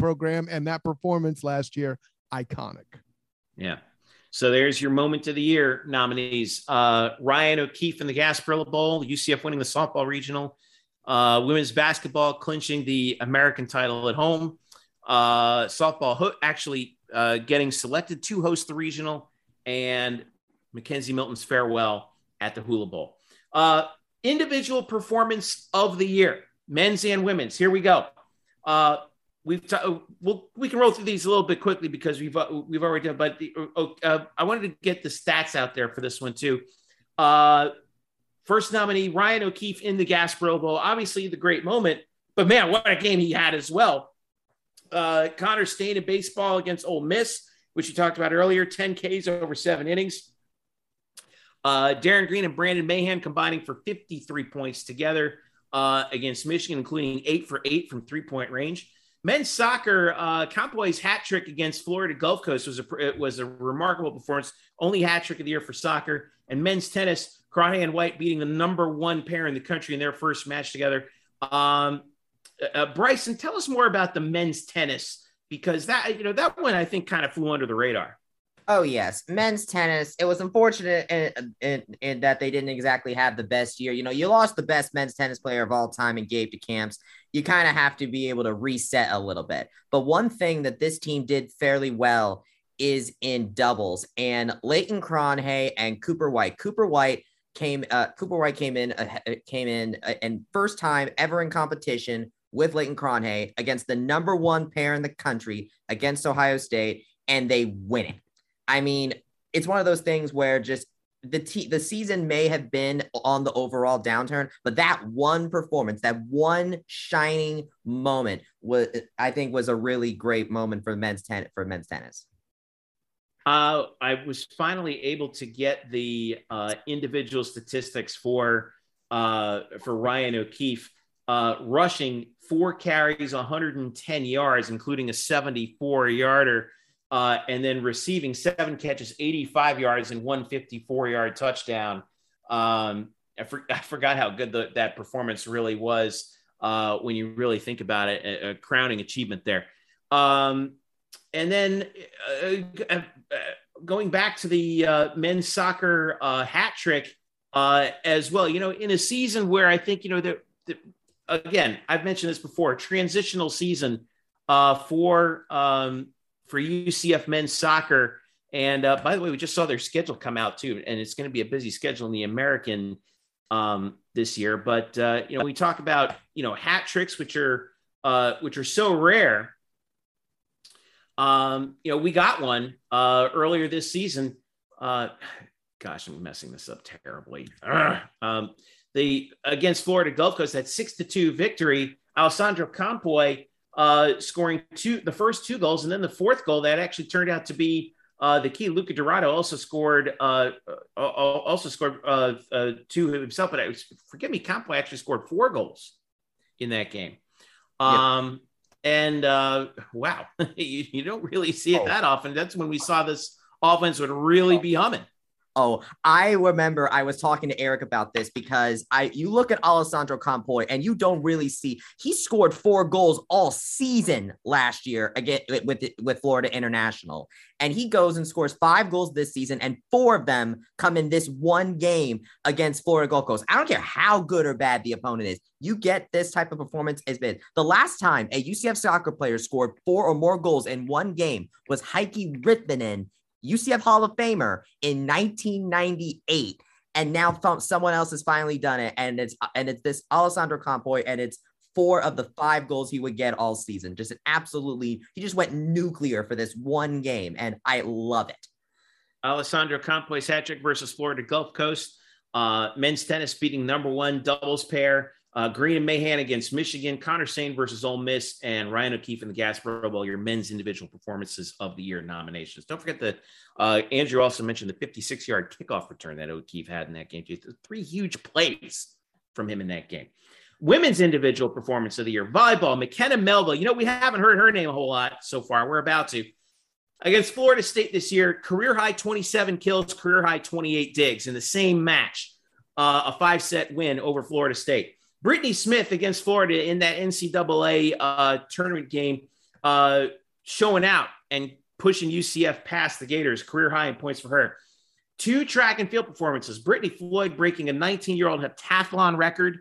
program and that performance last year iconic. Yeah. So there's your moment of the year nominees. Ryan O'Keefe in the Gasparilla Bowl, UCF winning the softball regional. Women's basketball clinching the American title at home. Softball actually getting selected to host the regional, and Mackenzie Milton's farewell at the Hula Bowl. Individual performance of the year, men's and women's. Here we go. We can roll through these a little bit quickly because we've already done. But I wanted to get the stats out there for this one too. First nominee, Ryan O'Keefe in the Gasparilla Bowl. Obviously, the great moment, but man, what a game he had as well. Connor Stain in baseball against Ole Miss, which you talked about earlier, 10 Ks over 7 innings. Darren Green and Brandon Mahan combining for 53 points together against Michigan, including 8 for 8 from three-point range. Men's soccer, Compoy's hat trick against Florida Gulf Coast was a remarkable performance. Only hat trick of the year for soccer. And men's tennis, Crawhay and White beating the #1 pair in the country in their first match together. Bryson, tell us more about the men's tennis, because that one I think kind of flew under the radar. Oh yes, men's tennis. It was unfortunate in that they didn't exactly have the best year. You know, you lost the best men's tennis player of all time in Gabe DeCamps. You kind of have to be able to reset a little bit. But one thing that this team did fairly well is in doubles, and Leighton Cronhay and Cooper White. Cooper White came in and first time ever in competition with Leighton Cronhay against the #1 pair in the country against Ohio State, and they win it. I mean, it's one of those things where just the season may have been on the overall downturn, but that one performance, that one shining moment was a really great moment for men's tennis. I was finally able to get the individual statistics for Ryan O'Keefe, rushing 4 carries, 110 yards, including a 74-yarder, and then receiving 7 catches, 85 yards, and 154-yard touchdown. I forgot how good that performance really was when you really think about it, a crowning achievement there. And then going back to the men's soccer hat trick as well, you know, in a season where I think, you know, again, I've mentioned this before, transitional season for UCF men's soccer. And by the way, we just saw their schedule come out too, and it's going to be a busy schedule in the American this year. But you know, we talk about, you know, hat tricks, which are so rare. You know, we got one earlier this season. Gosh, I'm messing this up terribly. Against Florida Gulf Coast, that 6-2 victory. Alessandro Campoy scoring the first two goals, and then the fourth goal that actually turned out to be the key. Luca Dorado also scored two himself, but Campoy actually scored four goals in that game. And wow, you don't really see it that often. That's when we saw this offense would really be humming. Oh, I remember I was talking to Eric about this because you look at Alessandro Campoy and you don't really see he scored four goals all season last year again with Florida International, and he goes and scores five goals this season, and four of them come in this one game against Florida Gulf Coast. I don't care how good or bad the opponent is. You get this type of performance as big. The last time a UCF soccer player scored four or more goals in one game was Heikki Ritvanen, UCF Hall of Famer, in 1998. And now someone else has finally done it. And it's this Alessandro Campoy, and it's four of the five goals he would get all season. Just he just went nuclear for this one game. And I love it. Alessandro Campoy's hat trick versus Florida Gulf Coast. Men's tennis beating number one doubles pair. Green and Mahan against Michigan, Connor Stain versus Ole Miss, and Ryan O'Keefe and the Gasparilla Bowl, your men's individual performances of the year nominations. Don't forget that Andrew also mentioned the 56-yard kickoff return that O'Keefe had in that game. Three huge plays from him in that game. Women's individual performance of the year, volleyball, McKenna Melville. You know, we haven't heard her name a whole lot so far. We're about to. Against Florida State this year, career-high 27 kills, career-high 28 digs in the same match, a five-set win over Florida State. Brittany Smith against Florida in that NCAA tournament game, showing out and pushing UCF past the Gators, career high in points for her. Two track and field performances. Brittany Floyd breaking a 19-year-old heptathlon record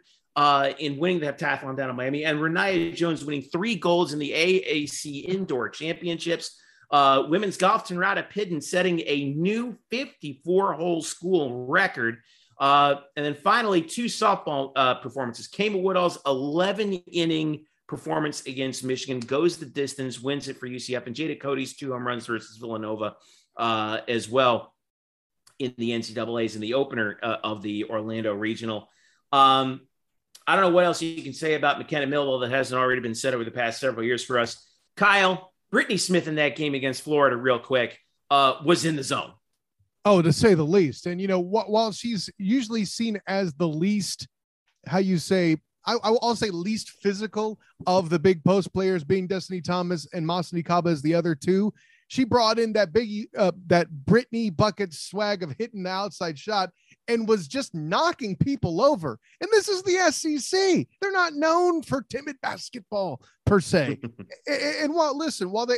in winning the heptathlon down in Miami, and Renaya Jones winning three golds in the AAC Indoor Championships. Women's golf, Tenrata Pidden setting a new 54-hole school record. And then finally, two softball performances. Kamea Woodall's 11-inning performance against Michigan goes the distance, wins it for UCF, and Jada Cody's two home runs versus Villanova as well in the NCAAs in the opener of the Orlando Regional. I don't know what else you can say about McKenna Millwall that hasn't already been said over the past several years for us. Kyle, Brittany Smith in that game against Florida real quick was in the zone. Oh, to say the least. And, you know, while she's usually seen as the least, how you say, I'll say least physical of the big post players, being Destiny Thomas and Masani Kaba as the other two, she brought in that that Brittany bucket swag of hitting the outside shot and was just knocking people over. And this is the SEC. They're not known for timid basketball per se. And while they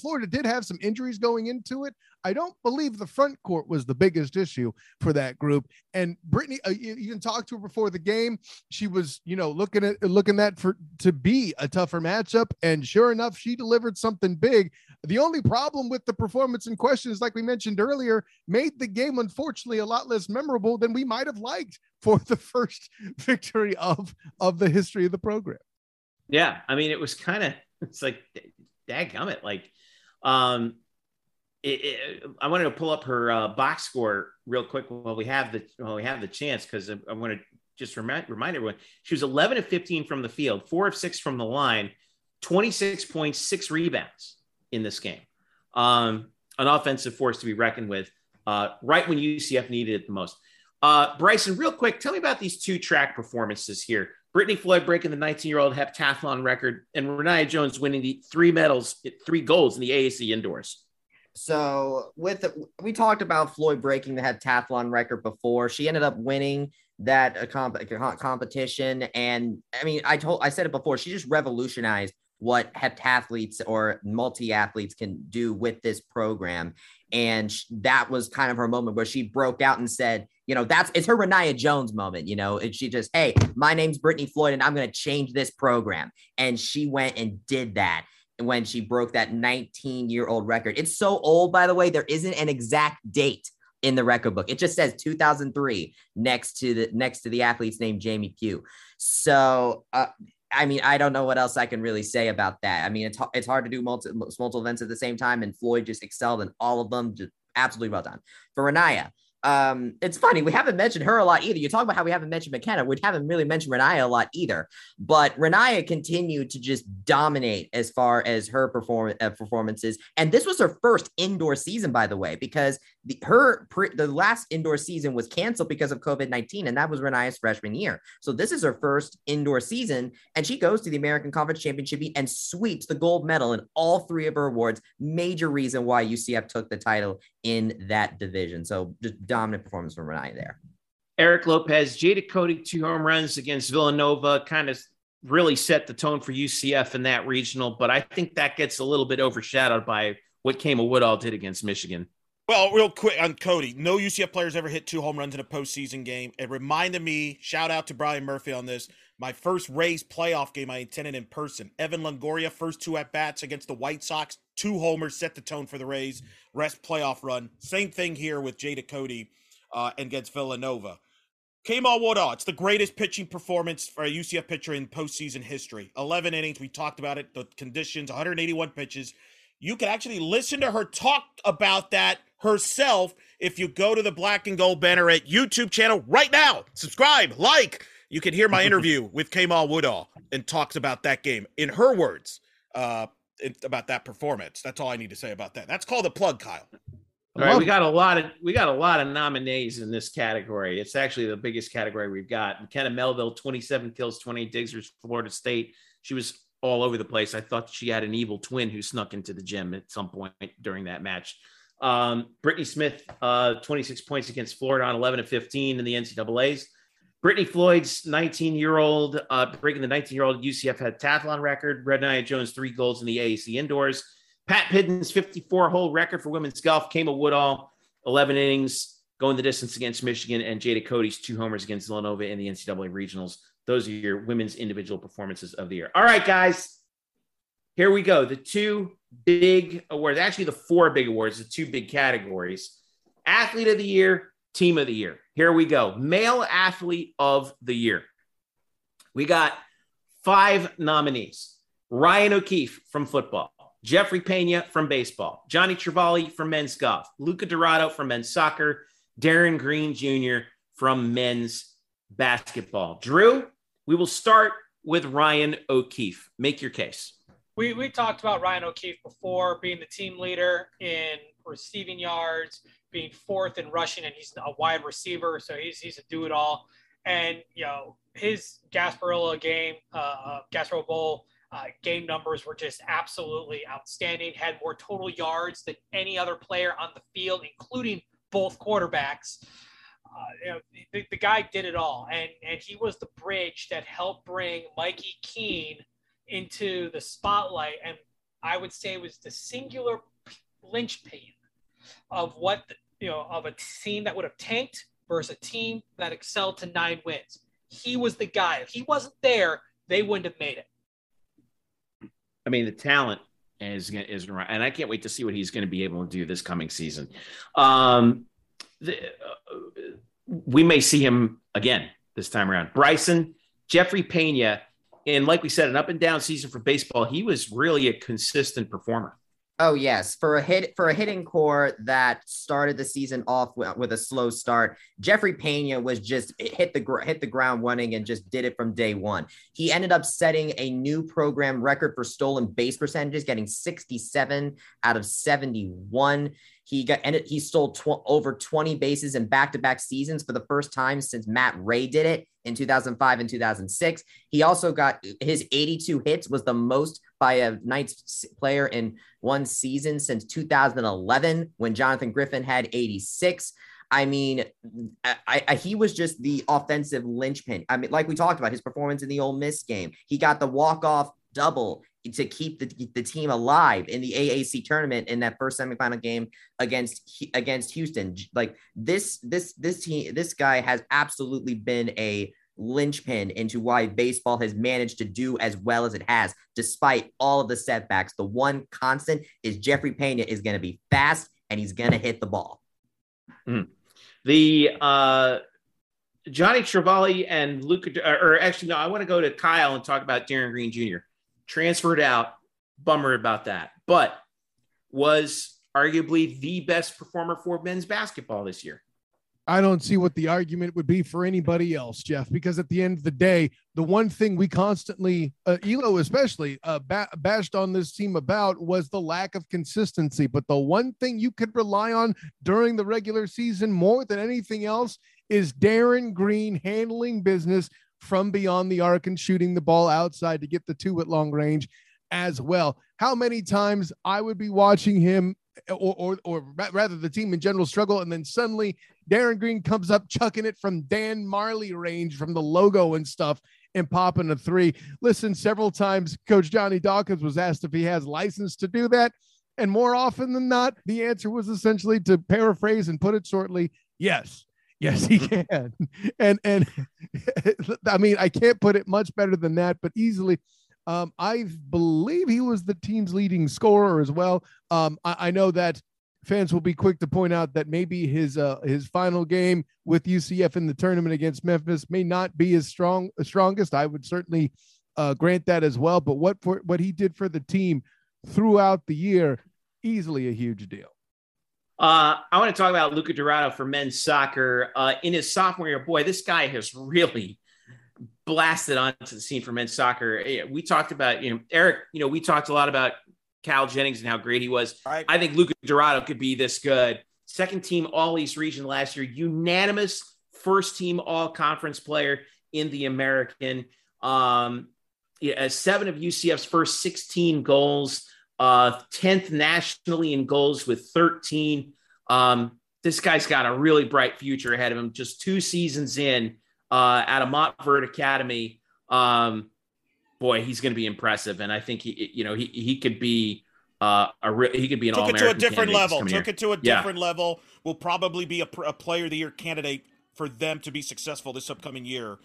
Florida did have some injuries going into it, I don't believe the front court was the biggest issue for that group. And Brittany, you can talk to her before the game. She was, you know, looking to be a tougher matchup. And sure enough, she delivered something big. The only problem with the performance in question is, like we mentioned earlier, made the game, unfortunately, a lot less memorable than we might've liked for the first victory of the history of the program. Yeah. I mean, it was it's like, dadgummit. Like, I wanted to pull up her box score real quick while we have the chance, because I want to just remind everyone she was 11 of 15 from the field, 4 of 6 from the line, 26 points, 6 rebounds in this game. An offensive force to be reckoned with, right when UCF needed it the most. Bryson, real quick, tell me about these two track performances here. Brittany Floyd breaking the 19-year-old heptathlon record, and Renaya Jones winning the three goals in the AAC Indoors. So we talked about Floyd breaking the heptathlon record before. She ended up winning that competition. And I mean, I said it before, she just revolutionized what heptathletes or multi-athletes can do with this program. And that was kind of her moment where she broke out and said, you know, it's her Rania Jones moment, you know, and she just, hey, my name's Brittany Floyd and I'm going to change this program. And she went and did that when she broke that 19-year-old record. It's so old, by the way, there isn't an exact date in the record book. It just says 2003 next to the athlete's name, Jamie Pugh. So, I mean, I don't know what else I can really say about that. I mean, it's hard to do multiple events at the same time, and Floyd just excelled in all of them. Just absolutely well done. For Rania, it's funny, we haven't mentioned her a lot either. You talk about how we haven't mentioned McKenna. We haven't really mentioned Rania a lot either. But Rania continued to just dominate as far as her performances. And this was her first indoor season, by the way, because the last indoor season was canceled because of COVID-19, and that was Rania's freshman year. So this is her first indoor season, and she goes to the American Conference Championship and sweeps the gold medal in all three of her awards. Major reason why UCF took the title in that division. So just dominant performance from Rania there. Eric Lopez, Jada Cody, 2 home runs against Villanova, kind of really set the tone for UCF in that regional, but I think that gets a little bit overshadowed by what Kamea Woodall did against Michigan. Well, real quick on Cody, no UCF players ever hit 2 home runs in a postseason game. It reminded me, shout out to Brian Murphy on this, my first Rays playoff game I attended in person. Evan Longoria, first 2 at-bats against the White Sox, 2 homers, set the tone for the Rays, rest playoff run. Same thing here with Jada Cody and against Villanova. Kamea Woodall, it's the greatest pitching performance for a UCF pitcher in postseason history. 11 innings, we talked about it, the conditions, 181 pitches. You can actually listen to her talk about that herself if you go to the Black and Gold banner at YouTube channel right now. Subscribe, like. You can hear my interview with Kamea Woodall and talks about that game in her words about that performance. That's all I need to say about that. That's called a plug, Kyle. All right, we got a lot of nominees in this category. It's actually the biggest category we've got. McKenna Melville, 27 kills, 28 digs versus Florida State. She was all over the place. I thought she had an evil twin who snuck into the gym at some point during that match. Brittany Smith, 26 points against Florida on 11 of 15 in the NCAAs. Brittany Floyd's 19-year-old, breaking the 19-year-old UCF heptathlon record. Rania Jones, 3 golds in the AAC indoors. Pat Pidden's 54-hole record for women's golf. Kamea Woodall, 11 innings, going the distance against Michigan. And Jada Cody's 2 homers against Villanova in the NCAA regionals. Those are your women's individual performances of the year. All right, guys, here we go. The 2 big awards, actually the 4 big awards, the 2 big categories. Athlete of the year, team of the year. Here we go. Male athlete of the year. We got 5 nominees. Ryan O'Keefe from football. Jeffrey Pena from baseball. Johnny Trevally from men's golf. Luca Dorado from men's soccer. Darren Green Jr. from men's basketball. Drew, we will start with Ryan O'Keefe. Make your case. We talked about Ryan O'Keefe before being the team leader in receiving yards, being 4th in rushing, and he's a wide receiver, so he's a do-it-all. And, you know, his Gasparilla Bowl game numbers were just absolutely outstanding, had more total yards than any other player on the field, including both quarterbacks. You know, the guy did it all, and he was the bridge that helped bring Mikey Keene into the spotlight, and I would say was the singular linchpin of of a team that would have tanked versus a team that excelled to 9 wins. He was the guy. If he wasn't there, they wouldn't have made it. I mean, the talent is right, and I can't wait to see what he's going to be able to do this coming season. We may see him again this time around. Bryson, Jeffrey Pena, and like we said, an up and down season for baseball. He was really a consistent performer. Oh yes, for a hitting core that started the season off with a slow start, Jeffrey Pena was just hit the ground running and just did it from day one. He ended up setting a new program record for stolen base percentages, getting 67 out of 71. He stole over 20 bases in back-to-back seasons for the first time since Matt Ray did it in 2005 and 2006. He also got his 82 hits was the most by a Knights player in one season since 2011 when Jonathan Griffin had 86. I mean, he was just the offensive linchpin. I mean, like we talked about, his performance in the Ole Miss game, he got the walk-off double to keep the team alive in the AAC tournament in that first semifinal game against Houston. Like this guy has absolutely been a linchpin into why baseball has managed to do as well as it has, despite all of the setbacks. The one constant is Jeffrey Pena is going to be fast and he's going to hit the ball. Mm. The Johnny Trevally and Luca, or actually, no, I want to go to Kyle and talk about Darren Green Jr. Transferred out, bummer about that, but was arguably the best performer for men's basketball this year. I don't see what the argument would be for anybody else, Jeff, because at the end of the day, the one thing we constantly, Elo especially, bashed on this team about was the lack of consistency. But the one thing you could rely on during the regular season more than anything else is Darren Green handling business from beyond the arc and shooting the ball outside to get the two at long range as well. How many times I would be watching him or rather the team in general struggle, and then suddenly Darren Green comes up chucking it from Dan Marley range from the logo and stuff and popping a three. Listen, several times Coach Johnny Dawkins was asked if he has license to do that, and more often than not, the answer was essentially, to paraphrase and put it shortly, yes. Yes, he can. And I mean, I can't put it much better than that, but easily. I believe he was the team's leading scorer as well. I know that fans will be quick to point out that maybe his final game with UCF in the tournament against Memphis may not be his strongest. I would certainly grant that as well. But what he did for the team throughout the year, easily a huge deal. I want to talk about Luca Dorado for men's soccer. In his sophomore year, boy, this guy has really blasted onto the scene for men's soccer. We talked about, Eric, we talked a lot about Cal Jennings and how great he was. Right. I think Luca Dorado could be this good. Second team All-East region last year, unanimous first team All-Conference player in the American. Seven of UCF's first 16 goals. 10th nationally in goals with 13. This guy's got a really bright future ahead of him. Just 2 seasons in out of Montverde Academy. Boy, he's going to be impressive, and I think he could be an All-American. Took it to a different level. Will probably be a Player of the Year candidate for them to be successful this upcoming year,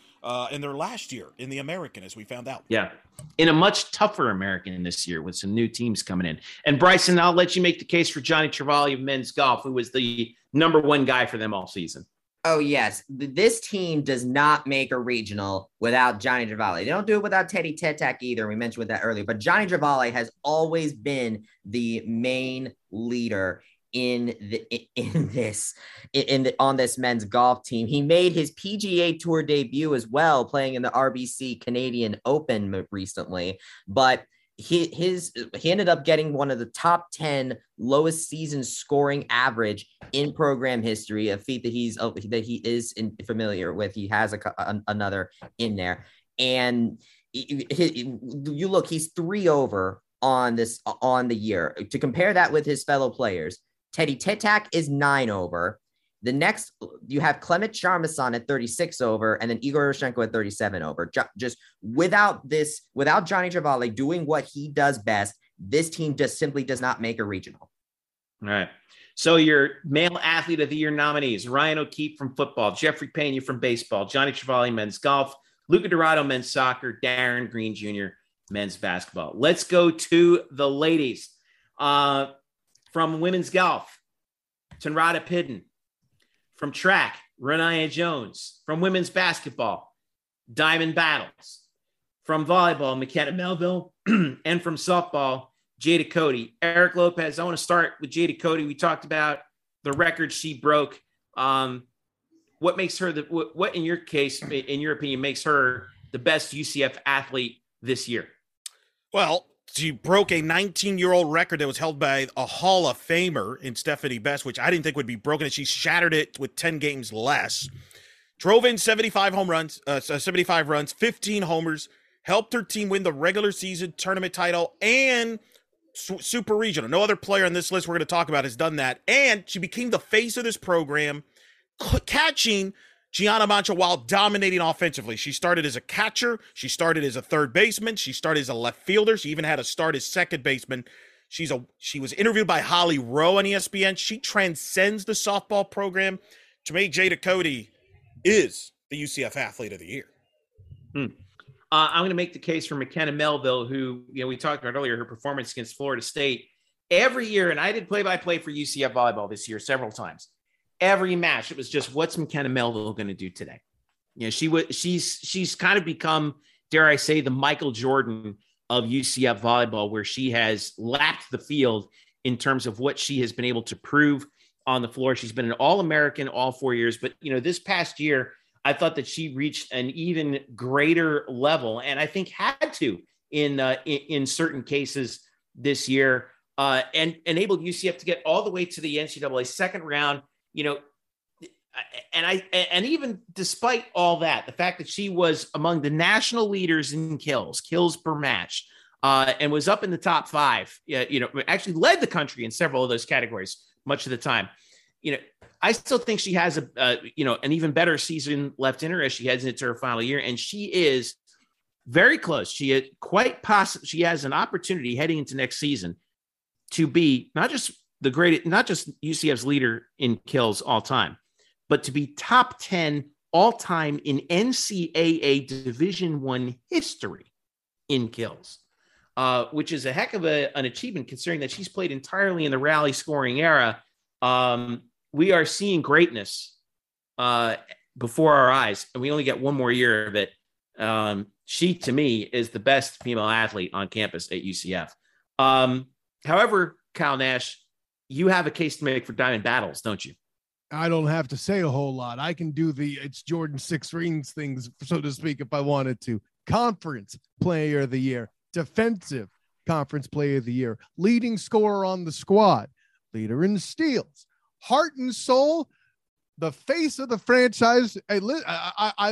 in their last year in the American, as we found out. Yeah, in a much tougher American this year with some new teams coming in. And Bryson, I'll let you make the case for Johnny Trevally of men's golf, who was the number one guy for them all season. Oh, yes. This team does not make a regional without Johnny Trevally. They don't do it without Teddy T-Tack either. We mentioned that earlier. But Johnny Trevally has always been the main leader on this men's golf team. He made his PGA Tour debut as well, playing in the RBC Canadian Open recently, but he ended up getting one of the top 10 lowest season scoring average in program history, a feat that he is familiar with. He has another in there, and you look, he's 3 over on the year. To compare that with his fellow players, Teddy T-Tack is 9 over. The next, you have Clement Charmason at 36 over, and then Igor Yurchenko at 37 over. Just without Johnny Trevally doing what he does best, this team just simply does not make a regional. All right. So your Male Athlete of the Year nominees: Ryan O'Keefe from football, Jeffrey Pena from baseball, Johnny Trevally men's golf, Luca Dorado men's soccer, Darren Green Jr. men's basketball. Let's go to the ladies. From women's golf, Tanrata Pidden. From track, Renaya Jones. From women's basketball, Diamond Battles. From volleyball, McKenna Melville. And from softball, Jada Cody. Eric Lopez, I want to start with Jada Cody. We talked about the record she broke. What makes her what in your case, in your opinion, makes her the best UCF athlete this year? Well, she broke a 19-year-old record that was held by a Hall of Famer in Stephanie Best, which I didn't think would be broken, and she shattered it with 10 games less. Drove in 75 runs, 15 homers, helped her team win the regular season tournament title and super regional. No other player on this list we're going to talk about has done that. And she became the face of this program. catching Gianna Mancha while dominating offensively. She started as a catcher. She started as a third baseman. She started as a left fielder. She even had a start as second baseman. She was interviewed by Holly Rowe on ESPN. She transcends the softball program. To me, Jada Cody is the UCF Athlete of the Year. I'm going to make the case for McKenna Melville, who, you know, we talked about earlier, her performance against Florida State. Every year, and I did play-by-play for UCF volleyball this year several times. Every match, it was just, what's McKenna Melville going to do today? You know, she's kind of become, dare I say, the Michael Jordan of UCF volleyball, where she has lapped the field in terms of what she has been able to prove on the floor. She's been an All-American all 4 years, but, you know, this past year, I thought that she reached an even greater level, and I think had to in certain cases this year, and enabled UCF to get all the way to the NCAA second round. You know, and even despite all that, the fact that she was among the national leaders in kills per match, and was up in the top five. You know, actually led the country in several of those categories much of the time. You know, I still think she has a, you know, an even better season left in her as she heads into her final year. And she is very close. She is quite possible. She has an opportunity heading into next season to be not just the greatest, not just UCF's leader in kills all time, but to be top 10 all time in NCAA Division I history in kills, which is a heck of an achievement considering that she's played entirely in the rally scoring era. We are seeing greatness before our eyes, and we only get one more year of it. She, to me, is the best female athlete on campus at UCF. However, Kyle Nash, you have a case to make for Diamond Battles, don't you? I don't have to say a whole lot. I can do the it's Jordan Six Rings things, so to speak, if I wanted to. Conference Player of the Year, Defensive Conference Player of the Year, leading scorer on the squad, leader in steals, heart and soul, the face of the franchise. I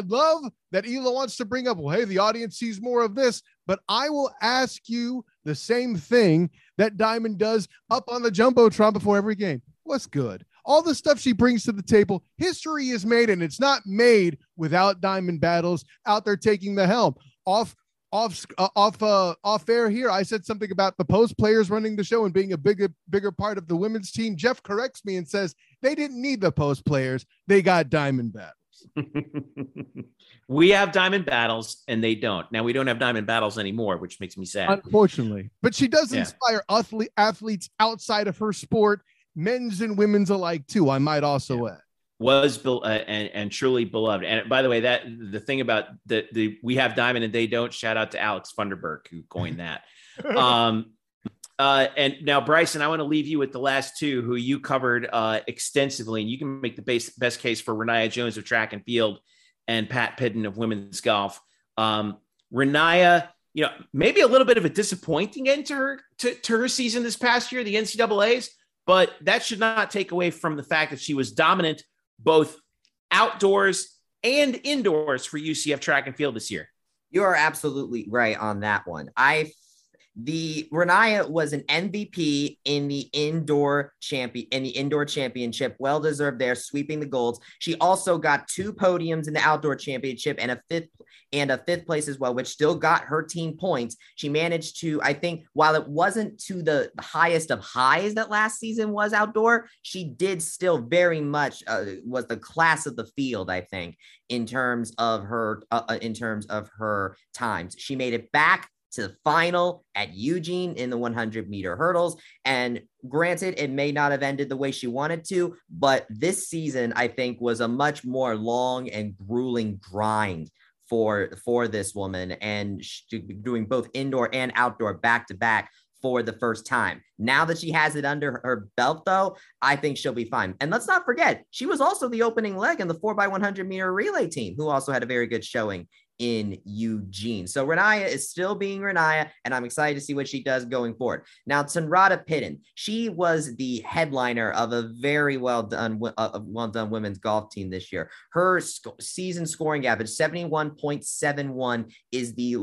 love that Ela wants to bring up, well, hey, the audience sees more of this, but I will ask you the same thing that Diamond does up on the Jumbotron before every game. What's good? All the stuff she brings to the table, history is made, and it's not made without Diamond Battles out there taking the helm. Off air here, I said something about the post players running the show and being a bigger part of the women's team. Jeff corrects me and says they didn't need the post players. They got Diamond Battles. We have Diamond Battles and they don't. Now we don't have Diamond Battles anymore, which makes me sad. Unfortunately, but she does inspire athletes outside of her sport, men's and women's alike too. I might also add. Was and truly beloved. And by the way, that the thing about the we have Diamond and they don't, shout out to Alex Funderburg, who coined that. And now, Bryson, I want to leave you with the last two who you covered extensively, and you can make the best case for Renaya Jones of track and field and Pat Pidden of women's golf. Renaya, you know, maybe a little bit of a disappointing end to her season this past year, the NCAAs, but that should not take away from the fact that she was dominant both outdoors and indoors for UCF track and field this year. You are absolutely right on that one. Renaya was an MVP in the indoor championship. Well deserved there, sweeping the golds. She also got two podiums in the outdoor championship and a fifth place as well, which still got her team points. She managed to, I think, while it wasn't to the highest of highs that last season was outdoor, she did still very much was the class of the field, I think, in terms of her times. She made it back to the final at Eugene in the 100-meter hurdles. And granted, it may not have ended the way she wanted to, but this season, I think, was a much more long and grueling grind for this woman, and doing both indoor and outdoor back-to-back for the first time. Now that she has it under her belt, though, I think she'll be fine. And let's not forget, she was also the opening leg in the 4x100-meter relay team, who also had a very good showing in Eugene. So Renaya is still being Renaya, and I'm excited to see what she does going forward. Now, Tanrata Pidden, she was the headliner of a very well done women's golf team this year. Her season scoring average 71.71 is the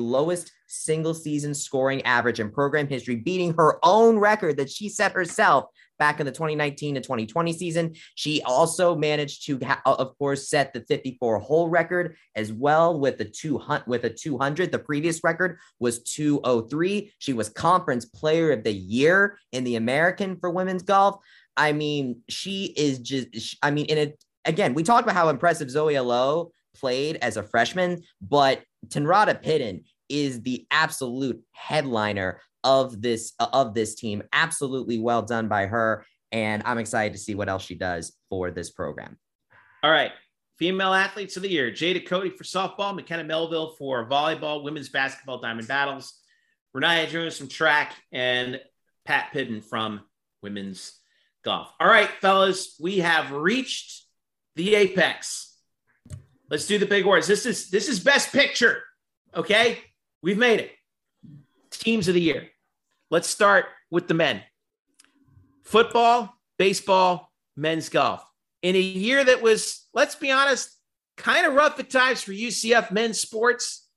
lowest single season scoring average in program history, beating her own record that she set herself back in the 2019 to 2020 season. She also managed to, of course, set the 54-hole record as well with the 200. The previous record was 203. She was Conference Player of the Year in the American for women's golf. I mean, she is just, I mean, in it, again, we talked about how impressive Zoe Alloh played as a freshman, but Tenrata Pidden is the absolute headliner of this team. Absolutely well done by her. And I'm excited to see what else she does for this program. All right. Female athletes of the year, Jada Cody for softball, McKenna Melville for volleyball, women's basketball, Diamond Battles, Renaya Jones from track, and Pat Pidden from women's golf. All right, fellas, we have reached the apex. Let's do the big words. This is best picture. Okay. We've made it. Teams of the year. Let's start with the men. Football, baseball, men's golf. In a year that was, let's be honest, kind of rough at times for UCF men's sports.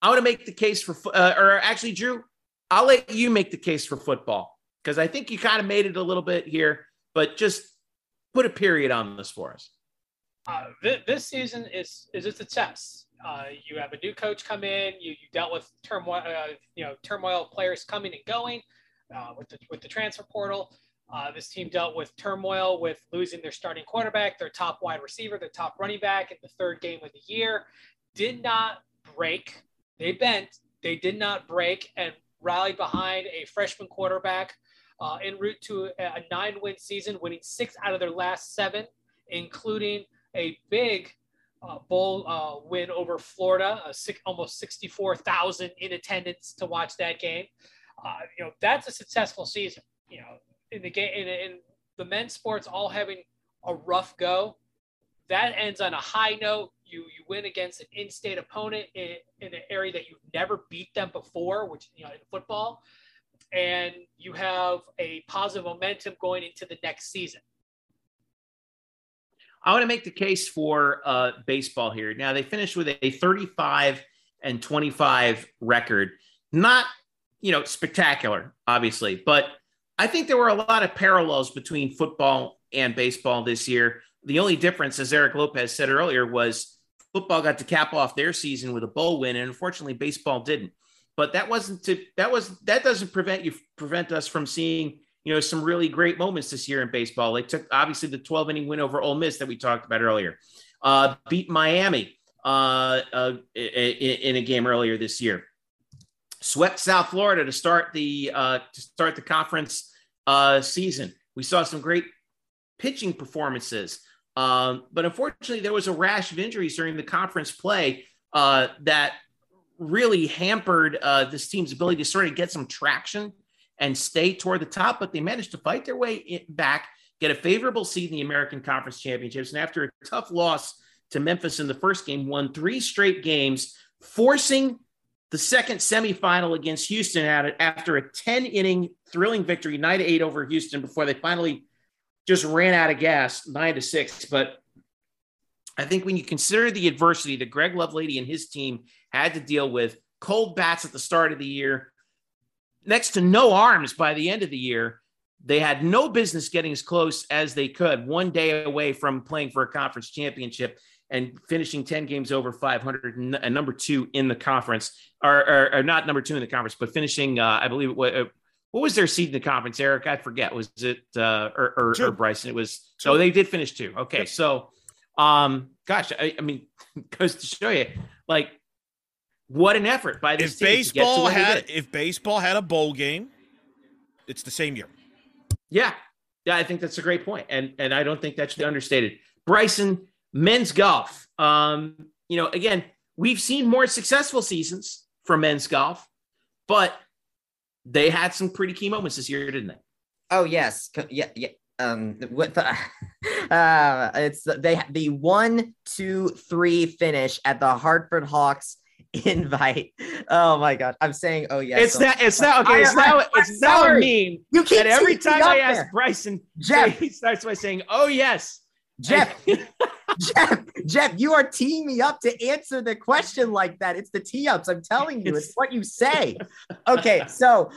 I want to make the case for, or actually, Drew, I'll let you make the case for football because I think you kind of made it a little bit here, but just put a period on this for us. This season is just a test. You have a new coach come in. You dealt with turmoil, turmoil players coming and going with the transfer portal. This team dealt with turmoil with losing their starting quarterback, their top wide receiver, their top running back in the third game of the year. Did not break. They bent. They did not break and rallied behind a freshman quarterback en route to a 9-win season, winning 6 out of their last 7, including a big bowl win over Florida, almost 64,000 in attendance to watch that game. That's a successful season. In the game, in the men's sports, all having a rough go, that ends on a high note. You win against an in-state opponent in an area that you've never beat them before, which in football, and you have a positive momentum going into the next season. I want to make the case for baseball here. Now they finished with a 35-25 record, not, spectacular, obviously, but I think there were a lot of parallels between football and baseball this year. The only difference, as Eric Lopez said earlier, was football got to cap off their season with a bowl win. And unfortunately baseball didn't, but that doesn't prevent us from seeing some really great moments this year in baseball. They took, obviously, the 12-inning win over Ole Miss that we talked about earlier, beat Miami in a game earlier this year, swept South Florida to start the conference season. We saw some great pitching performances, but unfortunately, there was a rash of injuries during the conference play that really hampered this team's ability to sort of get some traction and stay toward the top, but they managed to fight their way back, get a favorable seed in the American Conference Championships, and after a tough loss to Memphis in the first game, won 3 straight games, forcing the second semifinal against Houston after a 10-inning thrilling victory, 9-8 over Houston, before they finally just ran out of gas, 9-6. But I think when you consider the adversity that Greg Lovelady and his team had to deal with, cold bats at the start of the year, next to no arms by the end of the year, they had no business getting as close as they could, one day away from playing for a conference championship and finishing 10 games over 500 and number two in the conference, or not number 2 in the conference, but finishing, I believe, what was their seed in the conference, Eric? I forget. Was it or Bryson? It was – so they did finish 2. Okay, so, gosh, I mean, goes to show you, like, what an effort by this team. If baseball had a bowl game, it's the same year. Yeah, I think that's a great point, and I don't think that should be understated. Bryson, men's golf. Again, we've seen more successful seasons for men's golf, but they had some pretty key moments this year, didn't they? Oh yes, yeah. It's the 1-2-3 finish at the Hartford Hawks invite. Oh my God, I'm saying oh yes. It's now mean that every time I ask there. Bryson, Jeff, he starts by saying oh yes. Jeff, you are teeing me up to answer the question like that. It's the tee ups. I'm telling you, it's what you say. Okay, so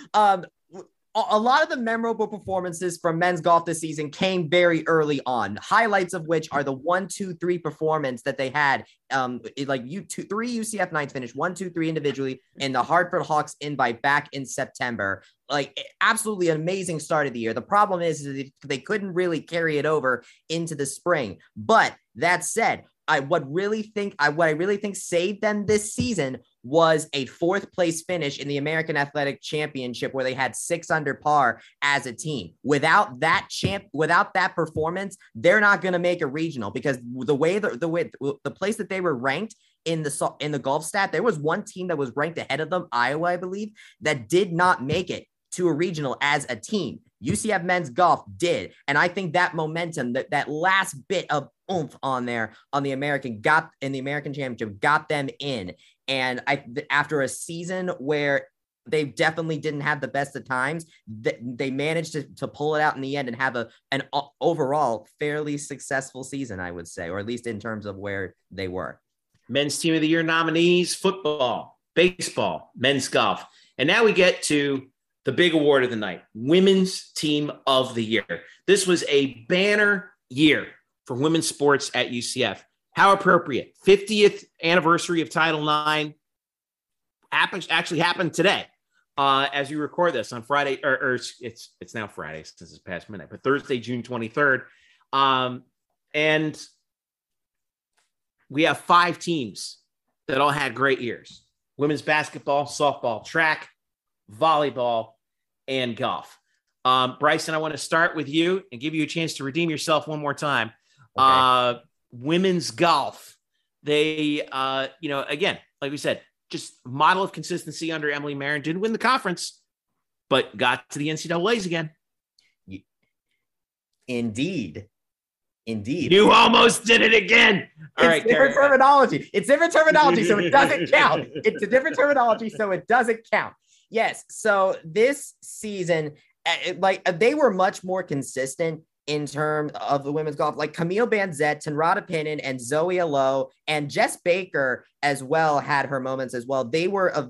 a lot of the memorable performances from men's golf this season came very early on, highlights of which are the 1-2-3 performance that they had. Three UCF Knights finished 1-2-3 individually, and the Hartford Hawks invite back in September. Absolutely amazing start of the year. The problem is they couldn't really carry it over into the spring. But that said, what I really think saved them this season was a fourth place finish in the American Athletic Championship, where they had 6 under par as a team. Without that performance, they're not going to make a regional, because the place that they were ranked in the golf stat, there was one team that was ranked ahead of them, Iowa, I believe, that did not make it to a regional as a team. UCF men's golf did. And I think that momentum, that last bit of oomph on there on the American championship got them in. And after a season where they definitely didn't have the best of times, they managed to pull it out in the end and have an overall fairly successful season, I would say, or at least in terms of where they were. Men's Team of the Year nominees: football, baseball, men's golf. And now we get to the big award of the night, Women's Team of the Year. This was a banner year for women's sports at UCF. How appropriate. 50th anniversary of Title IX actually happened today as you record this on Friday, or it's now Friday since it's past midnight, but Thursday, June 23rd. And we have 5 teams that all had great years: women's basketball, softball, track, volleyball, and golf. Bryson, I want to start with you and give you a chance to redeem yourself one more time. Okay. Women's golf. They, again, like we said, just model of consistency under Emily Marin. Didn't win the conference, but got to the NCAAs again. Indeed. You almost did it again. It's different terminology, so it doesn't count. It's a different terminology, so it doesn't count. Yes. So this season, they were much more consistent in terms of the women's golf, like Camille Banzette, Tenrata Pinnon, and Zoe Aloe, and Jess Baker as well had her moments as well. They were a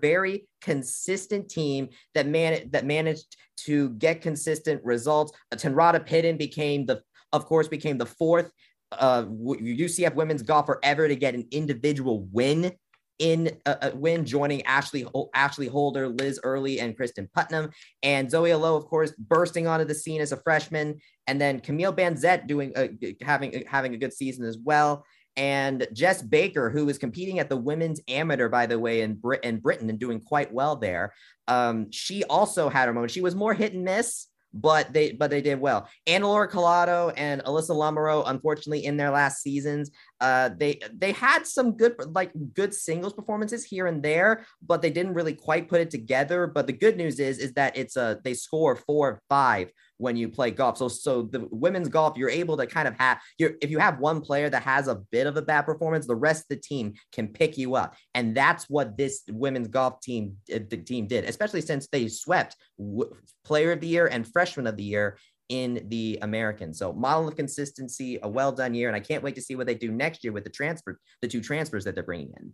very consistent team that managed to get consistent results. Tenrata Pinnon became the fourth UCF women's golfer ever to get an individual win. In a win, joining Ashley Holder, Liz Early, and Kristen Putnam. And Zoe Aloe, of course, bursting onto the scene as a freshman. And then Camille Banzette having a good season as well. And Jess Baker, who is competing at the women's amateur, by the way, in Britain, and doing quite well there. She also had her moment. She was more hit and miss, but they did well. Annalora Collado and Alyssa Lamoureux, unfortunately, in their last seasons, they had some good singles performances here and there, but they didn't really quite put it together. But the good news is that they score 4 or 5 when you play golf. So the women's golf, you're able to kind of if you have one player that has a bit of a bad performance, the rest of the team can pick you up. And that's what this women's golf team did, especially since they swept player of the year and freshman of the year in the American. So model of consistency, a well done year. And I can't wait to see what they do next year with the 2 transfers that they're bringing in.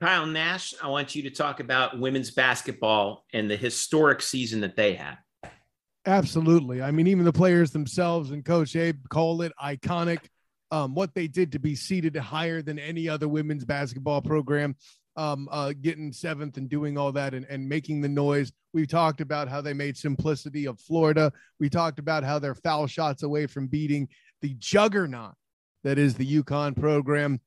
Kyle Nash, I want you to talk about women's basketball and the historic season that they had. Absolutely. I mean, even the players themselves and Coach Abe call it iconic, what they did to be seated higher than any other women's basketball program, getting 7th and doing all that and making the noise. We talked about how they made simplicity of Florida. We talked about how they're foul shots away from beating the juggernaut that is the UConn program,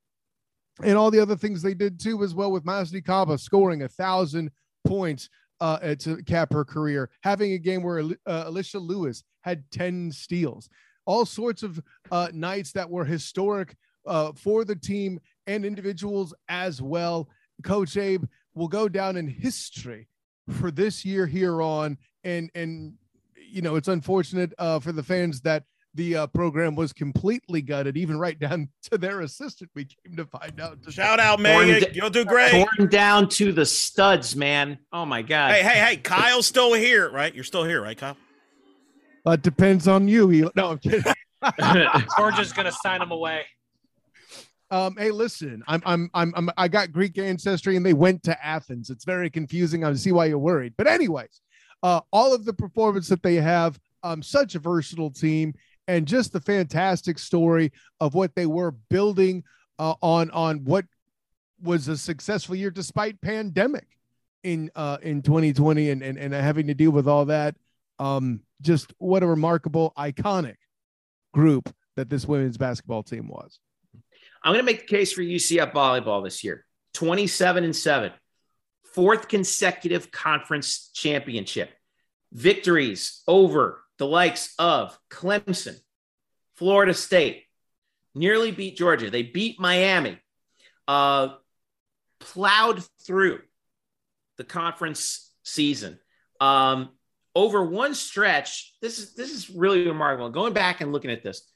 and all the other things they did too, as well, with Masdi Kaba scoring 1,000 points to cap her career, having a game where Alicia Lewis had 10 steals, all sorts of nights that were historic for the team and individuals as well. Coach Abe will go down in history for this year here on. And you know, it's unfortunate for the fans that the program was completely gutted, even right down to their assistant. We came to find out. Shout out, Megan. You'll do great. Torn down to the studs, man. Oh, my God. Hey. Kyle's still here, right? You're still here, right, Kyle? It depends on you. No, I'm kidding. George is going to sign him away. Hey, listen, I got Greek ancestry and they went to Athens. It's very confusing. I see why you're worried. But anyways, all of the performance that they have, such a versatile team, and just the fantastic story of what they were building on what was a successful year despite pandemic in 2020 and having to deal with all that. Just what a remarkable, iconic group that this women's basketball team was. I'm going to make the case for UCF volleyball this year. 27-7, fourth consecutive conference championship. Victories over the likes of Clemson, Florida State, nearly beat Georgia. They beat Miami, plowed through the conference season. Over one stretch, this is really remarkable. Going back and looking at this,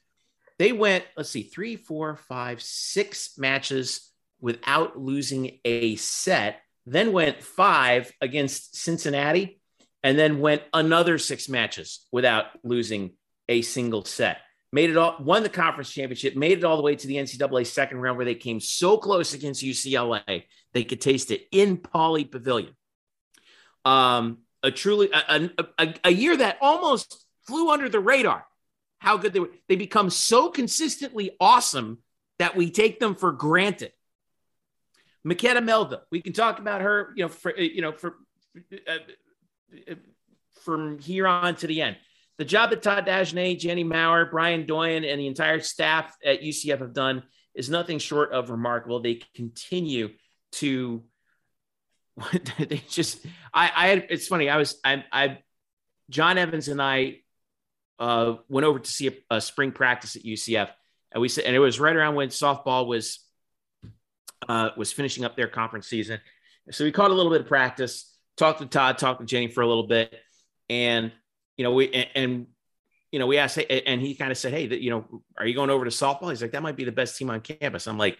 they went, let's see, 3, 4, 5, 6 matches without losing a set, then went 5 against Cincinnati, and then went another 6 matches without losing a single set. Made it all, won the conference championship, made it all the way to the NCAA second round where they came so close against UCLA, they could taste it in Pauley Pavilion. A truly a year that almost flew under the radar. How good they were. They become so consistently awesome that we take them for granted. Makeda Melville, we can talk about her, from here on to the end. The job that Todd Dagenet, Jenny Maurer, Brian Doyen, and the entire staff at UCF have done is nothing short of remarkable. They continue to. They just. It's funny. John Evans and I. Went over to see a spring practice at UCF, and we said, and it was right around when softball was finishing up their conference season. So we caught a little bit of practice, talked to Todd, talked to Jenny for a little bit, and we asked, and he kind of said, "Hey, are you going over to softball?" He's like, "That might be the best team on campus." I'm like,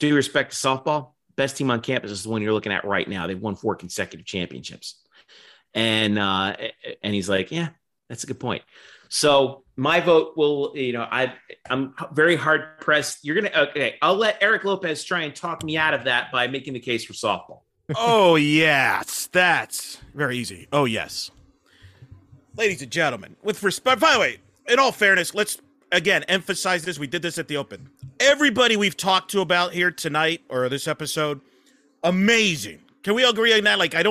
"Due respect to softball, best team on campus is the one you're looking at right now. They've won 4 consecutive championships," and he's like, "Yeah." That's a good point. So my vote will, I'm very hard pressed. I'll let Eric Lopez try and talk me out of that by making the case for softball. Oh, yes. That's very easy. Oh, yes. Ladies and gentlemen, with respect, by the way, in all fairness, let's again emphasize this. We did this at the open. Everybody we've talked to about here tonight or this episode, amazing. Can we all agree on that? Like, I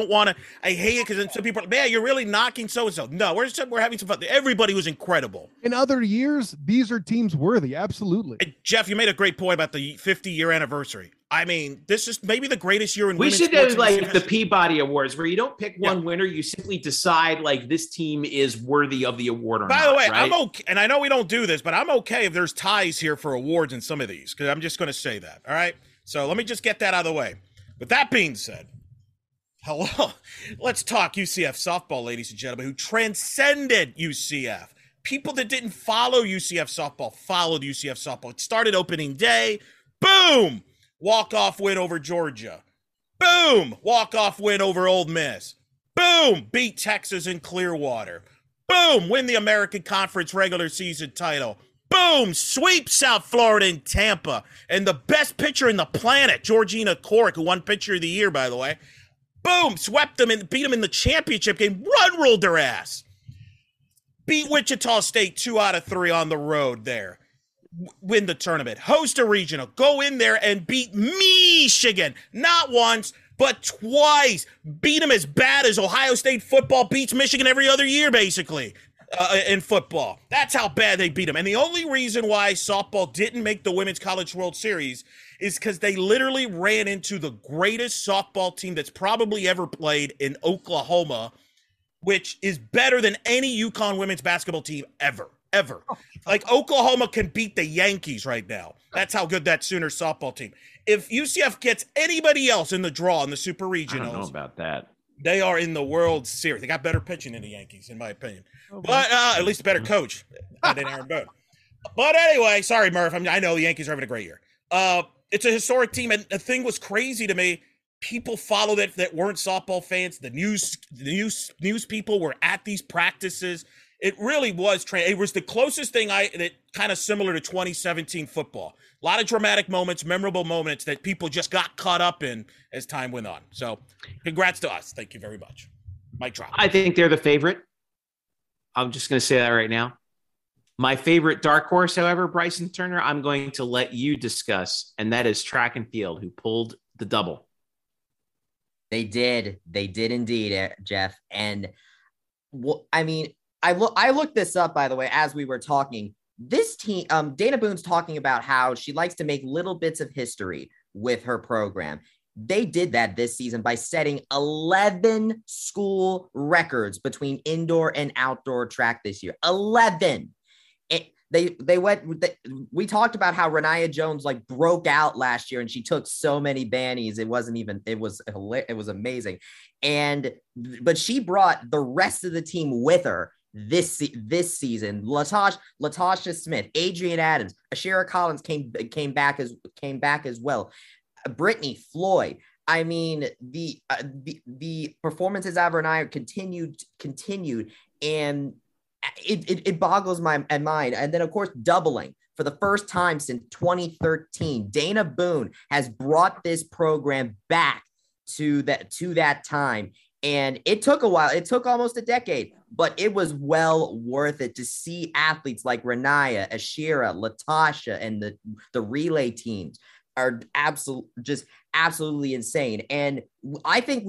hate it because some people are like, man, you're really knocking so-and-so. No, we're having some fun. Everybody was incredible. In other years, these are teams worthy. Absolutely. And Jeff, you made a great point about the 50-year anniversary. I mean, this is maybe the greatest year in women's sports. We should do like the Peabody Awards where you don't pick one winner. You simply decide like this team is worthy of the award or not. By the way, right? I'm okay. And I know we don't do this, but I'm okay if there's ties here for awards in some of these because I'm just going to say that. All right. So let me just get that out of the way. With that being said, hello. Let's talk UCF softball, ladies and gentlemen, who transcended UCF. People that didn't follow UCF softball followed UCF softball. It started opening day. Boom! Walk-off win over Georgia. Boom! Walk-off win over Ole Miss. Boom! Beat Texas in Clearwater. Boom! Win the American Conference regular season title. Boom! Sweep South Florida in Tampa. And the best pitcher in the planet, Georgina Cork, who won Pitcher of the Year, by the way. Boom, swept them and beat them in the championship game. Run ruled their ass. Beat Wichita State 2 out of 3 on the road there. Win the tournament. Host a regional. Go in there and beat Michigan. Not once, but twice. Beat them as bad as Ohio State football beats Michigan every other year, basically, in football. That's how bad they beat them. And the only reason why softball didn't make the Women's College World Series is because they literally ran into the greatest softball team that's probably ever played in Oklahoma, which is better than any UConn women's basketball team ever. Like, Oklahoma can beat the Yankees right now. That's how good that Sooner softball team. If UCF gets anybody else in the draw in the Super Regionals. I don't know about that. They are in the World Series. They got better pitching than the Yankees, in my opinion. Okay. But at least a better coach than Aaron Boone. But anyway, sorry, Murph. I know the Yankees are having a great year. It's a historic team, and the thing was crazy to me. People followed it that weren't softball fans. The news people were at these practices. It really was. It was the closest thing that kind of similar to 2017 football. A lot of dramatic moments, memorable moments that people just got caught up in as time went on. So, congrats to us. Thank you very much. Mic drop. I think they're the favorite. I'm just going to say that right now. My favorite dark horse, however, Bryson Turner, I'm going to let you discuss, and that is track and field, who pulled the double. They did. They did indeed, Jeff. And I looked this up, by the way, as we were talking. This team, Dana Boone's talking about how she likes to make little bits of history with her program. They did that this season by setting 11 school records between indoor and outdoor track this year. 11. We talked about how Rania Jones like broke out last year and she took so many bannies. It was amazing. But she brought the rest of the team with her this season. Latasha Smith, Adrian Adams, Ashira Collins came back as well. Brittany Floyd. I mean, the performances out of Rania continued and it boggles my mind. And then, of course, doubling for the first time since 2013, Dana Boone has brought this program back to that time. And it took a while. It took almost a decade, but it was well worth it to see athletes like Rania, Ashira, Latasha, and the relay teams are absolutely insane. And I think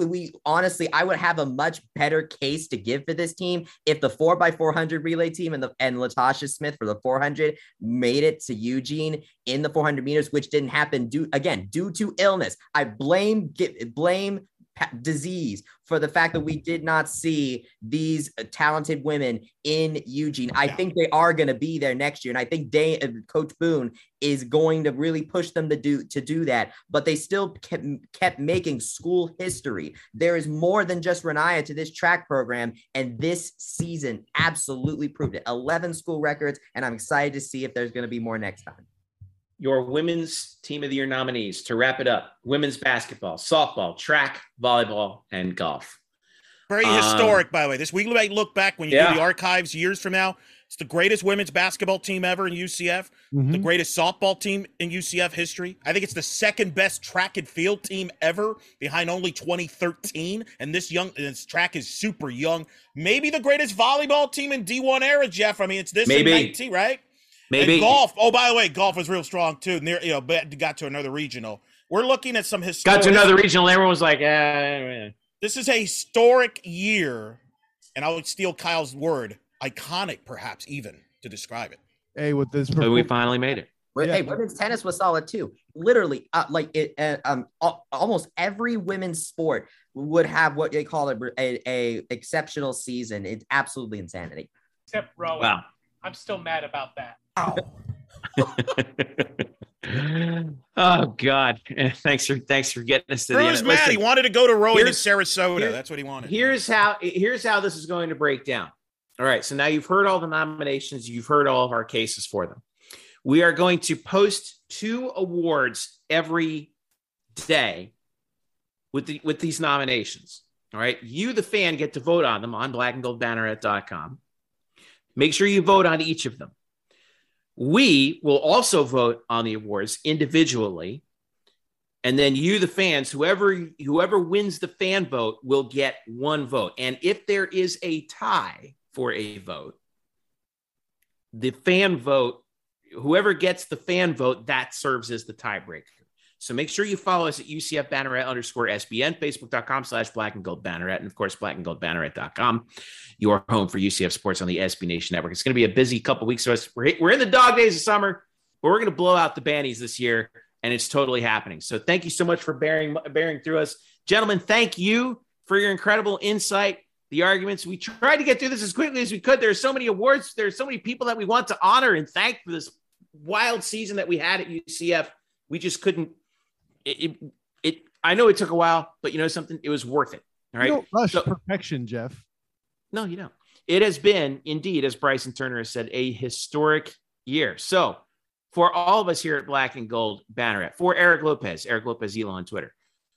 I would have a much better case to give for this team if the 4x400 relay team and Latasha Smith for the 400 made it to Eugene in the 400 meters, which didn't happen due to illness. I blame disease for the fact that we did not see these talented women in Eugene. I think they are going to be there next year. And I think Coach Boone is going to really push them to do that, but they still kept making school history. There is more than just Rania to this track program. And this season absolutely proved it. 11 school records. And I'm excited to see if there's going to be more next time. Your women's team of the year nominees, to wrap it up: women's basketball, softball, track, volleyball, and golf. Very historic, by the way. This week, might look back when you do the archives years from now. It's the greatest women's basketball team ever in UCF, the greatest softball team in UCF history. I think it's the second best track and field team ever, behind only 2013. And this track is super young. Maybe the greatest volleyball team in D1 era, Jeff. I mean, it's this maybe. And 19, right? Maybe. And golf. Oh, by the way, golf was real strong too. But got to another regional. We're looking at some historic. Got to another regional. Everyone was like, "This is a historic year," and I would steal Kyle's word, "iconic," perhaps even to describe it. Hey, with this, so we finally made it. Hey, women's tennis was solid too. Literally, almost every women's sport would have what they call an exceptional season. It's absolutely insanity. Except rowing. Wow. I'm still mad about that. Oh God! Thanks for getting us to the end. Drew's mad. He wanted to go to rowing in Sarasota. That's what he wanted. Here's how this is going to break down. All right. So now you've heard all the nominations. You've heard all of our cases for them. We are going to post 2 awards every day with these nominations. All right. You, the fan, get to vote on them on blackandgoldbanneret.com. Make sure you vote on each of them. We will also vote on the awards individually. And then you, the fans, whoever wins the fan vote will get 1 vote. And if there is a tie for a vote, the fan vote, whoever gets the fan vote, that serves as the tiebreaker. So make sure you follow us at UCF Banneret _SBN, Facebook.com/BlackandGoldBanneret. And of course, BlackandGoldBanneret.com, your home for UCF sports on the SB Nation Network. It's going to be a busy couple of weeks for us. We're in the dog days of summer, but we're going to blow out the bannies this year, and it's totally happening. So thank you so much for bearing through us. Gentlemen, thank you for your incredible insight, the arguments. We tried to get through this as quickly as we could. There are so many awards. There are so many people that we want to honor and thank for this wild season that we had at UCF. We just couldn't. I know it took a while, but you know something? It was worth it. All right. You don't rush perfection, Jeff. No, you don't. It has been, indeed, as Bryson Turner has said, a historic year. So for all of us here at Black and Gold Banneret, for Eric Lopez, Elon on Twitter,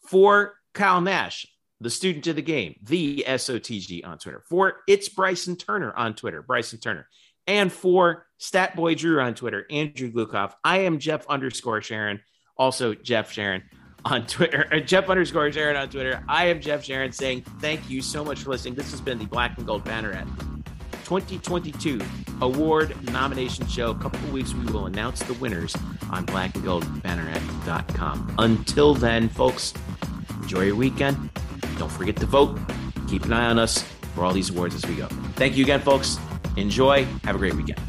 for Kyle Nash, the student of the game, the SOTG on Twitter. For It's Bryson Turner on Twitter, Bryson Turner. And for Statboy Drew on Twitter, Andrew Glukov. I am Jeff _ Sharon, also Jeff Sharon on Twitter, Jeff _ Sharon on Twitter. I am Jeff Sharon saying thank you so much for listening. This has been the Black and Gold Banneret 2022 award nomination show. A couple of weeks, we will announce the winners on blackandgoldbanneret.com. Until then, folks, enjoy your weekend. Don't forget to vote. Keep an eye on us for all these awards as we go. Thank you again, folks. Enjoy. Have a great weekend.